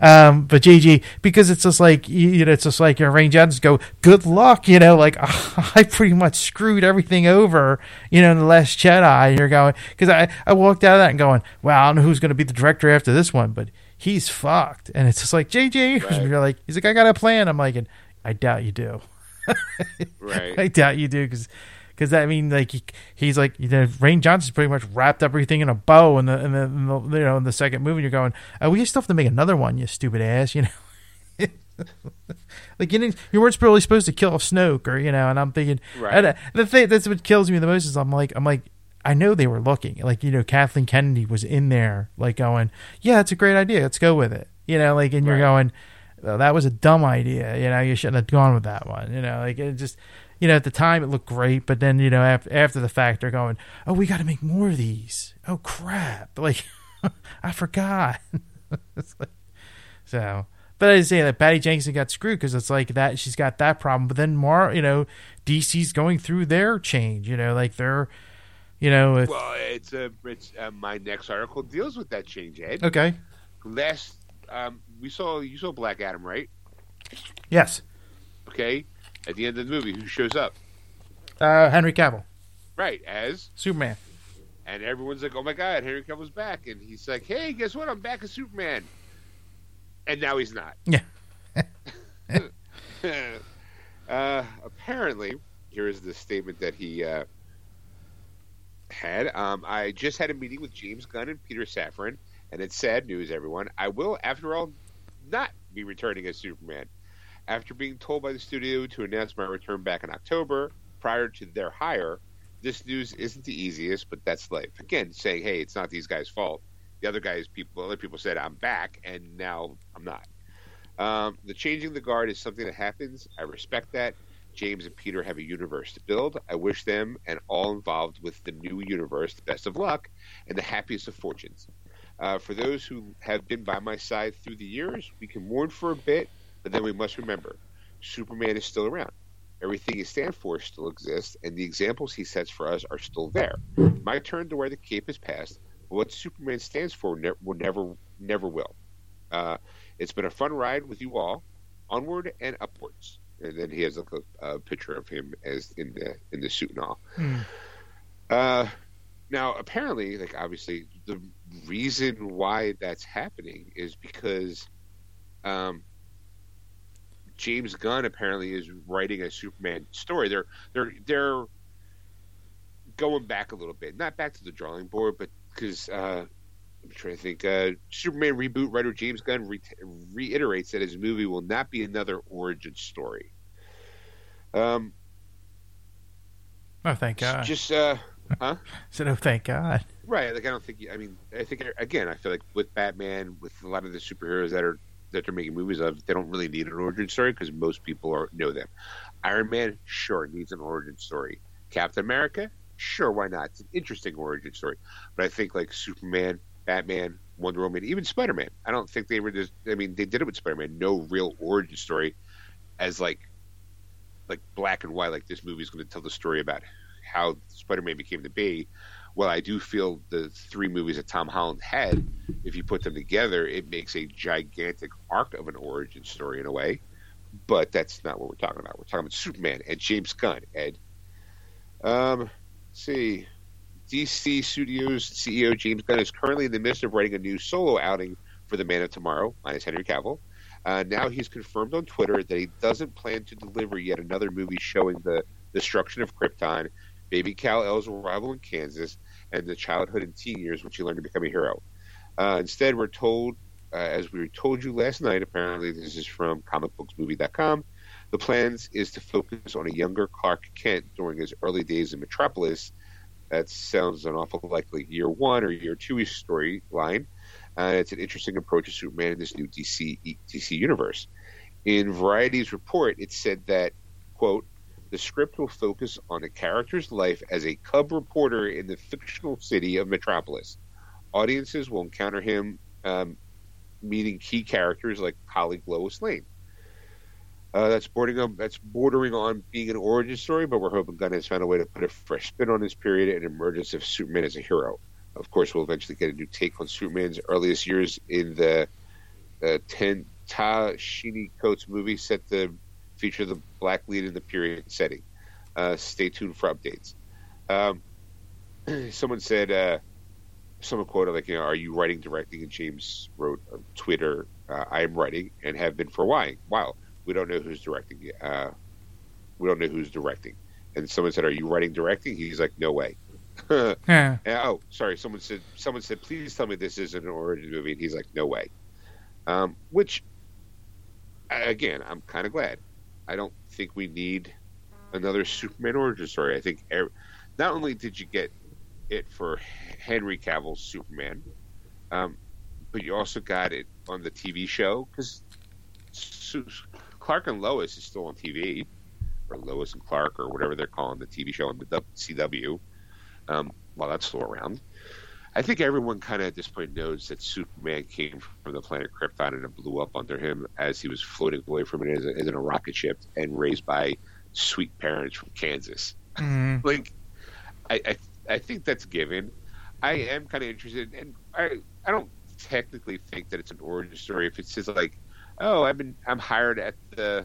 Um, but J J, because it's just like, you know, it's just like your Rian Johnson go, good luck, you know, like oh, I pretty much screwed everything over, you know, in The Last Jedi. You're going, because I, I walked out of that and going, wow, I don't know who's going to be the director after this one, but he's fucked. And it's just like J J, right. You're like, he's like, I got a plan. I'm like, I doubt you do. right. I doubt you do because. Because I mean, like he, he's like, you know, Rian Johnson's pretty much wrapped everything in a bow in the in the, in the you know in the second movie. And you're going, oh, we still have to make another one, you stupid ass, you know. like you didn't, you weren't really supposed to kill Snoke, or you know. And I'm thinking, right. And the thing that's what kills me the most is I'm like, I'm like, I know they were looking, like you know, Kathleen Kennedy was in there, like going, yeah, it's a great idea, let's go with it, you know, like, and you're right. going, oh, that was a dumb idea, you know, you shouldn't have gone with that one, you know, like it just. You know, at the time it looked great, but then, you know, after, after the fact, they're going, oh, we got to make more of these. Oh, crap. Like, I forgot. It's like, so, but I say that Patty Jenkins got screwed because it's like that. She's got that problem. But then, Mar, you know, D C's going through their change, you know, like they're, you know. It's, well, it's, a, it's uh, my next article deals with that change, Ed. Okay. Last, um, we saw, you saw Black Adam, right? Yes. Okay. At the end of the movie, who shows up? Uh, Henry Cavill. Right, as? Superman. And everyone's like, oh my god, Henry Cavill's back. And he's like, hey, guess what? I'm back as Superman. And now he's not. Yeah. uh, apparently, here is the statement that he uh, had. Um, I just had a meeting with James Gunn and Peter Safran, and it's sad news, everyone. I will, after all, not be returning as Superman. After being told by the studio to announce my return back in October, prior to their hire, this news isn't the easiest, but that's life. Again, saying, hey, it's not these guys' fault. The other guys, people, other people said, I'm back, and now I'm not. Um, the changing the guard is something that happens. I respect that. James and Peter have a universe to build. I wish them and all involved with the new universe the best of luck and the happiest of fortunes. Uh, for those who have been by my side through the years, we can mourn for a bit, but then we must remember, Superman is still around. Everything he stands for still exists, and the examples he sets for us are still there. My turn to wear the cape has passed, but what Superman stands for ne- will never, never will. Uh, it's been a fun ride with you all, onward and upwards. And then he has a, a picture of him as in the in the suit and all. Mm. Uh, now, apparently, like obviously, the reason why that's happening is because. Um, James Gunn apparently is writing a Superman story. They're they're they're going back a little bit, not back to the drawing board, but because uh, I'm trying to think. Uh, Superman reboot writer James Gunn re- reiterates that his movie will not be another origin story. Um. Oh, thank God. Just uh, huh? So no, thank God. Right. Like I don't think. I mean, I think again, I feel like with Batman, with a lot of the superheroes that are. that they're making movies of, they don't really need an origin story because most people are, know them. Iron Man, sure, needs an origin story. Captain America, sure, why not? It's an interesting origin story. But I think like Superman, Batman, Wonder Woman, even Spider-Man, I don't think they were just, I mean, they did it with Spider-Man, no real origin story as like like black and white, like this movie's going to tell the story about how Spider-Man became to be. Well, I do feel the three movies that Tom Holland had, if you put them together, it makes a gigantic arc of an origin story in a way. But that's not what we're talking about. We're talking about Superman and James Gunn, Ed. Um, let's see. D C Studios C E O James Gunn is currently in the midst of writing a new solo outing for The Man of Tomorrow, minus Henry Cavill. Uh, now he's confirmed on Twitter that he doesn't plan to deliver yet another movie showing the destruction of Krypton, Baby Kal-El's arrival in Kansas, and the childhood and teen years when she learned to become a hero. Uh, instead, we're told, uh, as we told you last night, apparently this is from comic books movie dot com, the plans is to focus on a younger Clark Kent during his early days in Metropolis. That sounds an awful lot like year one or year two storyline. Uh, it's an interesting approach to Superman in this new D C, D C universe. In Variety's report, it said that, quote, the script will focus on a character's life as a cub reporter in the fictional city of Metropolis. Audiences will encounter him um, meeting key characters like colleague Lois Lane. Uh, that's, bordering on, that's bordering on being an origin story, but we're hoping Gunn has found a way to put a fresh spin on this period and emergence of Superman as a hero. Of course, we'll eventually get a new take on Superman's earliest years in the uh, ten Ta-Nehisi Coates movie set to feature the black lead in the period setting. Uh, stay tuned for updates. Um, someone said, uh, someone quoted, like, you know, are you writing, directing? And James wrote on Twitter, uh, I am writing and have been for a while. Wow, we don't know who's directing. Uh, we don't know who's directing. And someone said, are you writing, directing? He's like, no way. yeah. and, oh, sorry. Someone said, someone said, please tell me this isn't an origin movie. And he's like, no way. Um, which, again, I'm kind of glad. I don't think we need another Superman origin story. I think every, not only did you get it for Henry Cavill's Superman, um, but you also got it on the T V show because Clark and Lois is still on T V, or Lois and Clark, or whatever they're calling the T V show on the C W. Um, while that's still around, I think everyone kind of at this point knows that Superman came from the planet Krypton and it blew up under him as he was floating away from it as, a, as in a rocket ship and raised by sweet parents from Kansas. Mm-hmm. like, I, I I think that's given. I am kind of interested, and I I don't technically think that it's an origin story if it's just like, oh, I've been I'm hired at the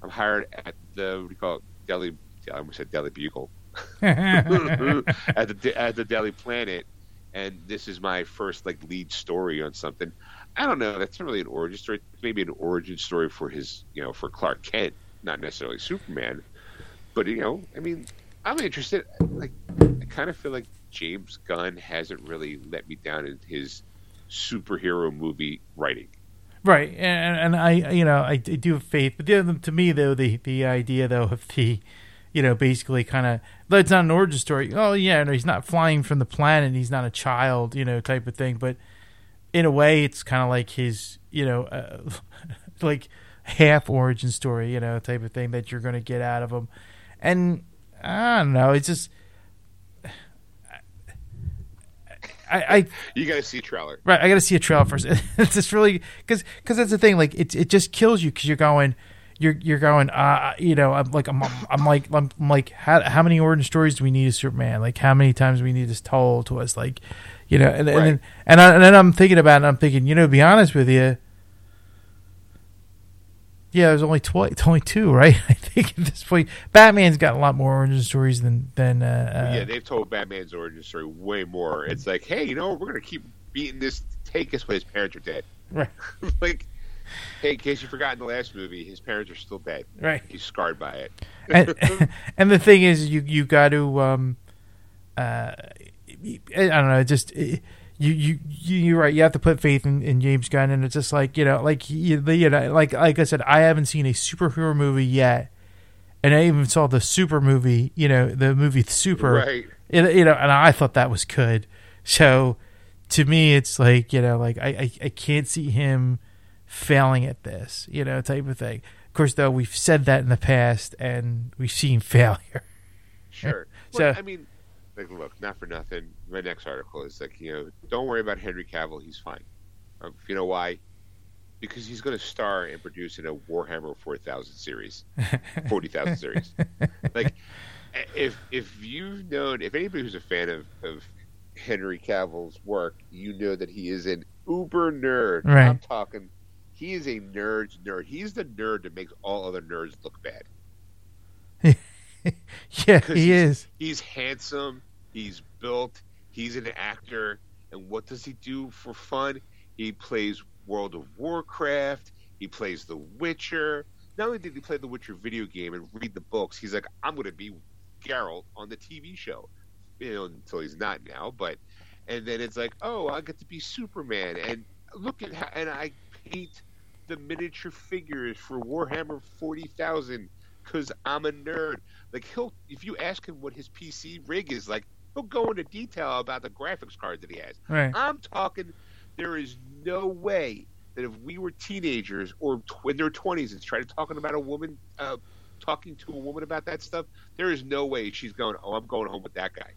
I'm hired at the what do you call it Daily I almost said Daily Bugle at the at the Daily Planet. And this is my first like lead story on something. I don't know. That's not really an origin story. It's maybe an origin story for his, you know, for Clark Kent, not necessarily Superman. But you know, I mean, I'm interested. Like, I kind of feel like James Gunn hasn't really let me down in his superhero movie writing. Right, and, and I, you know, I do have faith. But the other, to me though, the the idea though of the You know, basically kind of, though it's not an origin story. Oh, yeah, no, he's not flying from the planet. He's not a child, you know, type of thing. But in a way, it's kind of like his, you know, uh, like half origin story, you know, type of thing that you're going to get out of him. And I don't know. It's just, I, I you got to see a trailer. Right. I got to see a trailer first. It's just really, because that's the thing. Like, it, it just kills you because you're going, You're you're going, uh, you know, I'm like, I'm, I'm like, I'm like, how how many origin stories do we need of Superman? Like, how many times do we need this told to us? Like, you know, and right. and then, and, I, and then I'm thinking about it, and I'm thinking, you know, to be honest with you, yeah, there's only tw- it's only two, right? I think at this point, Batman's got a lot more origin stories than than. Uh, yeah, they've told Batman's origin story way more. It's like, hey, you know, we're gonna keep beating this. Take us when his parents are dead, right? like. Hey, in case you forgot, in the last movie, his parents are still dead. Right. He's scarred by it. and, and the thing is, you you got to, um, uh, I don't know, just you you you're right. You have to put faith in, in James Gunn, and it's just like you know, like you, you know, like like I said, I haven't seen a superhero movie yet, and I even saw the super movie, you know, the movie Super, right? You know, and I thought that was good. So to me, it's like you know, like I I, I can't see him failing at this, you know, type of thing. Of course, though, we've said that in the past, and we've seen failure. Sure. So well, I mean, like, look, not for nothing. My next article is like, you know, don't worry about Henry Cavill. He's fine. Um, you know why? Because he's going to star and produce in a Warhammer four thousand series, forty thousand series. Like, if if you've known, if anybody who's a fan of, of Henry Cavill's work, you know that he is an uber nerd. Right. I'm talking. He is a nerd's nerd. He's the nerd that makes all other nerds look bad. Yeah, he is. He's handsome. He's built. He's an actor. And what does he do for fun? He plays World of Warcraft. He plays The Witcher. Not only did he play The Witcher video game and read the books, he's like, I'm going to be Geralt on the T V show. You know, until he's not now. But and then it's like, oh, I get to be Superman. And look at how, and I paint the miniature figures for Warhammer forty thousand because I'm a nerd. Like, he'll, if you ask him what his P C rig is like, he'll go into detail about the graphics card that he has. Right. I'm talking, there is no way that if we were teenagers or in their twenties and started talking about a woman, uh, talking to a woman about that stuff, there is no way she's going, oh, I'm going home with that guy.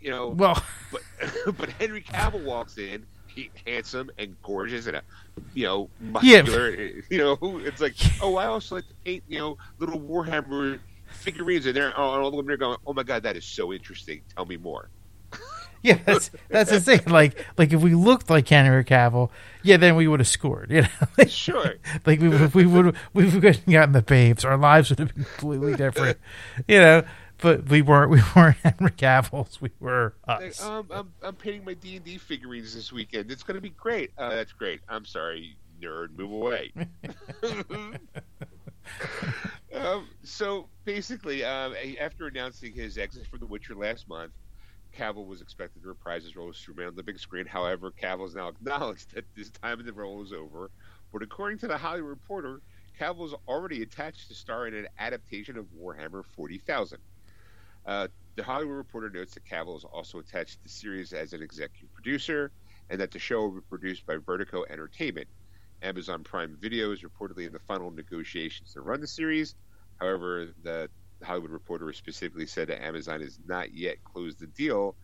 You know, well, but, but Henry Cavill walks in. He, handsome and gorgeous and a, you know, muscular, yeah. You know, it's like, oh, I also like to paint, you know, little Warhammer figurines in there, and all the women are going, oh my god, that is so interesting, tell me more. Yeah, that's that's the thing, like like if we looked like Henry Cavill, yeah, then we would have scored, you know. Like, sure, like we would we would we would have gotten the babes, our lives would have been completely different, you know. But we weren't. We weren't Henry Cavill's. We were us. Like, um, I'm I'm painting my D and D figurines this weekend. It's going to be great. Uh, that's great. I'm sorry, nerd. Move away. um, so basically, um, after announcing his exit from The Witcher last month, Cavill was expected to reprise his role as Superman on the big screen. However, Cavill has now acknowledged that this time in the role is over. But according to the Hollywood Reporter, Cavill is already attached to star in an adaptation of Warhammer forty thousand. Uh, the Hollywood Reporter notes that Cavill is also attached to the series as an executive producer, and that the show will be produced by Vertigo Entertainment. Amazon Prime Video is reportedly in the final negotiations to run the series. However, the Hollywood Reporter specifically said that Amazon has not yet closed the deal,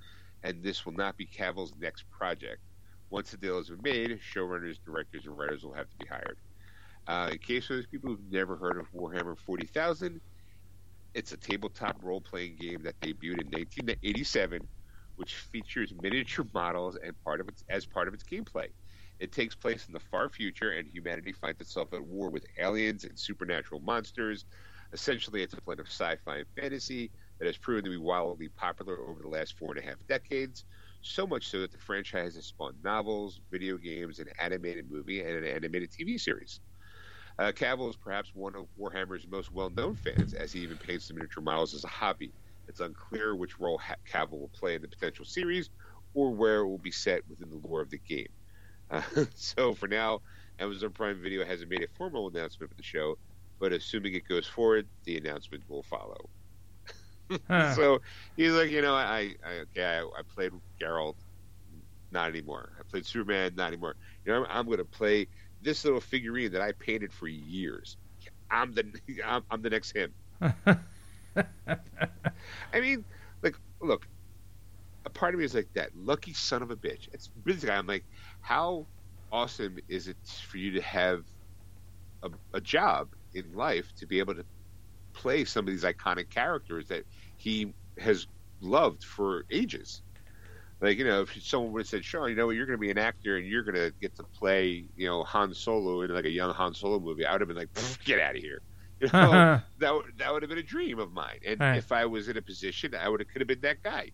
and this will not be Cavill's next project. Once the deal has been made, showrunners, directors, and writers will have to be hired. Uh, in case for those people who've never heard of Warhammer forty thousand, it's a tabletop role-playing game that debuted in nineteen eighty-seven, which features miniature models and part of its, as part of its gameplay. It takes place in the far future, and humanity finds itself at war with aliens and supernatural monsters. Essentially, it's a blend of sci-fi and fantasy that has proven to be wildly popular over the last four and a half decades, so much so that the franchise has spawned novels, video games, an animated movie, and an animated T V series. Uh, Cavill is perhaps one of Warhammer's most well-known fans, as he even paints the miniature models as a hobby. It's unclear which role ha- Cavill will play in the potential series, or where it will be set within the lore of the game. Uh, so for now, Amazon Prime Video hasn't made a formal announcement for the show, but assuming it goes forward, the announcement will follow. Huh. So he's like, you know, I I, okay, I, I played Geralt, not anymore. I played Superman, not anymore. You know, I'm, I'm going to play this little figurine that I painted for years. I'm the I'm, I'm the next him. I mean, like, look, a part of me is like, that lucky son of a bitch. It's really, I'm like, how awesome is it for you to have a, a job in life to be able to play some of these iconic characters that he has loved for ages. Like, you know, if someone would have said, Sean, you know what, you're going to be an actor and you're going to get to play, you know, Han Solo in like a young Han Solo movie, I would have been like, get out of here. You know, uh-huh. that, would, that would have been a dream of mine. And right. If I was in a position, I would have could have been that guy.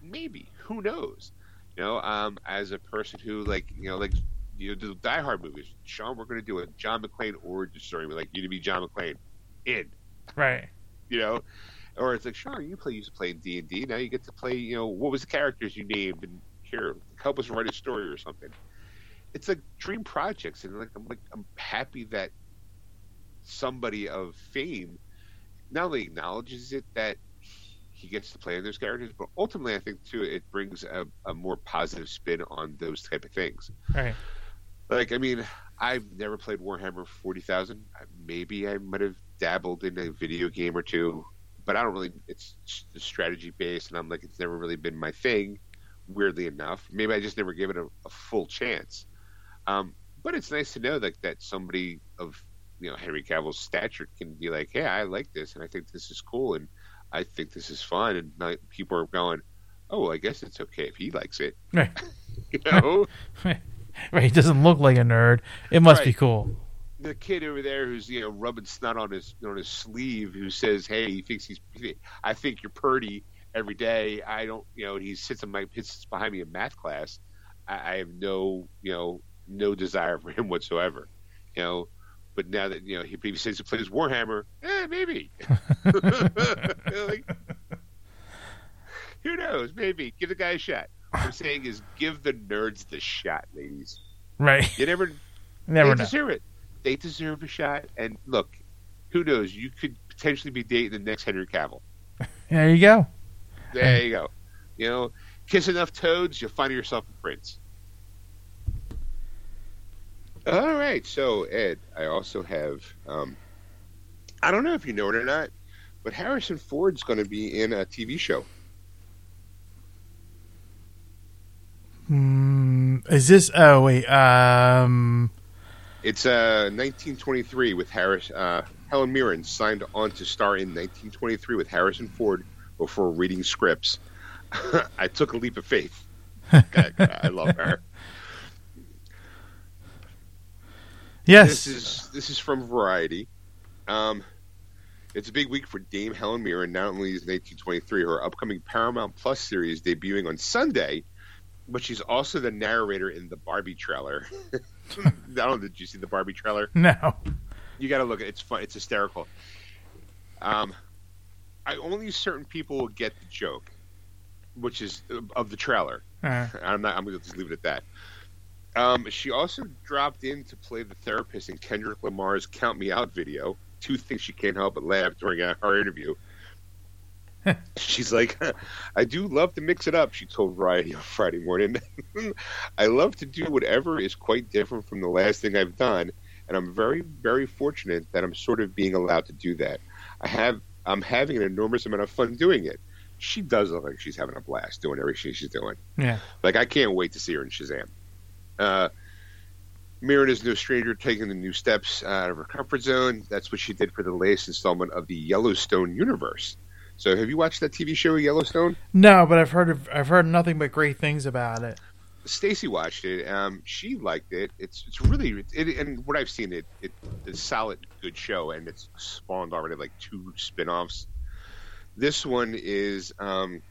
Maybe. Who knows? You know, um, as a person who, like, you know, like you know, the Die Hard movies. Sean, we're going to do a John McClane origin story. We're like, you need to be John McClane. In. Right. You know? Or it's like, Sean, you play, used to play D and D. Now you get to play, you know, what was the characters you named? And here, help us write a story or something. It's like dream projects. And like, I'm like, I'm happy that somebody of fame not only acknowledges it, that he gets to play in those characters, but ultimately I think too it brings a, a more positive spin on those type of things. Right. Like, I mean, I've never played Warhammer forty thousand. Maybe I might have dabbled in a video game or two, but I don't really, it's strategy based and I'm like, it's never really been my thing, weirdly enough. Maybe I just never gave it a, a full chance. Um, but it's nice to know that, that somebody of, you know, Henry Cavill's stature can be like, hey, I like this and I think this is cool and I think this is fun, and like, people are going, oh, well, I guess it's okay if he likes it. Right. You know? Right. He doesn't look like a nerd. It must right. be cool. The kid over there who's, you know, rubbing snot on his on his sleeve, who says, hey, he thinks he's, I think you're pretty every day. I don't, you know, and he sits in my, he sits behind me in math class. I, I have no, you know, no desire for him whatsoever. You know, but now that, you know, he, he says he plays Warhammer, eh, maybe. Like, who knows? Maybe. Give the guy a shot. What I'm saying is give the nerds the shot, ladies. Right. You never, never they know. Deserve it. They deserve a shot. And look, who knows? You could potentially be dating the next Henry Cavill. There you go. There you go. You know, kiss enough toads, you'll find yourself a prince. All right, so Ed, I also have, um, I don't know if you know it or not, but Harrison Ford's going to be in a T V show. Mm, is this, oh wait, um... It's uh, nineteen twenty-three with Harris, uh, Helen Mirren signed on to star in nineteen twenty-three with Harrison Ford before reading scripts. I took a leap of faith. God, God, I love her. Yes. This is this is from Variety. Um, it's a big week for Dame Helen Mirren. Not only is nineteen twenty-three her upcoming Paramount Plus series debuting on Sunday, but she's also the narrator in the Barbie trailer. I don't know, did you see the Barbie trailer? No. You got to look at it. It's fun. It's hysterical. Um, I only certain people will get the joke, which is of the trailer. Uh. I'm not. I'm going to just leave it at that. Um, she also dropped in to play the therapist in Kendrick Lamar's Count Me Out video. Two things she can't help but laugh during our interview. She's like, I do love to mix it up, she told Variety on Friday morning. I love to do whatever is quite different from the last thing I've done, and I'm very, very fortunate that I'm sort of being allowed to do that. I have, I'm having an enormous amount of fun doing it. She does look like she's having a blast doing everything she's doing. Yeah. Like, I can't wait to see her in Shazam. Uh, Mirren is no stranger taking the new steps out of her comfort zone. That's what she did for the latest installment of the Yellowstone universe. So, have you watched that T V show Yellowstone? No, but I've heard of, I've heard nothing but great things about it. Stacy watched it. Um, she liked it. It's it's really it, and what I've seen it, it it's a solid good show, and it's spawned already like two spinoffs. This one is. Um,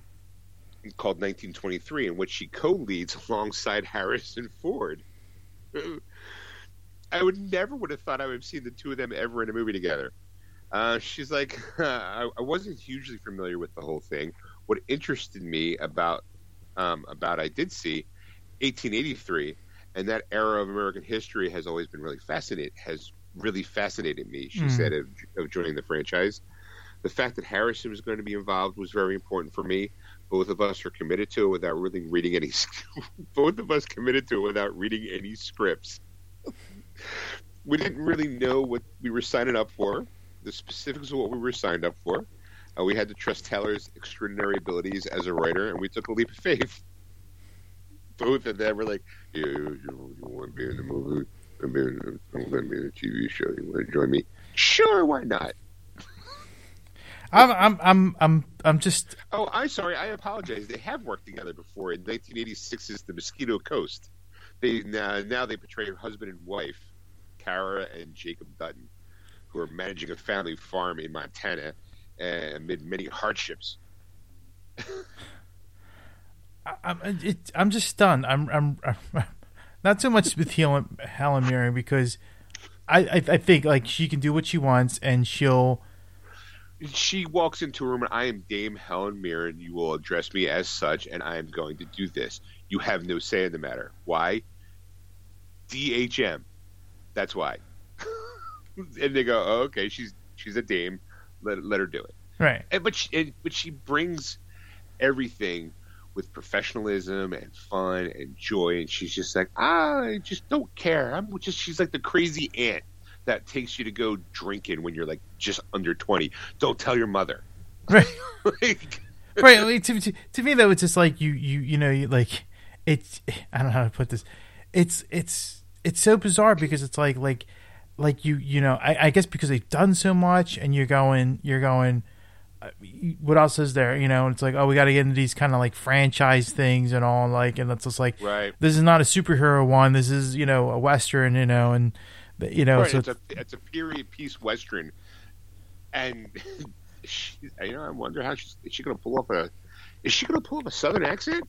called nineteen twenty-three, in which she co-leads alongside Harrison Ford. I would never would have thought I would have seen the two of them ever in a movie together. Uh, she's like, uh, I, I wasn't hugely familiar with the whole thing. What interested me about um, about I did see eighteen eighty-three, and that era of American history has always been really fascinating, has really fascinated me, she mm. said, of, of joining the franchise. The fact that Harrison was going to be involved was very important for me. Both of us are committed to it without really reading any. Both of us committed to it without reading any scripts. We didn't really know what we were signing up for, the specifics of what we were signed up for. Uh, we had to trust Taylor's extraordinary abilities as a writer, and we took a leap of faith. Both of them were like, "You, you, you want to be in the movie? I'm going to be in a T V show. You want to join me? Sure, why not?" I'm, I'm, I'm, I'm, I'm just. Oh, I'm sorry. I apologize. They have worked together before in nineteen eighty-six's *The Mosquito Coast*. They now, now they portray husband and wife, Kara and Jacob Dutton, who are managing a family farm in Montana uh, amid many hardships. I, I'm, it, I'm just stunned. I'm, I'm, I'm Not so much with Helen, Helen Mirren, because I, I I think like she can do what she wants, and she'll. She walks into a room, and I am Dame Helen Mirren. You will address me as such, and I am going to do this. You have no say in the matter. Why? D H M. That's why. And they go, oh, okay, she's she's a dame. Let let her do it. Right. And, but she and, but she brings everything with professionalism and fun and joy, and she's just like, I just don't care. I'm just she's like the crazy aunt that takes you to go drinking when you're like just under twenty. Don't tell your mother. Right. Like, right. I mean, to, to to me though, it's just like you you you know you, like it's I don't know how to put this. It's it's it's so bizarre because it's like like like you you know I, I guess because they've done so much and you're going you're going. What else is there? You know, it's like, oh, we got to get into these kind of like franchise things and all, like, and that's just like, right. This is not a superhero one. This is, you know, a Western, you know, and you know, right. so it's, it's a it's a period piece Western, and she, you know, I wonder how she's is she gonna pull off a is she gonna pull off a Southern accent?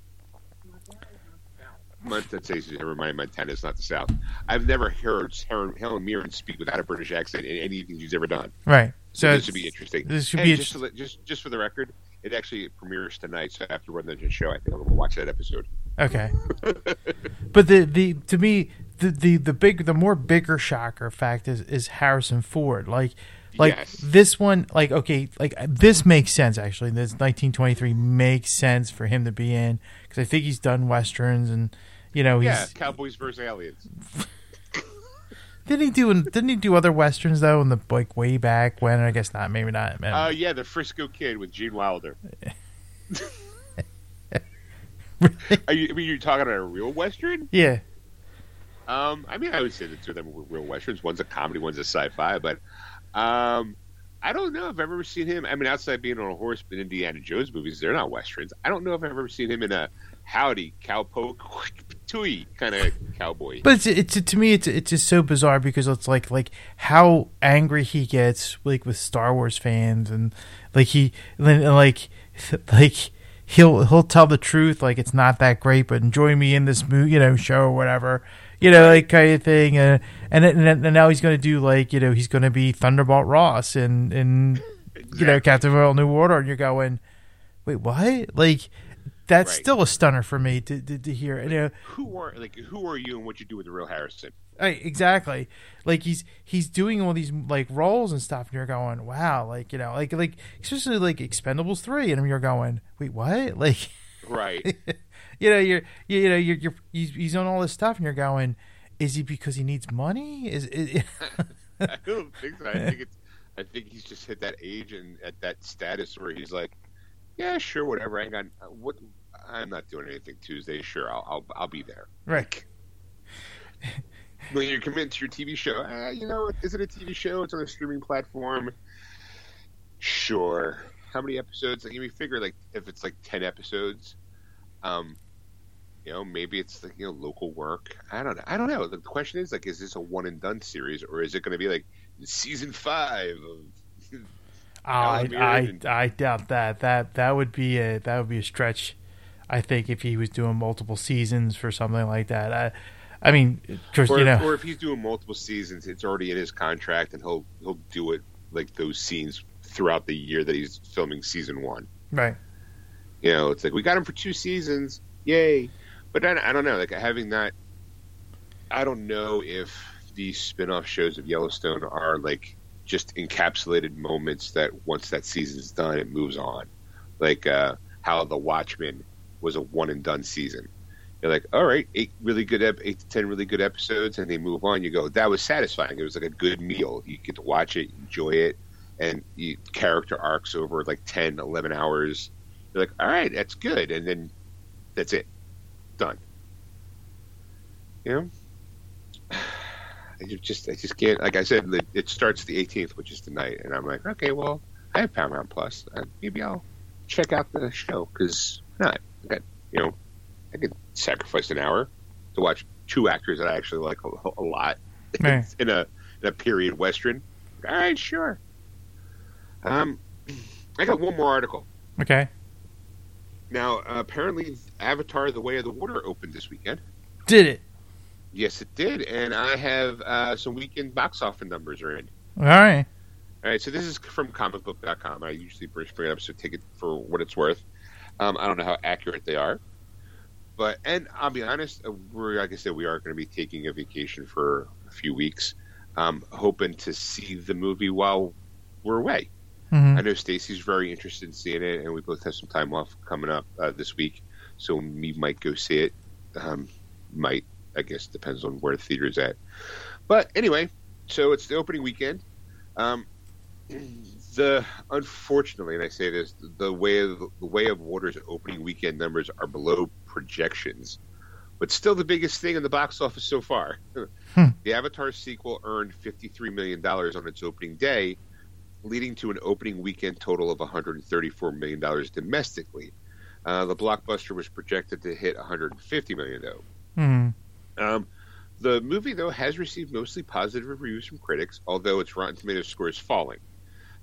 That says, never mind, Montana's not the South. I've never heard Helen Mirren speak without a British accent in anything she's ever done. Right. So, so this would be interesting. This should and be just, to, just just for the record, it actually premieres tonight. So after we're done the show, I think I'm gonna watch that episode. Okay. But the, the to me the, the, the big the more bigger shocker fact is, is Harrison Ford. Like like yes. This one like okay like this makes sense actually. This nineteen twenty-three makes sense for him to be in because I think he's done westerns and you know he's yeah Cowboys versus Aliens. Didn't he do? Didn't he do other westerns though? In the like way back when? I guess not. Maybe not. Oh uh, yeah, the Frisco Kid with Gene Wilder. Are you? I mean, you're talking about a real western? Yeah. Um, I mean, I would say the two of them were real westerns. One's a comedy, one's a sci-fi. But, um, I don't know if I've ever seen him. I mean, outside being on a horse, but Indiana Jones movies, they're not westerns. I don't know if I've ever seen him in a howdy cowpoke. Kind of cowboy, but it's, it's to me it's it's just so bizarre because it's like like how angry he gets like with Star Wars fans and like he and like like he'll he'll tell the truth like it's not that great but enjoy me in this movie you know show or whatever you know like kind of thing and and, and now he's going to do like you know he's going to be Thunderbolt Ross and and exactly. You know Captain Marvel New Order and you're going wait what like. That's right. Still a stunner for me to to, to hear. Like, you know, who are like who are you and what you do with the real Harrison? Right, exactly. Like he's he's doing all these like roles and stuff, and you're going, wow, like you know, like like especially like Expendables three, and you're going, wait, what? Like, right? You know, you're you, you know you're you're he's, he's on all this stuff, and you're going, is he because he needs money? Is, is I don't think so. I think it's I think he's just hit that age and at that status where he's like. Yeah, sure, whatever. I got what I'm not doing anything Tuesday. Sure, I'll I'll, I'll be there. Right. When you're committed to your T V show, uh, you know, is it a T V show? It's on a streaming platform. Sure. How many episodes? Like, you figure like if it's like ten episodes, um, you know, maybe it's like you know local work. I don't know. I don't know. The question is like, is this a one and done series, or is it going to be like season five of? Oh, I, I I doubt that. That that would be a that would be a stretch. I think if he was doing multiple seasons for something like that. I I mean, or, you know, or if he's doing multiple seasons, it's already in his contract, and he'll he'll do it like those scenes throughout the year that he's filming season one. Right. You know, it's like we got him for two seasons, yay! But I, I don't know, like having that. I don't know if these spin-off shows of Yellowstone are like. Just encapsulated moments that once that season's done, it moves on. Like uh, how The Watchmen was a one and done season. You're like, all right, eight really good, ep- eight to ten really good episodes, and they move on. You go, that was satisfying. It was like a good meal. You get to watch it, enjoy it, and you, character arcs over like ten, eleven hours. You're like, all right, that's good, and then that's it, done. You know. I just, I just can't. Like I said, it starts the eighteenth, which is tonight, and I'm like, okay, well, I have Paramount Plus. Uh, maybe I'll check out the show because not, I got, you know, I could sacrifice an hour to watch two actors that I actually like a, a lot right. in a in a period western. All right, sure. Um, I got one more article. Okay. Now, uh, apparently, Avatar: The Way of the Water opened this weekend. Did it? Yes, it did. And I have uh, some weekend box office numbers are in. All right. All right. So this is from comic book dot com. I usually bring it up, so take it for what it's worth. Um, I don't know how accurate they are. But and I'll be honest, we're, like I said, we are going to be taking a vacation for a few weeks, um, hoping to see the movie while we're away. Mm-hmm. I know Stacy's very interested in seeing it, and we both have some time off coming up uh, this week, so we might go see it. Um, might, I guess, depends on where the theater's at. But anyway, so it's the opening weekend. Um, the unfortunately, and I say this, the way of, the way of water's opening weekend numbers are below projections, but still the biggest thing in the box office so far. Hmm. The Avatar sequel earned fifty-three million dollars on its opening day, leading to an opening weekend total of one hundred thirty-four million dollars domestically. Uh, the blockbuster was projected to hit one hundred fifty million dollars, though. Hmm. Um, the movie, though, has received mostly positive reviews from critics, although its Rotten Tomatoes score is falling.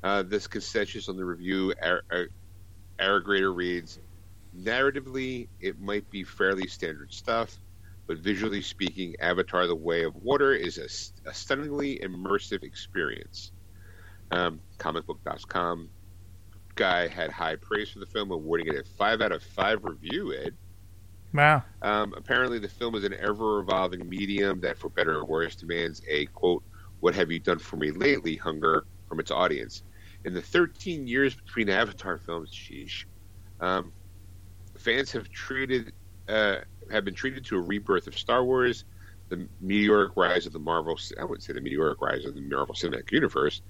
Uh, this consensus on the review aggregator reads, narratively, it might be fairly standard stuff, but visually speaking, Avatar: The Way of Water is a, a stunningly immersive experience. Um, comic book dot com guy had high praise for the film, awarding it a five out of five review, Ed. Wow. Um, apparently, the film is an ever-evolving medium that, for better or worse, demands a, quote, what have you done for me lately hunger from its audience. In the thirteen years between Avatar films, sheesh, um, fans have treated uh, have been treated to a rebirth of Star Wars, the meteoric rise of the Marvel I wouldn't say the meteoric rise of the Marvel Cinematic Universe,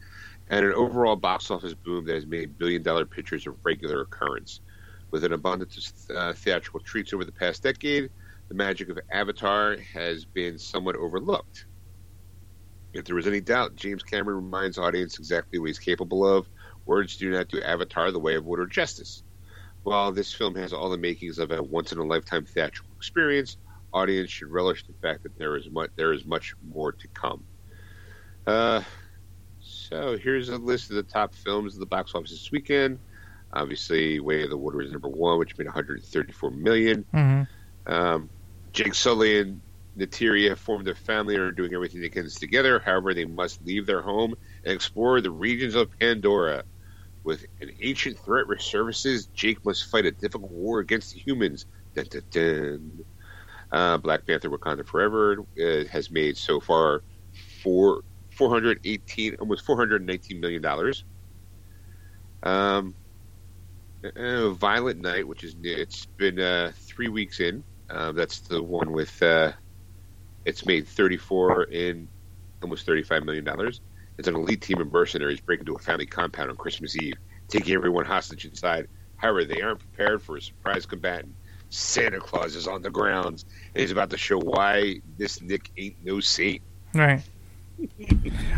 and an overall box office boom that has made billion-dollar pictures of regular occurrence. With an abundance of uh, theatrical treats over the past decade, the magic of Avatar has been somewhat overlooked. If there was any doubt, James Cameron reminds audience exactly what he's capable of. Words do not do Avatar: The Way of Water justice. While this film has all the makings of a once-in-a-lifetime theatrical experience, audience should relish the fact that there is much, there is much more to come. Uh, so here's a list of the top films at the box office this weekend. Obviously, Way of the Water is number one, which made one hundred thirty-four million dollars. Mm-hmm. Um, Jake Sully and Natalia formed a family and are doing everything they can together. However, they must leave their home and explore the regions of Pandora. With an ancient threat resurfaces, Jake must fight a difficult war against the humans. Dun, dun, dun. Uh, Black Panther: Wakanda Forever uh, has made so far four four hundred eighteen, almost four hundred nineteen million dollars. Um, uh, Violent Night, which is it's been uh, three weeks in. Uh, that's the one with uh, it's made thirty four in almost thirty five million dollars. It's an elite team of mercenaries break into a family compound on Christmas Eve, taking everyone hostage inside. However, they aren't prepared for a surprise combatant. Santa Claus is on the grounds, and he's about to show why this Nick ain't no saint. Right.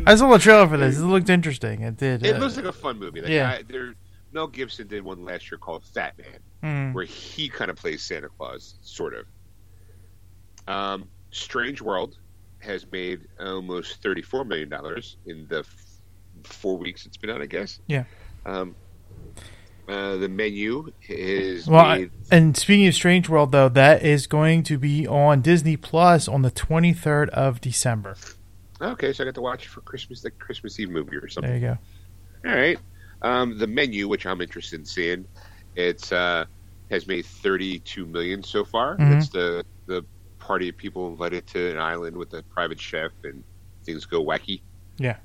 I saw the trailer for this. It looked interesting. It did. It uh, looks like a fun movie. Like, yeah. I, there, Mel Gibson did one last year called Fat Man, mm. where he kind of plays Santa Claus, sort of. Um, Strange World has made almost thirty-four million dollars in the f- four weeks it's been out, I guess. Yeah. Um, uh, the Menu is well, made... I, and speaking of Strange World, though, that is going to be on Disney Plus on the twenty-third of December. Okay, so I got to watch it for Christmas, like Christmas Eve movie or something. There you go. All right. Um, the Menu, which I'm interested in seeing, it's uh, has made thirty-two million dollars so far. Mm-hmm. It's the... the party of people invited to an island with a private chef and things go wacky. Yeah.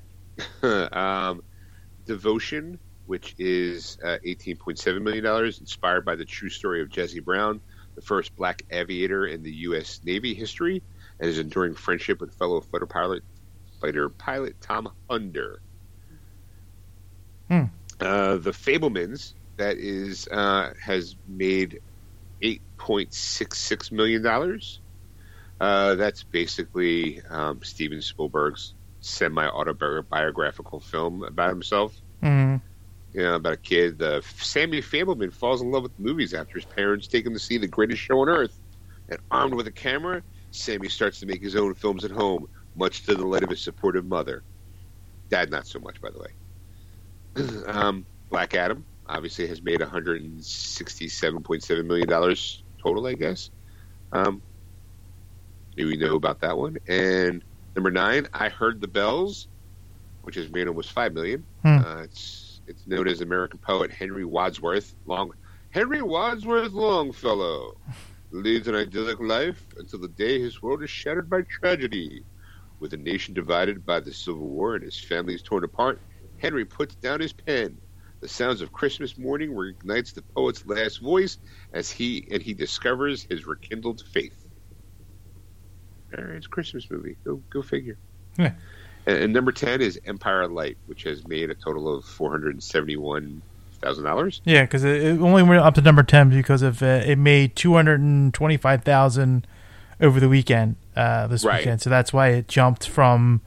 um, Devotion, which is uh, eighteen point seven million dollars, inspired by the true story of Jesse Brown, the first black aviator in the U S Navy history, and his enduring friendship with fellow fighter pilot, fighter pilot Tom Hunter. Hmm. Uh, the Fablemans, that is, uh, has made eight point six six million dollars. Uh, that's basically um, Steven Spielberg's semi-autobiographical film about himself. Mm-hmm. You know, about a kid. Uh, Sammy Fabelman falls in love with movies after his parents take him to see the greatest show on earth. And armed with a camera, Sammy starts to make his own films at home, much to the delight of his supportive mother. Dad, not so much, by the way. um, Black Adam, obviously, has made one hundred sixty-seven point seven million dollars total, I guess. Um do we know about that one? And number nine, I Heard the Bells, which has made almost five million dollars. Hmm. Uh, it's it's known as American poet Henry Wadsworth Long Henry Wadsworth Longfellow leads an idyllic life until the day his world is shattered by tragedy. With a nation divided by the Civil War and his family is torn apart, Henry puts down his pen. The sounds of Christmas morning reignites the poet's last voice as he and he discovers his rekindled faith. All right, it's a Christmas movie. Go go figure. Yeah. And, and number ten is Empire Light, which has made a total of four hundred seventy-one thousand dollars. Yeah, because it, it only went up to number ten because of uh, it made two hundred twenty-five thousand dollars over the weekend. Uh, this right. weekend, so that's why it jumped from.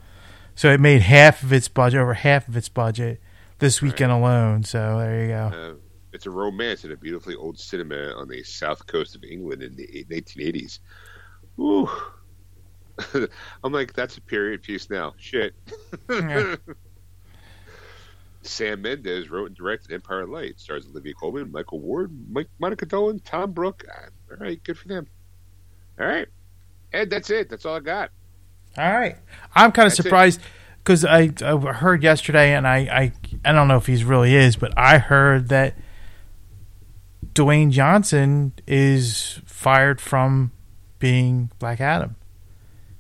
So it made half of its budget, over half of its budget, this weekend right. alone. So there you go. Uh, it's a romance in a beautifully old cinema on the south coast of England in the nineteen eighties. Ooh. I'm like, that's a period piece now. Shit. Yeah. Sam Mendes wrote and directed Empire Light. Stars Olivia Colman, Michael Ward, Mike, Monica Dolan, Tom Brooke. All right, good for them. All right. And that's it. That's all I got. All right. I'm kind of that's surprised because I, I heard yesterday, and I, I I don't know if he's really is, but I heard that Dwayne Johnson is fired from being Black Adam.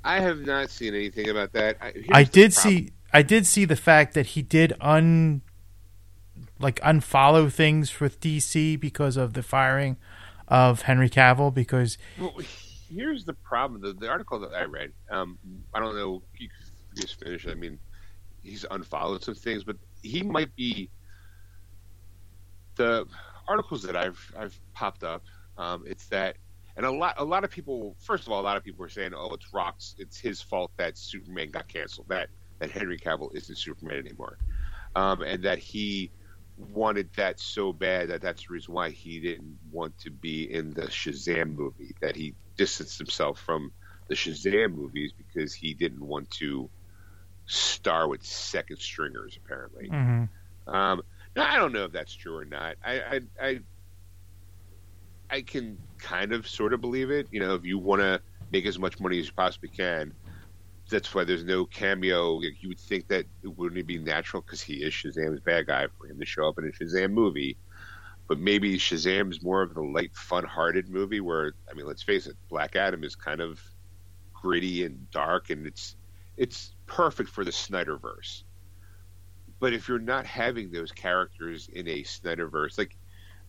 I have not seen anything about that. Here's I did see. I did see the fact that he did un like unfollow things with D C because of the firing of Henry Cavill because. Well, here's the problem. The, the article that I read, um, I don't know, you just finished. I mean, he's unfollowed some things, but he might be. The articles that I've I've popped up, um, it's that, and a lot a lot of people. First of all, a lot of people are saying, "Oh, it's Rock's. It's his fault that Superman got canceled. That that Henry Cavill isn't Superman anymore, um, and that he wanted that so bad that that's the reason why he didn't want to be in the Shazam movie. That he." distanced himself from the Shazam movies because he didn't want to star with second stringers, apparently. Mm-hmm. Um, now, I don't know if that's true or not. I, I, I, I can kind of sort of believe it. You know, if you want to make as much money as you possibly can, that's why there's no cameo. You would think that it wouldn't be natural because he is Shazam's bad guy for him to show up in a Shazam movie. But maybe Shazam's more of the light, fun-hearted movie where, I mean, let's face it, Black Adam is kind of gritty and dark, and it's it's perfect for the Snyderverse. But if you're not having those characters in a Snyderverse, like,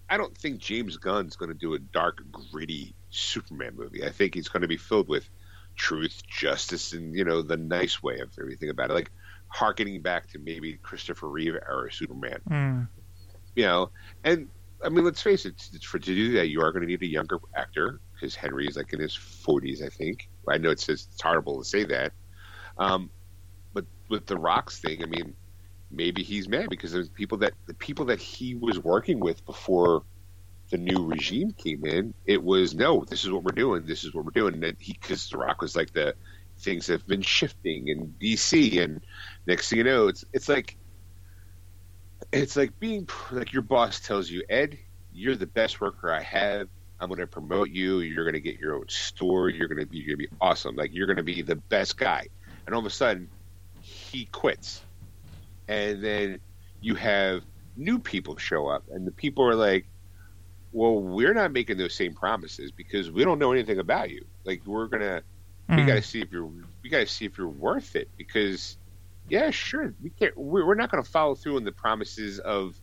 I don't think James Gunn's going to do a dark, gritty Superman movie. I think he's going to be filled with truth, justice, and, you know, the nice way of everything about it. Like, hearkening back to maybe Christopher Reeve-era Superman. Mm. You know, and... I mean, let's face it. For to do that, you are going to need a younger actor because Henry is like in his forties, I think. I know it says it's horrible to say that, um, but with the Rock's thing, I mean, maybe he's mad because there's people that the people that he was working with before the new regime came in. It was no, this is what we're doing. This is what we're doing. And he, because the Rock was like the things have been shifting in D C, and next thing you know, it's it's like. It's like being like your boss tells you, Ed, you're the best worker I have. I'm going to promote you. You're going to get your own store. You're going to be, you're going to be awesome. Like you're going to be the best guy. And all of a sudden he quits. And then you have new people show up and the people are like, well, we're not making those same promises because we don't know anything about you. Like we're going to, mm. we got to see if you're, we got to see if you're worth it because yeah, sure. We can't. We're not going to follow through on the promises of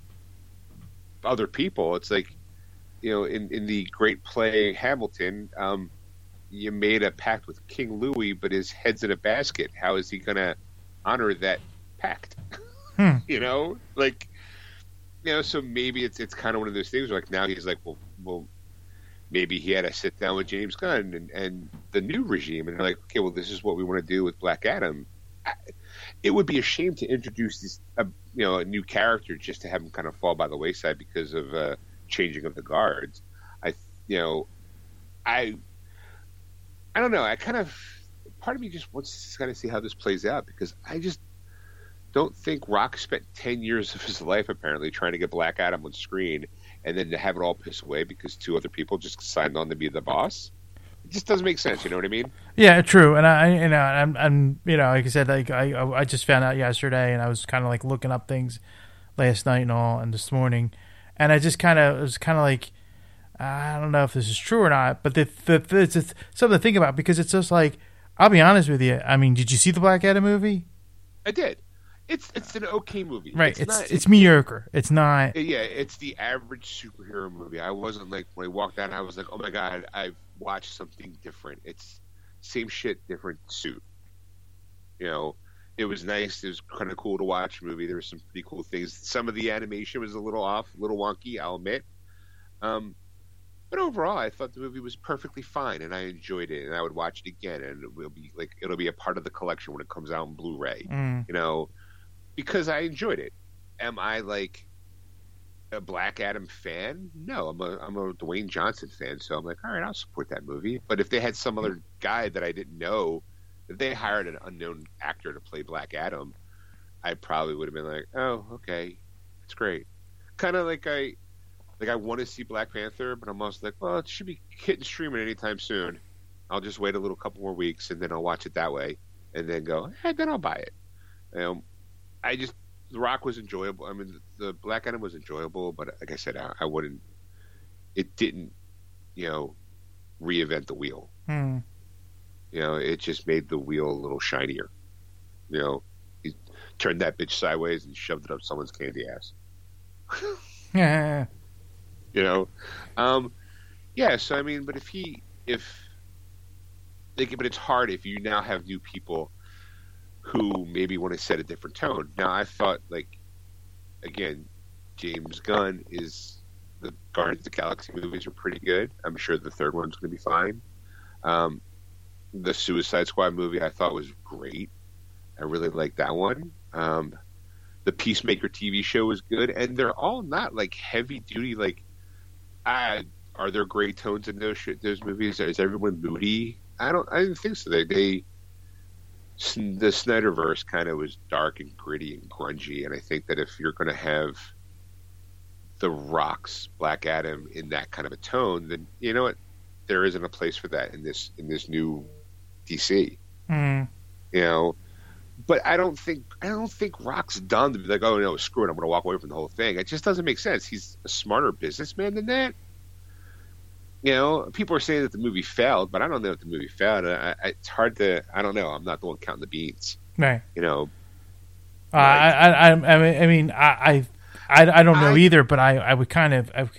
other people. It's like, you know, in, in the great play Hamilton, um, you made a pact with King Louis, but his head's in a basket. How is he going to honor that pact? Hmm. You know, like, you know. So maybe it's it's kind of one of those things. Where like now he's like, well, well, maybe he had to sit down with James Gunn and, and the new regime, and they're like, okay, well, this is what we want to do with Black Adam. I, It would be a shame to introduce this, uh, you know, a new character just to have him kind of fall by the wayside because of uh, changing of the guards. I, you know, I, I don't know. I kind of, part of me just wants to kind of see how this plays out because I just don't think Rock spent ten years of his life apparently trying to get Black Adam on screen and then to have it all pissed away because two other people just signed on to be the boss. just doesn't make sense. You know what I mean? Yeah, true. And I, you know, I'm, I'm, you know, like I said, like I, I just found out yesterday, and I was kind of like looking up things last night and all, and this morning, and I just kind of was kind of like, I don't know if this is true or not, but the, the, the it's, it's something to think about, because it's just like, I'll be honest with you. I mean, did you see the Black Adam movie? I did. It's it's an okay movie. Right. It's it's, not, it's, it's mediocre. It's not. Yeah, it's the average superhero movie. I wasn't like, when I walked out, I was like, oh my God, I've watched something different. It's same shit, different suit. You know, it was nice. It was kind of cool to watch a movie. There were some pretty cool things. Some of the animation was a little off, a little wonky, I'll admit. Um, but overall, I thought the movie was perfectly fine, and I enjoyed it, and I would watch it again, and it will be like, it'll be a part of the collection when it comes out on Blu-ray. Mm. You know, because I enjoyed it. Am I like a Black Adam fan? No, I'm a I'm a Dwayne Johnson fan, so I'm like, all right, I'll support that movie. But if they had some other guy that I didn't know, if they hired an unknown actor to play Black Adam, I probably would have been like, oh, okay, it's great. Kind of like I like I want to see Black Panther, but I'm also like, well, it should be hitting streaming anytime soon. I'll just wait a little couple more weeks, and then I'll watch it that way, and then go, hey, then I'll buy it. Um, I just, The Rock was enjoyable. I mean, the Black Adam was enjoyable, but like I said, I, I wouldn't, it didn't, you know, reinvent the wheel. Hmm. You know, it just made the wheel a little shinier. You know, he turned that bitch sideways and shoved it up someone's candy ass. Yeah. You know? Um, yeah, so I mean, but if he, if, like, but it's hard if you now have new people who maybe want to set a different tone. Now, I thought, like, again, James Gunn is, the Guardians of the Galaxy movies are pretty good. I'm sure the third one's going to be fine. Um, the Suicide Squad movie I thought was great. I really liked that one. Um, the Peacemaker T V show was good, and they're all not, like, heavy-duty, like, I, are there gray tones in those, those movies? Is everyone moody? I don't, I didn't think so. They... they The Snyderverse kind of was dark and gritty and grungy, and I think that if you're going to have The Rock's Black Adam in that kind of a tone, then you know what, there isn't a place for that in this in this new D C. Mm. You know, but I don't think I don't think Rock's done to be like, oh no, screw it, I'm going to walk away from the whole thing. It just doesn't make sense. He's a smarter businessman than that. You know, people are saying that the movie failed, but I don't know if the movie failed. I, I, it's hard to, I don't know. I'm not the one counting the beans. Right. You know. Uh, like, I, I, I, I mean, I, I, I don't know I, either, but I, I would kind of, I,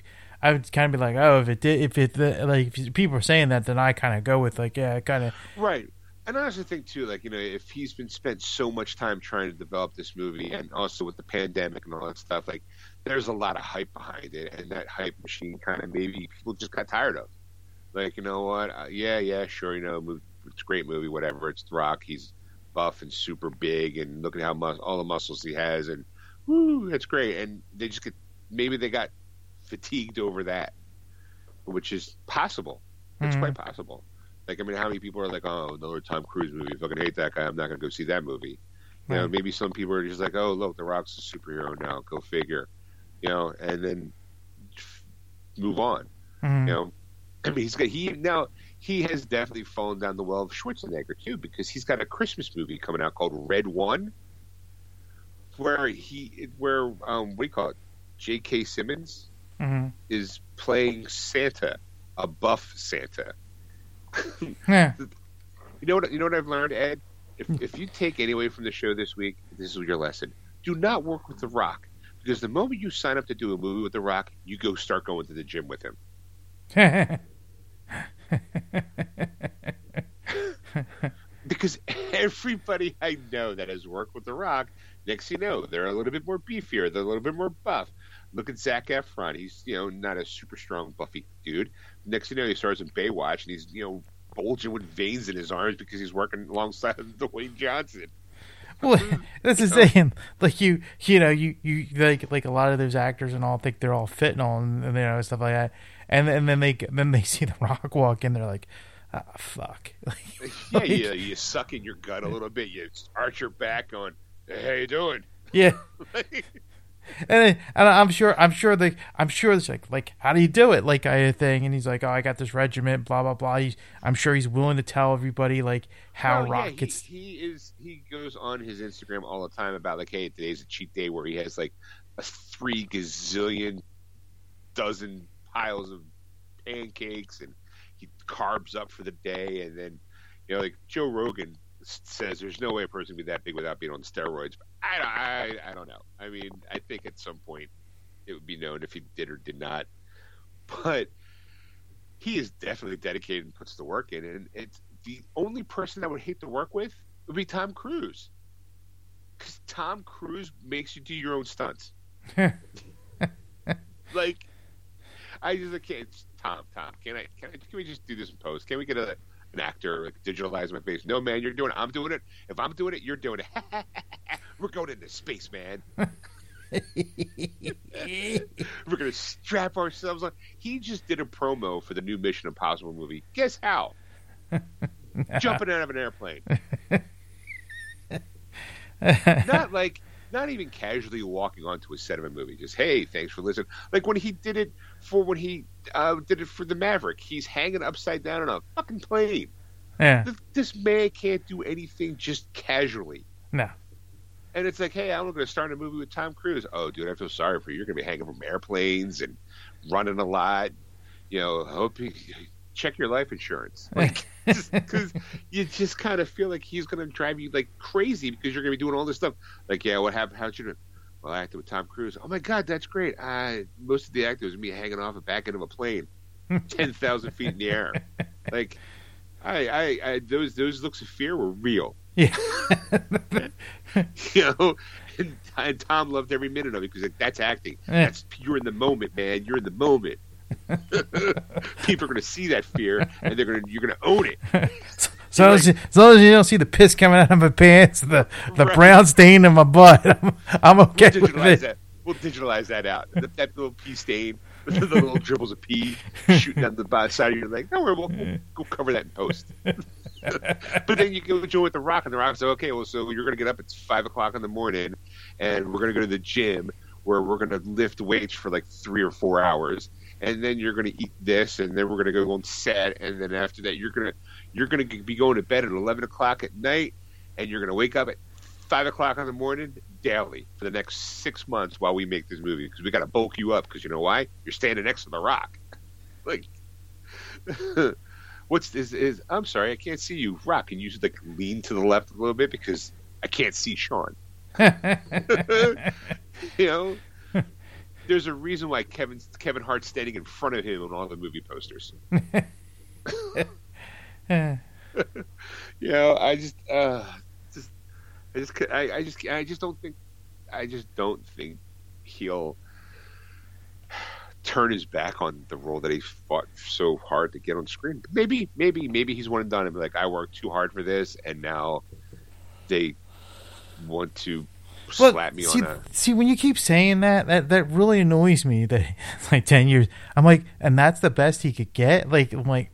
I would kind of be like, oh, if it did, if it, the, like, if people are saying that, then I kind of go with, like, yeah, kind of. Right. And I also think, too, like, you know, if he's been spent so much time trying to develop this movie, and also with the pandemic and all that stuff, like, there's a lot of hype behind it, and that hype machine kind of maybe people just got tired of. Like, you know what? Uh, yeah, yeah, sure, you know, it's a great movie, whatever. It's The Rock. He's buff and super big, and look at how mus- all the muscles he has, and woo, that's great. And they just get, maybe they got fatigued over that, which is possible. It's mm. quite possible. Like, I mean, how many people are like, oh, another Tom Cruise movie. If I can hate that guy, I'm not going to go see that movie. You know, maybe some people are just like, oh, look, The Rock's a superhero now. Go figure. You know, and then move on. Mm-hmm. You know, I mean, he's got he now he has definitely fallen down the well of Schwarzenegger too, because he's got a Christmas movie coming out called Red One, where he where um, what do you call it? J K Simmons mm-hmm. is playing Santa, a buff Santa. Yeah. You know what? You know what I've learned, Ed? If if you take any away from the show this week, this is your lesson. Do not work with The Rock. Because the moment you sign up to do a movie with The Rock, you go start going to the gym with him. Because everybody I know that has worked with The Rock, next thing you know, they're a little bit more beefier. They're a little bit more buff. Look at Zac Efron. He's, you know, not a super strong, buffy dude. Next thing you know, he stars in Baywatch, and he's, you know, bulging with veins in his arms because he's working alongside Dwayne Johnson. Well, that's the thing. Like you, you know, you, you like like a lot of those actors and all think they're all fit and all, and, and you know, stuff like that. And and then they then they see The Rock walk in, they're like, ah, oh, fuck. Like, yeah, like, you, you suck in your gut a little bit. You arch your back, going, hey, how you doing? Yeah. Like, And and I'm sure I'm sure they I'm sure it's like like how do you do it like I thing and he's like, oh, I got this regiment, blah blah blah. He's, I'm sure he's willing to tell everybody like how well, Rock yeah, gets. He, he is he goes on his Instagram all the time about like, hey, today's a cheat day, where he has like a three gazillion dozen piles of pancakes and he carbs up for the day. And then, you know, like Joe Rogan says, there's no way a person can be that big without being on steroids. But I, I, I don't know. I mean, I think at some point it would be known if he did or did not. But he is definitely dedicated and puts the work in. And it's the only person I would hate to work with would be Tom Cruise, because Tom Cruise makes you do your own stunts. Like, I just like, can't. Tom, Tom, can I? Can I? Can we just do this in post? Can we get a an actor like digitalize my face? No, man, you're doing it. I'm doing it. If I'm doing it, you're doing it. We're going into space, man. We're gonna strap ourselves on. He just did a promo for the new Mission Impossible movie. Guess how? Jumping out of an airplane. Not like. Not even casually walking onto a set of a movie. Just, hey, thanks for listening. Like when he did it for when he uh, did it for the Maverick. He's hanging upside down on a fucking plane. Yeah. This, this man can't do anything just casually. No. And it's like, hey, I'm going to start a movie with Tom Cruise. Oh, dude, I feel sorry for you. You're going to be hanging from airplanes and running a lot. You know, hope you check your life insurance. Like, because you just kind of feel like he's going to drive you like crazy because you're going to be doing all this stuff. Like, yeah, what happened? How'd you do it? Well, I acted with Tom Cruise. Oh, my God, that's great. I, most of the acting was me hanging off the back end of a plane ten thousand feet in the air. Like, I, I, I, those those looks of fear were real. Yeah. You know, and, and Tom loved every minute of it because like, that's acting. Yeah. That's You're in the moment, man. You're in the moment. People are going to see that fear, and they're going to you're going to own it. So as, like, as long as you don't see the piss coming out of my pants, the, the right. brown stain in my butt, I'm, I'm okay we'll digitalize with it. That. We'll digitalize that out. That, that little pee stain, the little dribbles of pee shooting down the side of your leg. Don't worry, we'll, we'll, we'll cover that in post. But then you go join with The Rock, and The Rock's like, okay, well, so you're going to get up at five o'clock in the morning, and we're going to go to the gym where we're going to lift weights for like three or four hours. And then you're going to eat this, and then we're going to go on set, and then after that, you're going to you're going to be going to bed at eleven o'clock at night, and you're going to wake up at five o'clock in the morning daily for the next six months while we make this movie because we got to bulk you up because you know why? You're standing next to The Rock. Like, what's this? Is I'm sorry, I can't see you, Rock. Can you just like lean to the left a little bit because I can't see Sean? You know. There's a reason why Kevin Kevin Hart's standing in front of him on all the movie posters. You know, I just, uh, just, I just, I, I just, I just don't think, I just don't think he'll turn his back on the role that he fought so hard to get on screen. Maybe, maybe, maybe he's one and done and be like, I worked too hard for this, and now they want to. Well, slap me see, on a... see, when you keep saying that, that, that really annoys me. That it's like ten years, I'm like, and that's the best he could get. Like, I'm like,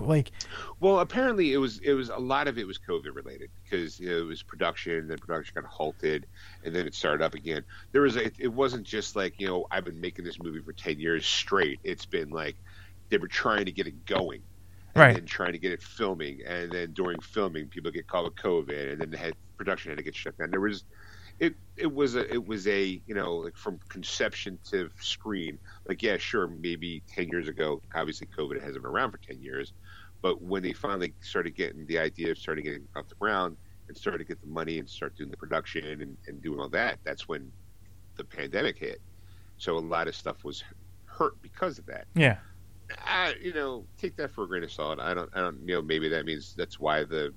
like. Well, apparently it was it was a lot of it was COVID related because you know, it was production. Then production got halted, and then it started up again. There was a, it wasn't just like you know I've been making this movie for ten years straight. It's been like they were trying to get it going. And right. then trying to get it filming, and then during filming, people get caught with COVID, and then the head, production had to get shut down. There was. It it was a it was a you know like from conception to screen like yeah sure maybe ten years ago obviously COVID hasn't been around for ten years but when they finally started getting the idea of started getting off the ground and started to get the money and start doing the production and, and doing all that that's when the pandemic hit so a lot of stuff was hurt because of that yeah I, you know take that for a grain of salt I don't I don't you know maybe that means that's why the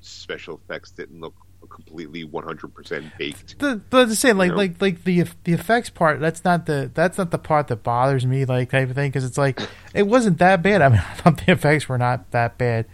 special effects didn't look completely one hundred percent baked. The, but the same, like, you know? like, like the the effects part. That's not the that's not the part that bothers me, like type of thing, because it's like it wasn't that bad. I mean, I thought the effects were not that bad,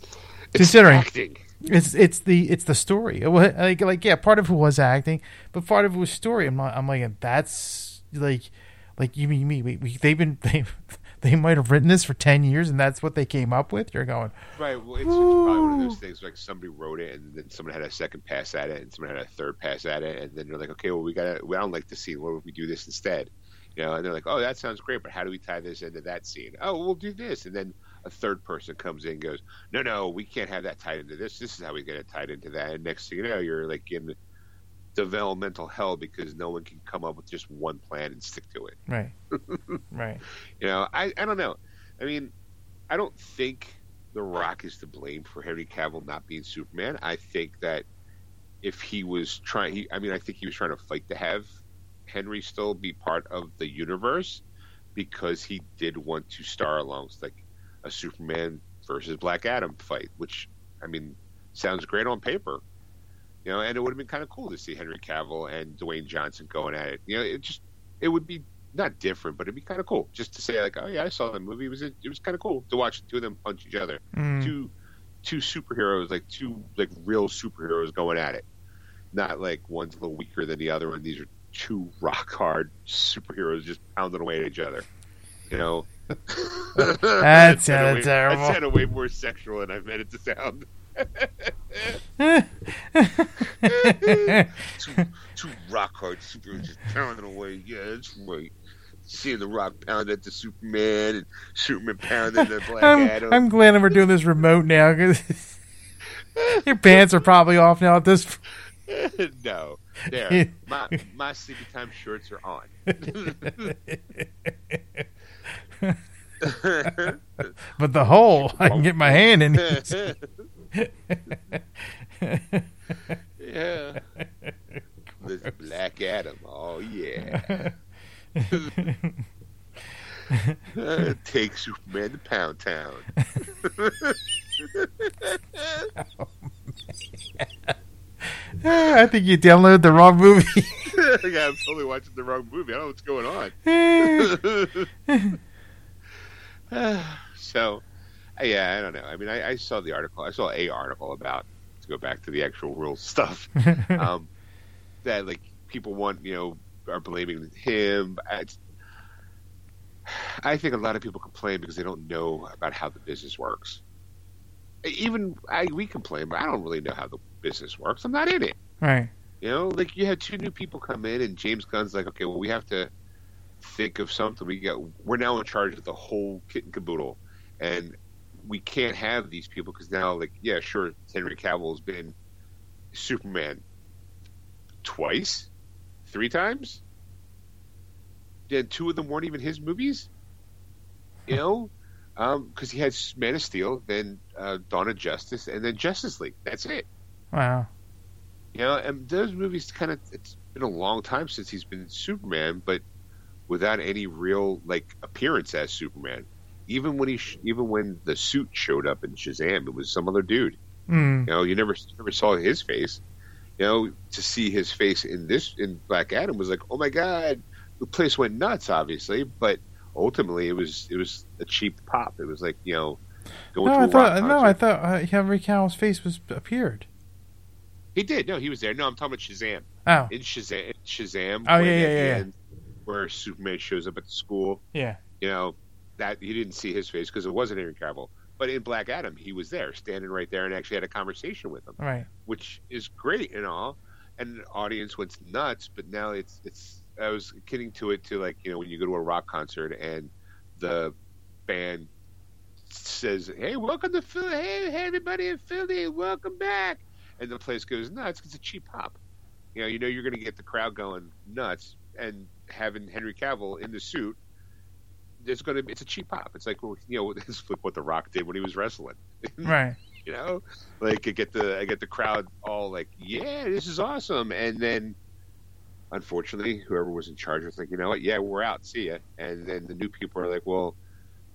it's considering acting. It's it's the it's the story. It was, like like yeah, part of it was acting, but part of it was story. I'm not, I'm like that's like like you mean me? We, we, they've been they've, they might have written this for ten years and that's what they came up with. You're going, right. Well, it's, it's probably one of those things where, like, somebody wrote it and then someone had a second pass at it and someone had a third pass at it. And then they're like, okay, well, we got to, well, I don't like this scene. What if we do this instead? You know, and they're like, oh, that sounds great, but how do we tie this into that scene? Oh, we'll do this. And then a third person comes in and goes, no, no, we can't have that tied into this. This is how we get it tied into that. And next thing you know, you're like in developmental hell because no one can come up with just one plan and stick to it. Right. Right. You know, I, I don't know. I mean, I don't think The Rock is to blame for Henry Cavill not being Superman. I think that if he was trying, he, I mean, I think he was trying to fight to have Henry still be part of the universe because he did want to star along like a Superman versus Black Adam fight, which, I mean, sounds great on paper, you know, and it would have been kind of cool to see Henry Cavill and Dwayne Johnson going at it. You know, it just, it would be not different, but it'd be kind of cool just to say like, oh yeah, I saw that movie. It was, it was kind of cool to watch the two of them punch each other. Mm. Two, two superheroes, like two, like real superheroes going at it. Not like one's a little weaker than the other one. These are two rock hard superheroes just pounding away at each other, you know. That sounded terrible. That sounded way more sexual than I meant it to sound. two, two rock hard superheroes just pounding away. Yeah, that's right. Seeing The Rock pound at the Superman and Superman pounding at the Black I'm, Adam. I'm glad we're doing this remote now because your pants are probably off now at this point. No, there. My my sleepy time shorts are on. But the hole, I can get my hand in. Yeah. This Black Adam. Oh yeah. Take Superman to Pound Town. Oh, man. I think you downloaded the wrong movie. I think I'm totally watching the wrong movie. I don't know what's going on. So, yeah, I don't know. I mean, I, I saw the article. I saw a article about, to go back to the actual real stuff, um, that, like, people want, you know, are blaming him. I, I think a lot of people complain because they don't know about how the business works. Even I, we complain, but I don't really know how the business works. I'm not in it. Right. You know, like you had two new people come in and James Gunn's like, okay, well, we have to think of something. We got, we're now in charge of the whole kit and caboodle. And we can't have these people because now, like, yeah, sure, Henry Cavill has been Superman twice, three times. Then two of them weren't even his movies. You know? Because um, he had Man of Steel, then uh, Dawn of Justice, and then Justice League. That's it. Wow. You know, and those movies kind of, it's been a long time since he's been Superman, but without any real, like, appearance as Superman. Even when he, sh- even when the suit showed up in Shazam, it was some other dude. Mm. You know, you never, never saw his face. You know, to see his face in this, in Black Adam was like, oh my God, the place went nuts, obviously, but ultimately it was, it was a cheap pop. It was like, you know, going no, to I a thought, rock No, concert. I thought uh, Henry Cavill's face was, appeared. He did. No, he was there. No, I'm talking about Shazam. Oh. In Shazam. Shazam. Oh, yeah, yeah, yeah. End, where Superman shows up at the school. Yeah. You know, that he didn't see his face because it wasn't Henry Cavill. But in Black Adam, he was there, standing right there and actually had a conversation with him. Right. Which is great and all. And the audience went nuts, but now it's, it's, I was kidding to it to like, you know, when you go to a rock concert and the band says, hey, welcome to Philly. Hey, hey everybody in Philly. Welcome back. And the place goes nuts because it's a cheap pop. You know, you know you're going to get the crowd going nuts, and having Henry Cavill in the suit, it's going to—it's a cheap pop. It's like, well, you know, it's like what The Rock did when he was wrestling, right? You know, like I get the I get the crowd all like, yeah, this is awesome, and then unfortunately, whoever was in charge was like, you know what, yeah, we're out, see ya. And then the new people are like, well,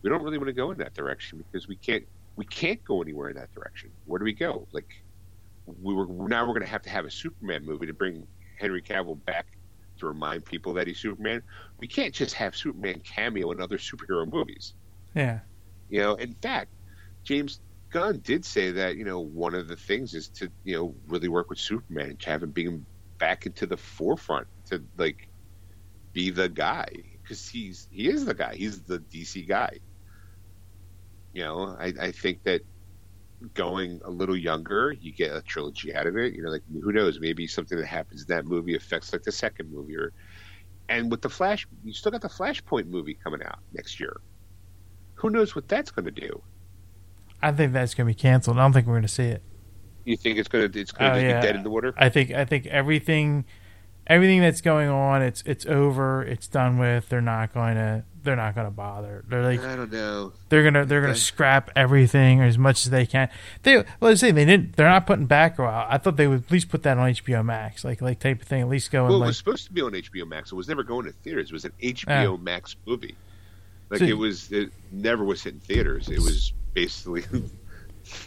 we don't really want to go in that direction because we can't we can't go anywhere in that direction. Where do we go? Like. We were now we're going to have to have a Superman movie to bring Henry Cavill back to remind people that he's Superman. We can't just have Superman cameo in other superhero movies. Yeah, you know. In fact, James Gunn did say that, you know, one of the things is to, you know, really work with Superman and have him being back into the forefront to, like, be the guy. because he's he is the guy. He's the D C guy. You know, I, I think that going a little younger, you get a trilogy out of it. You know, like, who knows? Maybe something that happens in that movie affects like the second movie, or and with the Flash, you still got the Flashpoint movie coming out next year. Who knows what that's going to do? I think that's going to be canceled. I don't think we're going to see it. You think it's going to it's going to oh, just yeah. be dead in the water? I think I think everything everything that's going on, it's it's over. It's done with. They're not going to they're not going to bother. They're like I don't know. They're gonna they're gonna scrap everything as much as they can. They well, let's say they didn't. They're not putting back. Well, I thought they would at least put that on H B O Max, like like type of thing. At least go. Well, it like, was supposed to be on H B O Max. It was never going to theaters. It was an H B O uh, Max movie. Like so, it was. It never was hit in theaters. It was basically.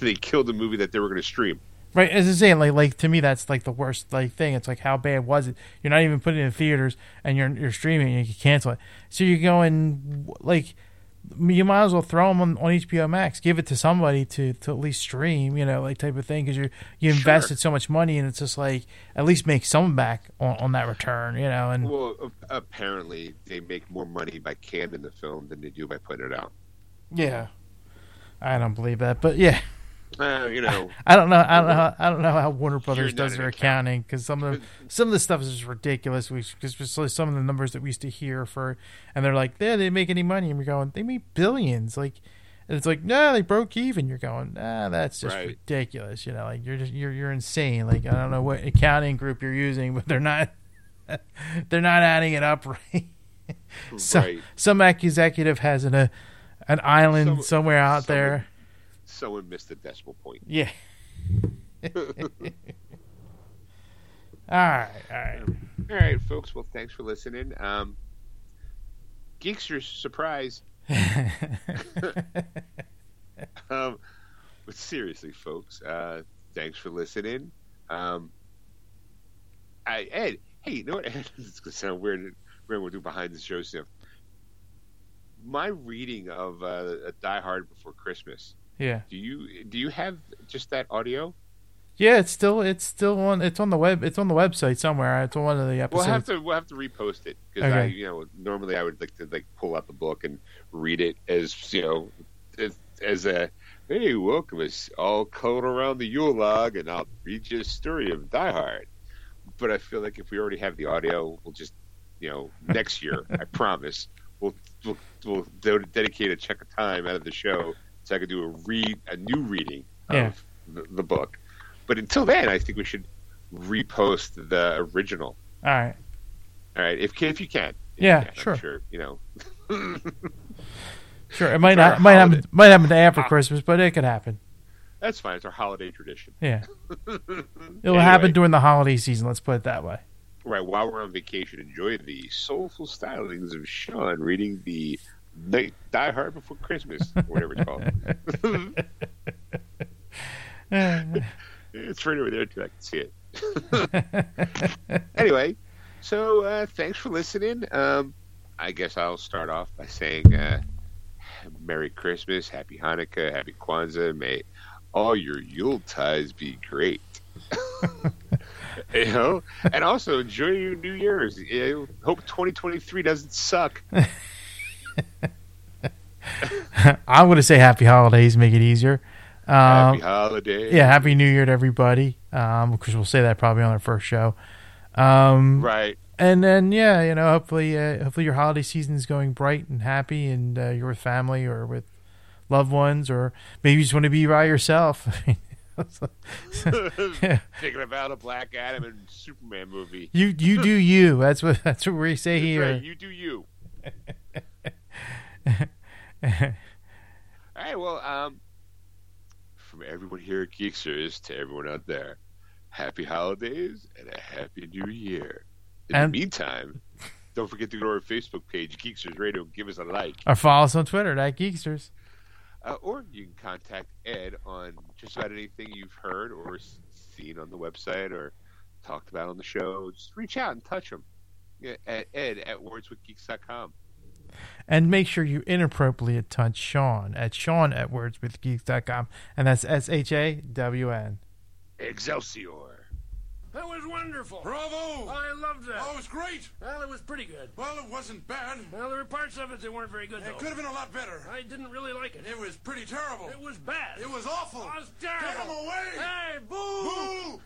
They killed the movie that they were going to stream. Right, as I say, like, like to me, that's like the worst like thing. It's like, how bad was it? You're not even putting it in theaters, and you're you're streaming, and you can cancel it. So you're going like, you might as well throw them on, on H B O Max, give it to somebody to, to at least stream, you know, like type of thing, because you you invested sure. so much money, and it's just like at least make some back on, on that return, you know. And well, apparently they make more money by canning the film than they do by putting it out. Yeah. I don't believe that, but yeah, uh, you know, I, I don't know, I don't know, how, I don't know how Warner Brothers does their accounting, because some of the, some of the stuff is just ridiculous. We because some of the numbers that we used to hear for, and they're like, yeah, they didn't make any money, and we're going, they made billions, like, and it's like, no, they broke even. You're going, nah, that's just right. ridiculous, you know, like you're just you're you're insane. Like I don't know what accounting group you're using, but they're not, they're not adding it up right. So right. some executive has an a. An island someone, somewhere out someone, there. Someone missed the decimal point. Yeah. all right, all right, all right, folks. Well, thanks for listening. Um, Geeksters surprise. um, but seriously, folks, uh, thanks for listening. Um, I Ed, hey, you know what? It's gonna sound weird. We're gonna do behind the show stuff. My reading of uh, Die Hard Before Christmas. Yeah. Do you do you have just that audio? Yeah, it's still it's still on it's on the web it's on the website somewhere. It's on one of the episodes. We'll have to we'll have to repost it because okay. I you know normally I would like to like pull out the book and read it as you know as, as a hey welcome us all coiled around the Yule log and I'll read you a story of Die Hard. But I feel like if we already have the audio, we'll just you know next year I promise. We'll, we'll we'll dedicate a chunk of time out of the show so I could do a read a new reading of yeah. the, the book. But until then, I think we should repost the original. All right, all right. If if you can, if yeah, you can, sure. I'm sure, you know, sure. It might not might holiday. happen might happen after Christmas, but it could happen. That's fine. It's our holiday tradition. Yeah, it'll anyway. happen during the holiday season. Let's put it that way. Right, while we're on vacation, enjoy the soulful stylings of Sean reading the Die Hard Before Christmas, or whatever it's called. It's right over there, too. I can see it. Anyway, so uh, thanks for listening. Um, I guess I'll start off by saying uh, Merry Christmas, Happy Hanukkah, Happy Kwanzaa. May all your Yuletides be great. You know, and also enjoy your New Year's. You know, hope twenty twenty-three doesn't suck. I'm going to say happy holidays, make it easier. Um, happy holidays. Yeah, happy New Year to everybody. Um, because we'll say that probably on our first show. Um, right. And then, yeah, you know, hopefully, uh, hopefully your holiday season is going bright and happy, and uh, you're with family or with loved ones, or maybe you just want to be by yourself. Yeah. Thinking about a Black Adam and Superman movie. You you do you. That's what that's what we say that's here. Right. You do you. All right. Well, um, from everyone here at Geeksters to everyone out there, happy holidays and a happy New Year. In and- the meantime, don't forget to go to our Facebook page, Geeksters Radio. Give us a like. Or follow us on Twitter at Geeksters. Uh, or you can contact Ed on just about anything you've heard or seen on the website or talked about on the show. Just reach out and touch him at ed at words with geeks dot com. And make sure you inappropriately touch Sean at Sean at words with geeks dot com. And that's S H A W N. Excelsior. That was wonderful. Bravo! I loved that. Oh, it was great. Well, it was pretty good. Well, it wasn't bad. Well, there were parts of it that weren't very good, though. It could have been a lot better. I didn't really like it. It was pretty terrible. It was bad. It was awful. I was terrible. Get him away! Hey, boo! Boo!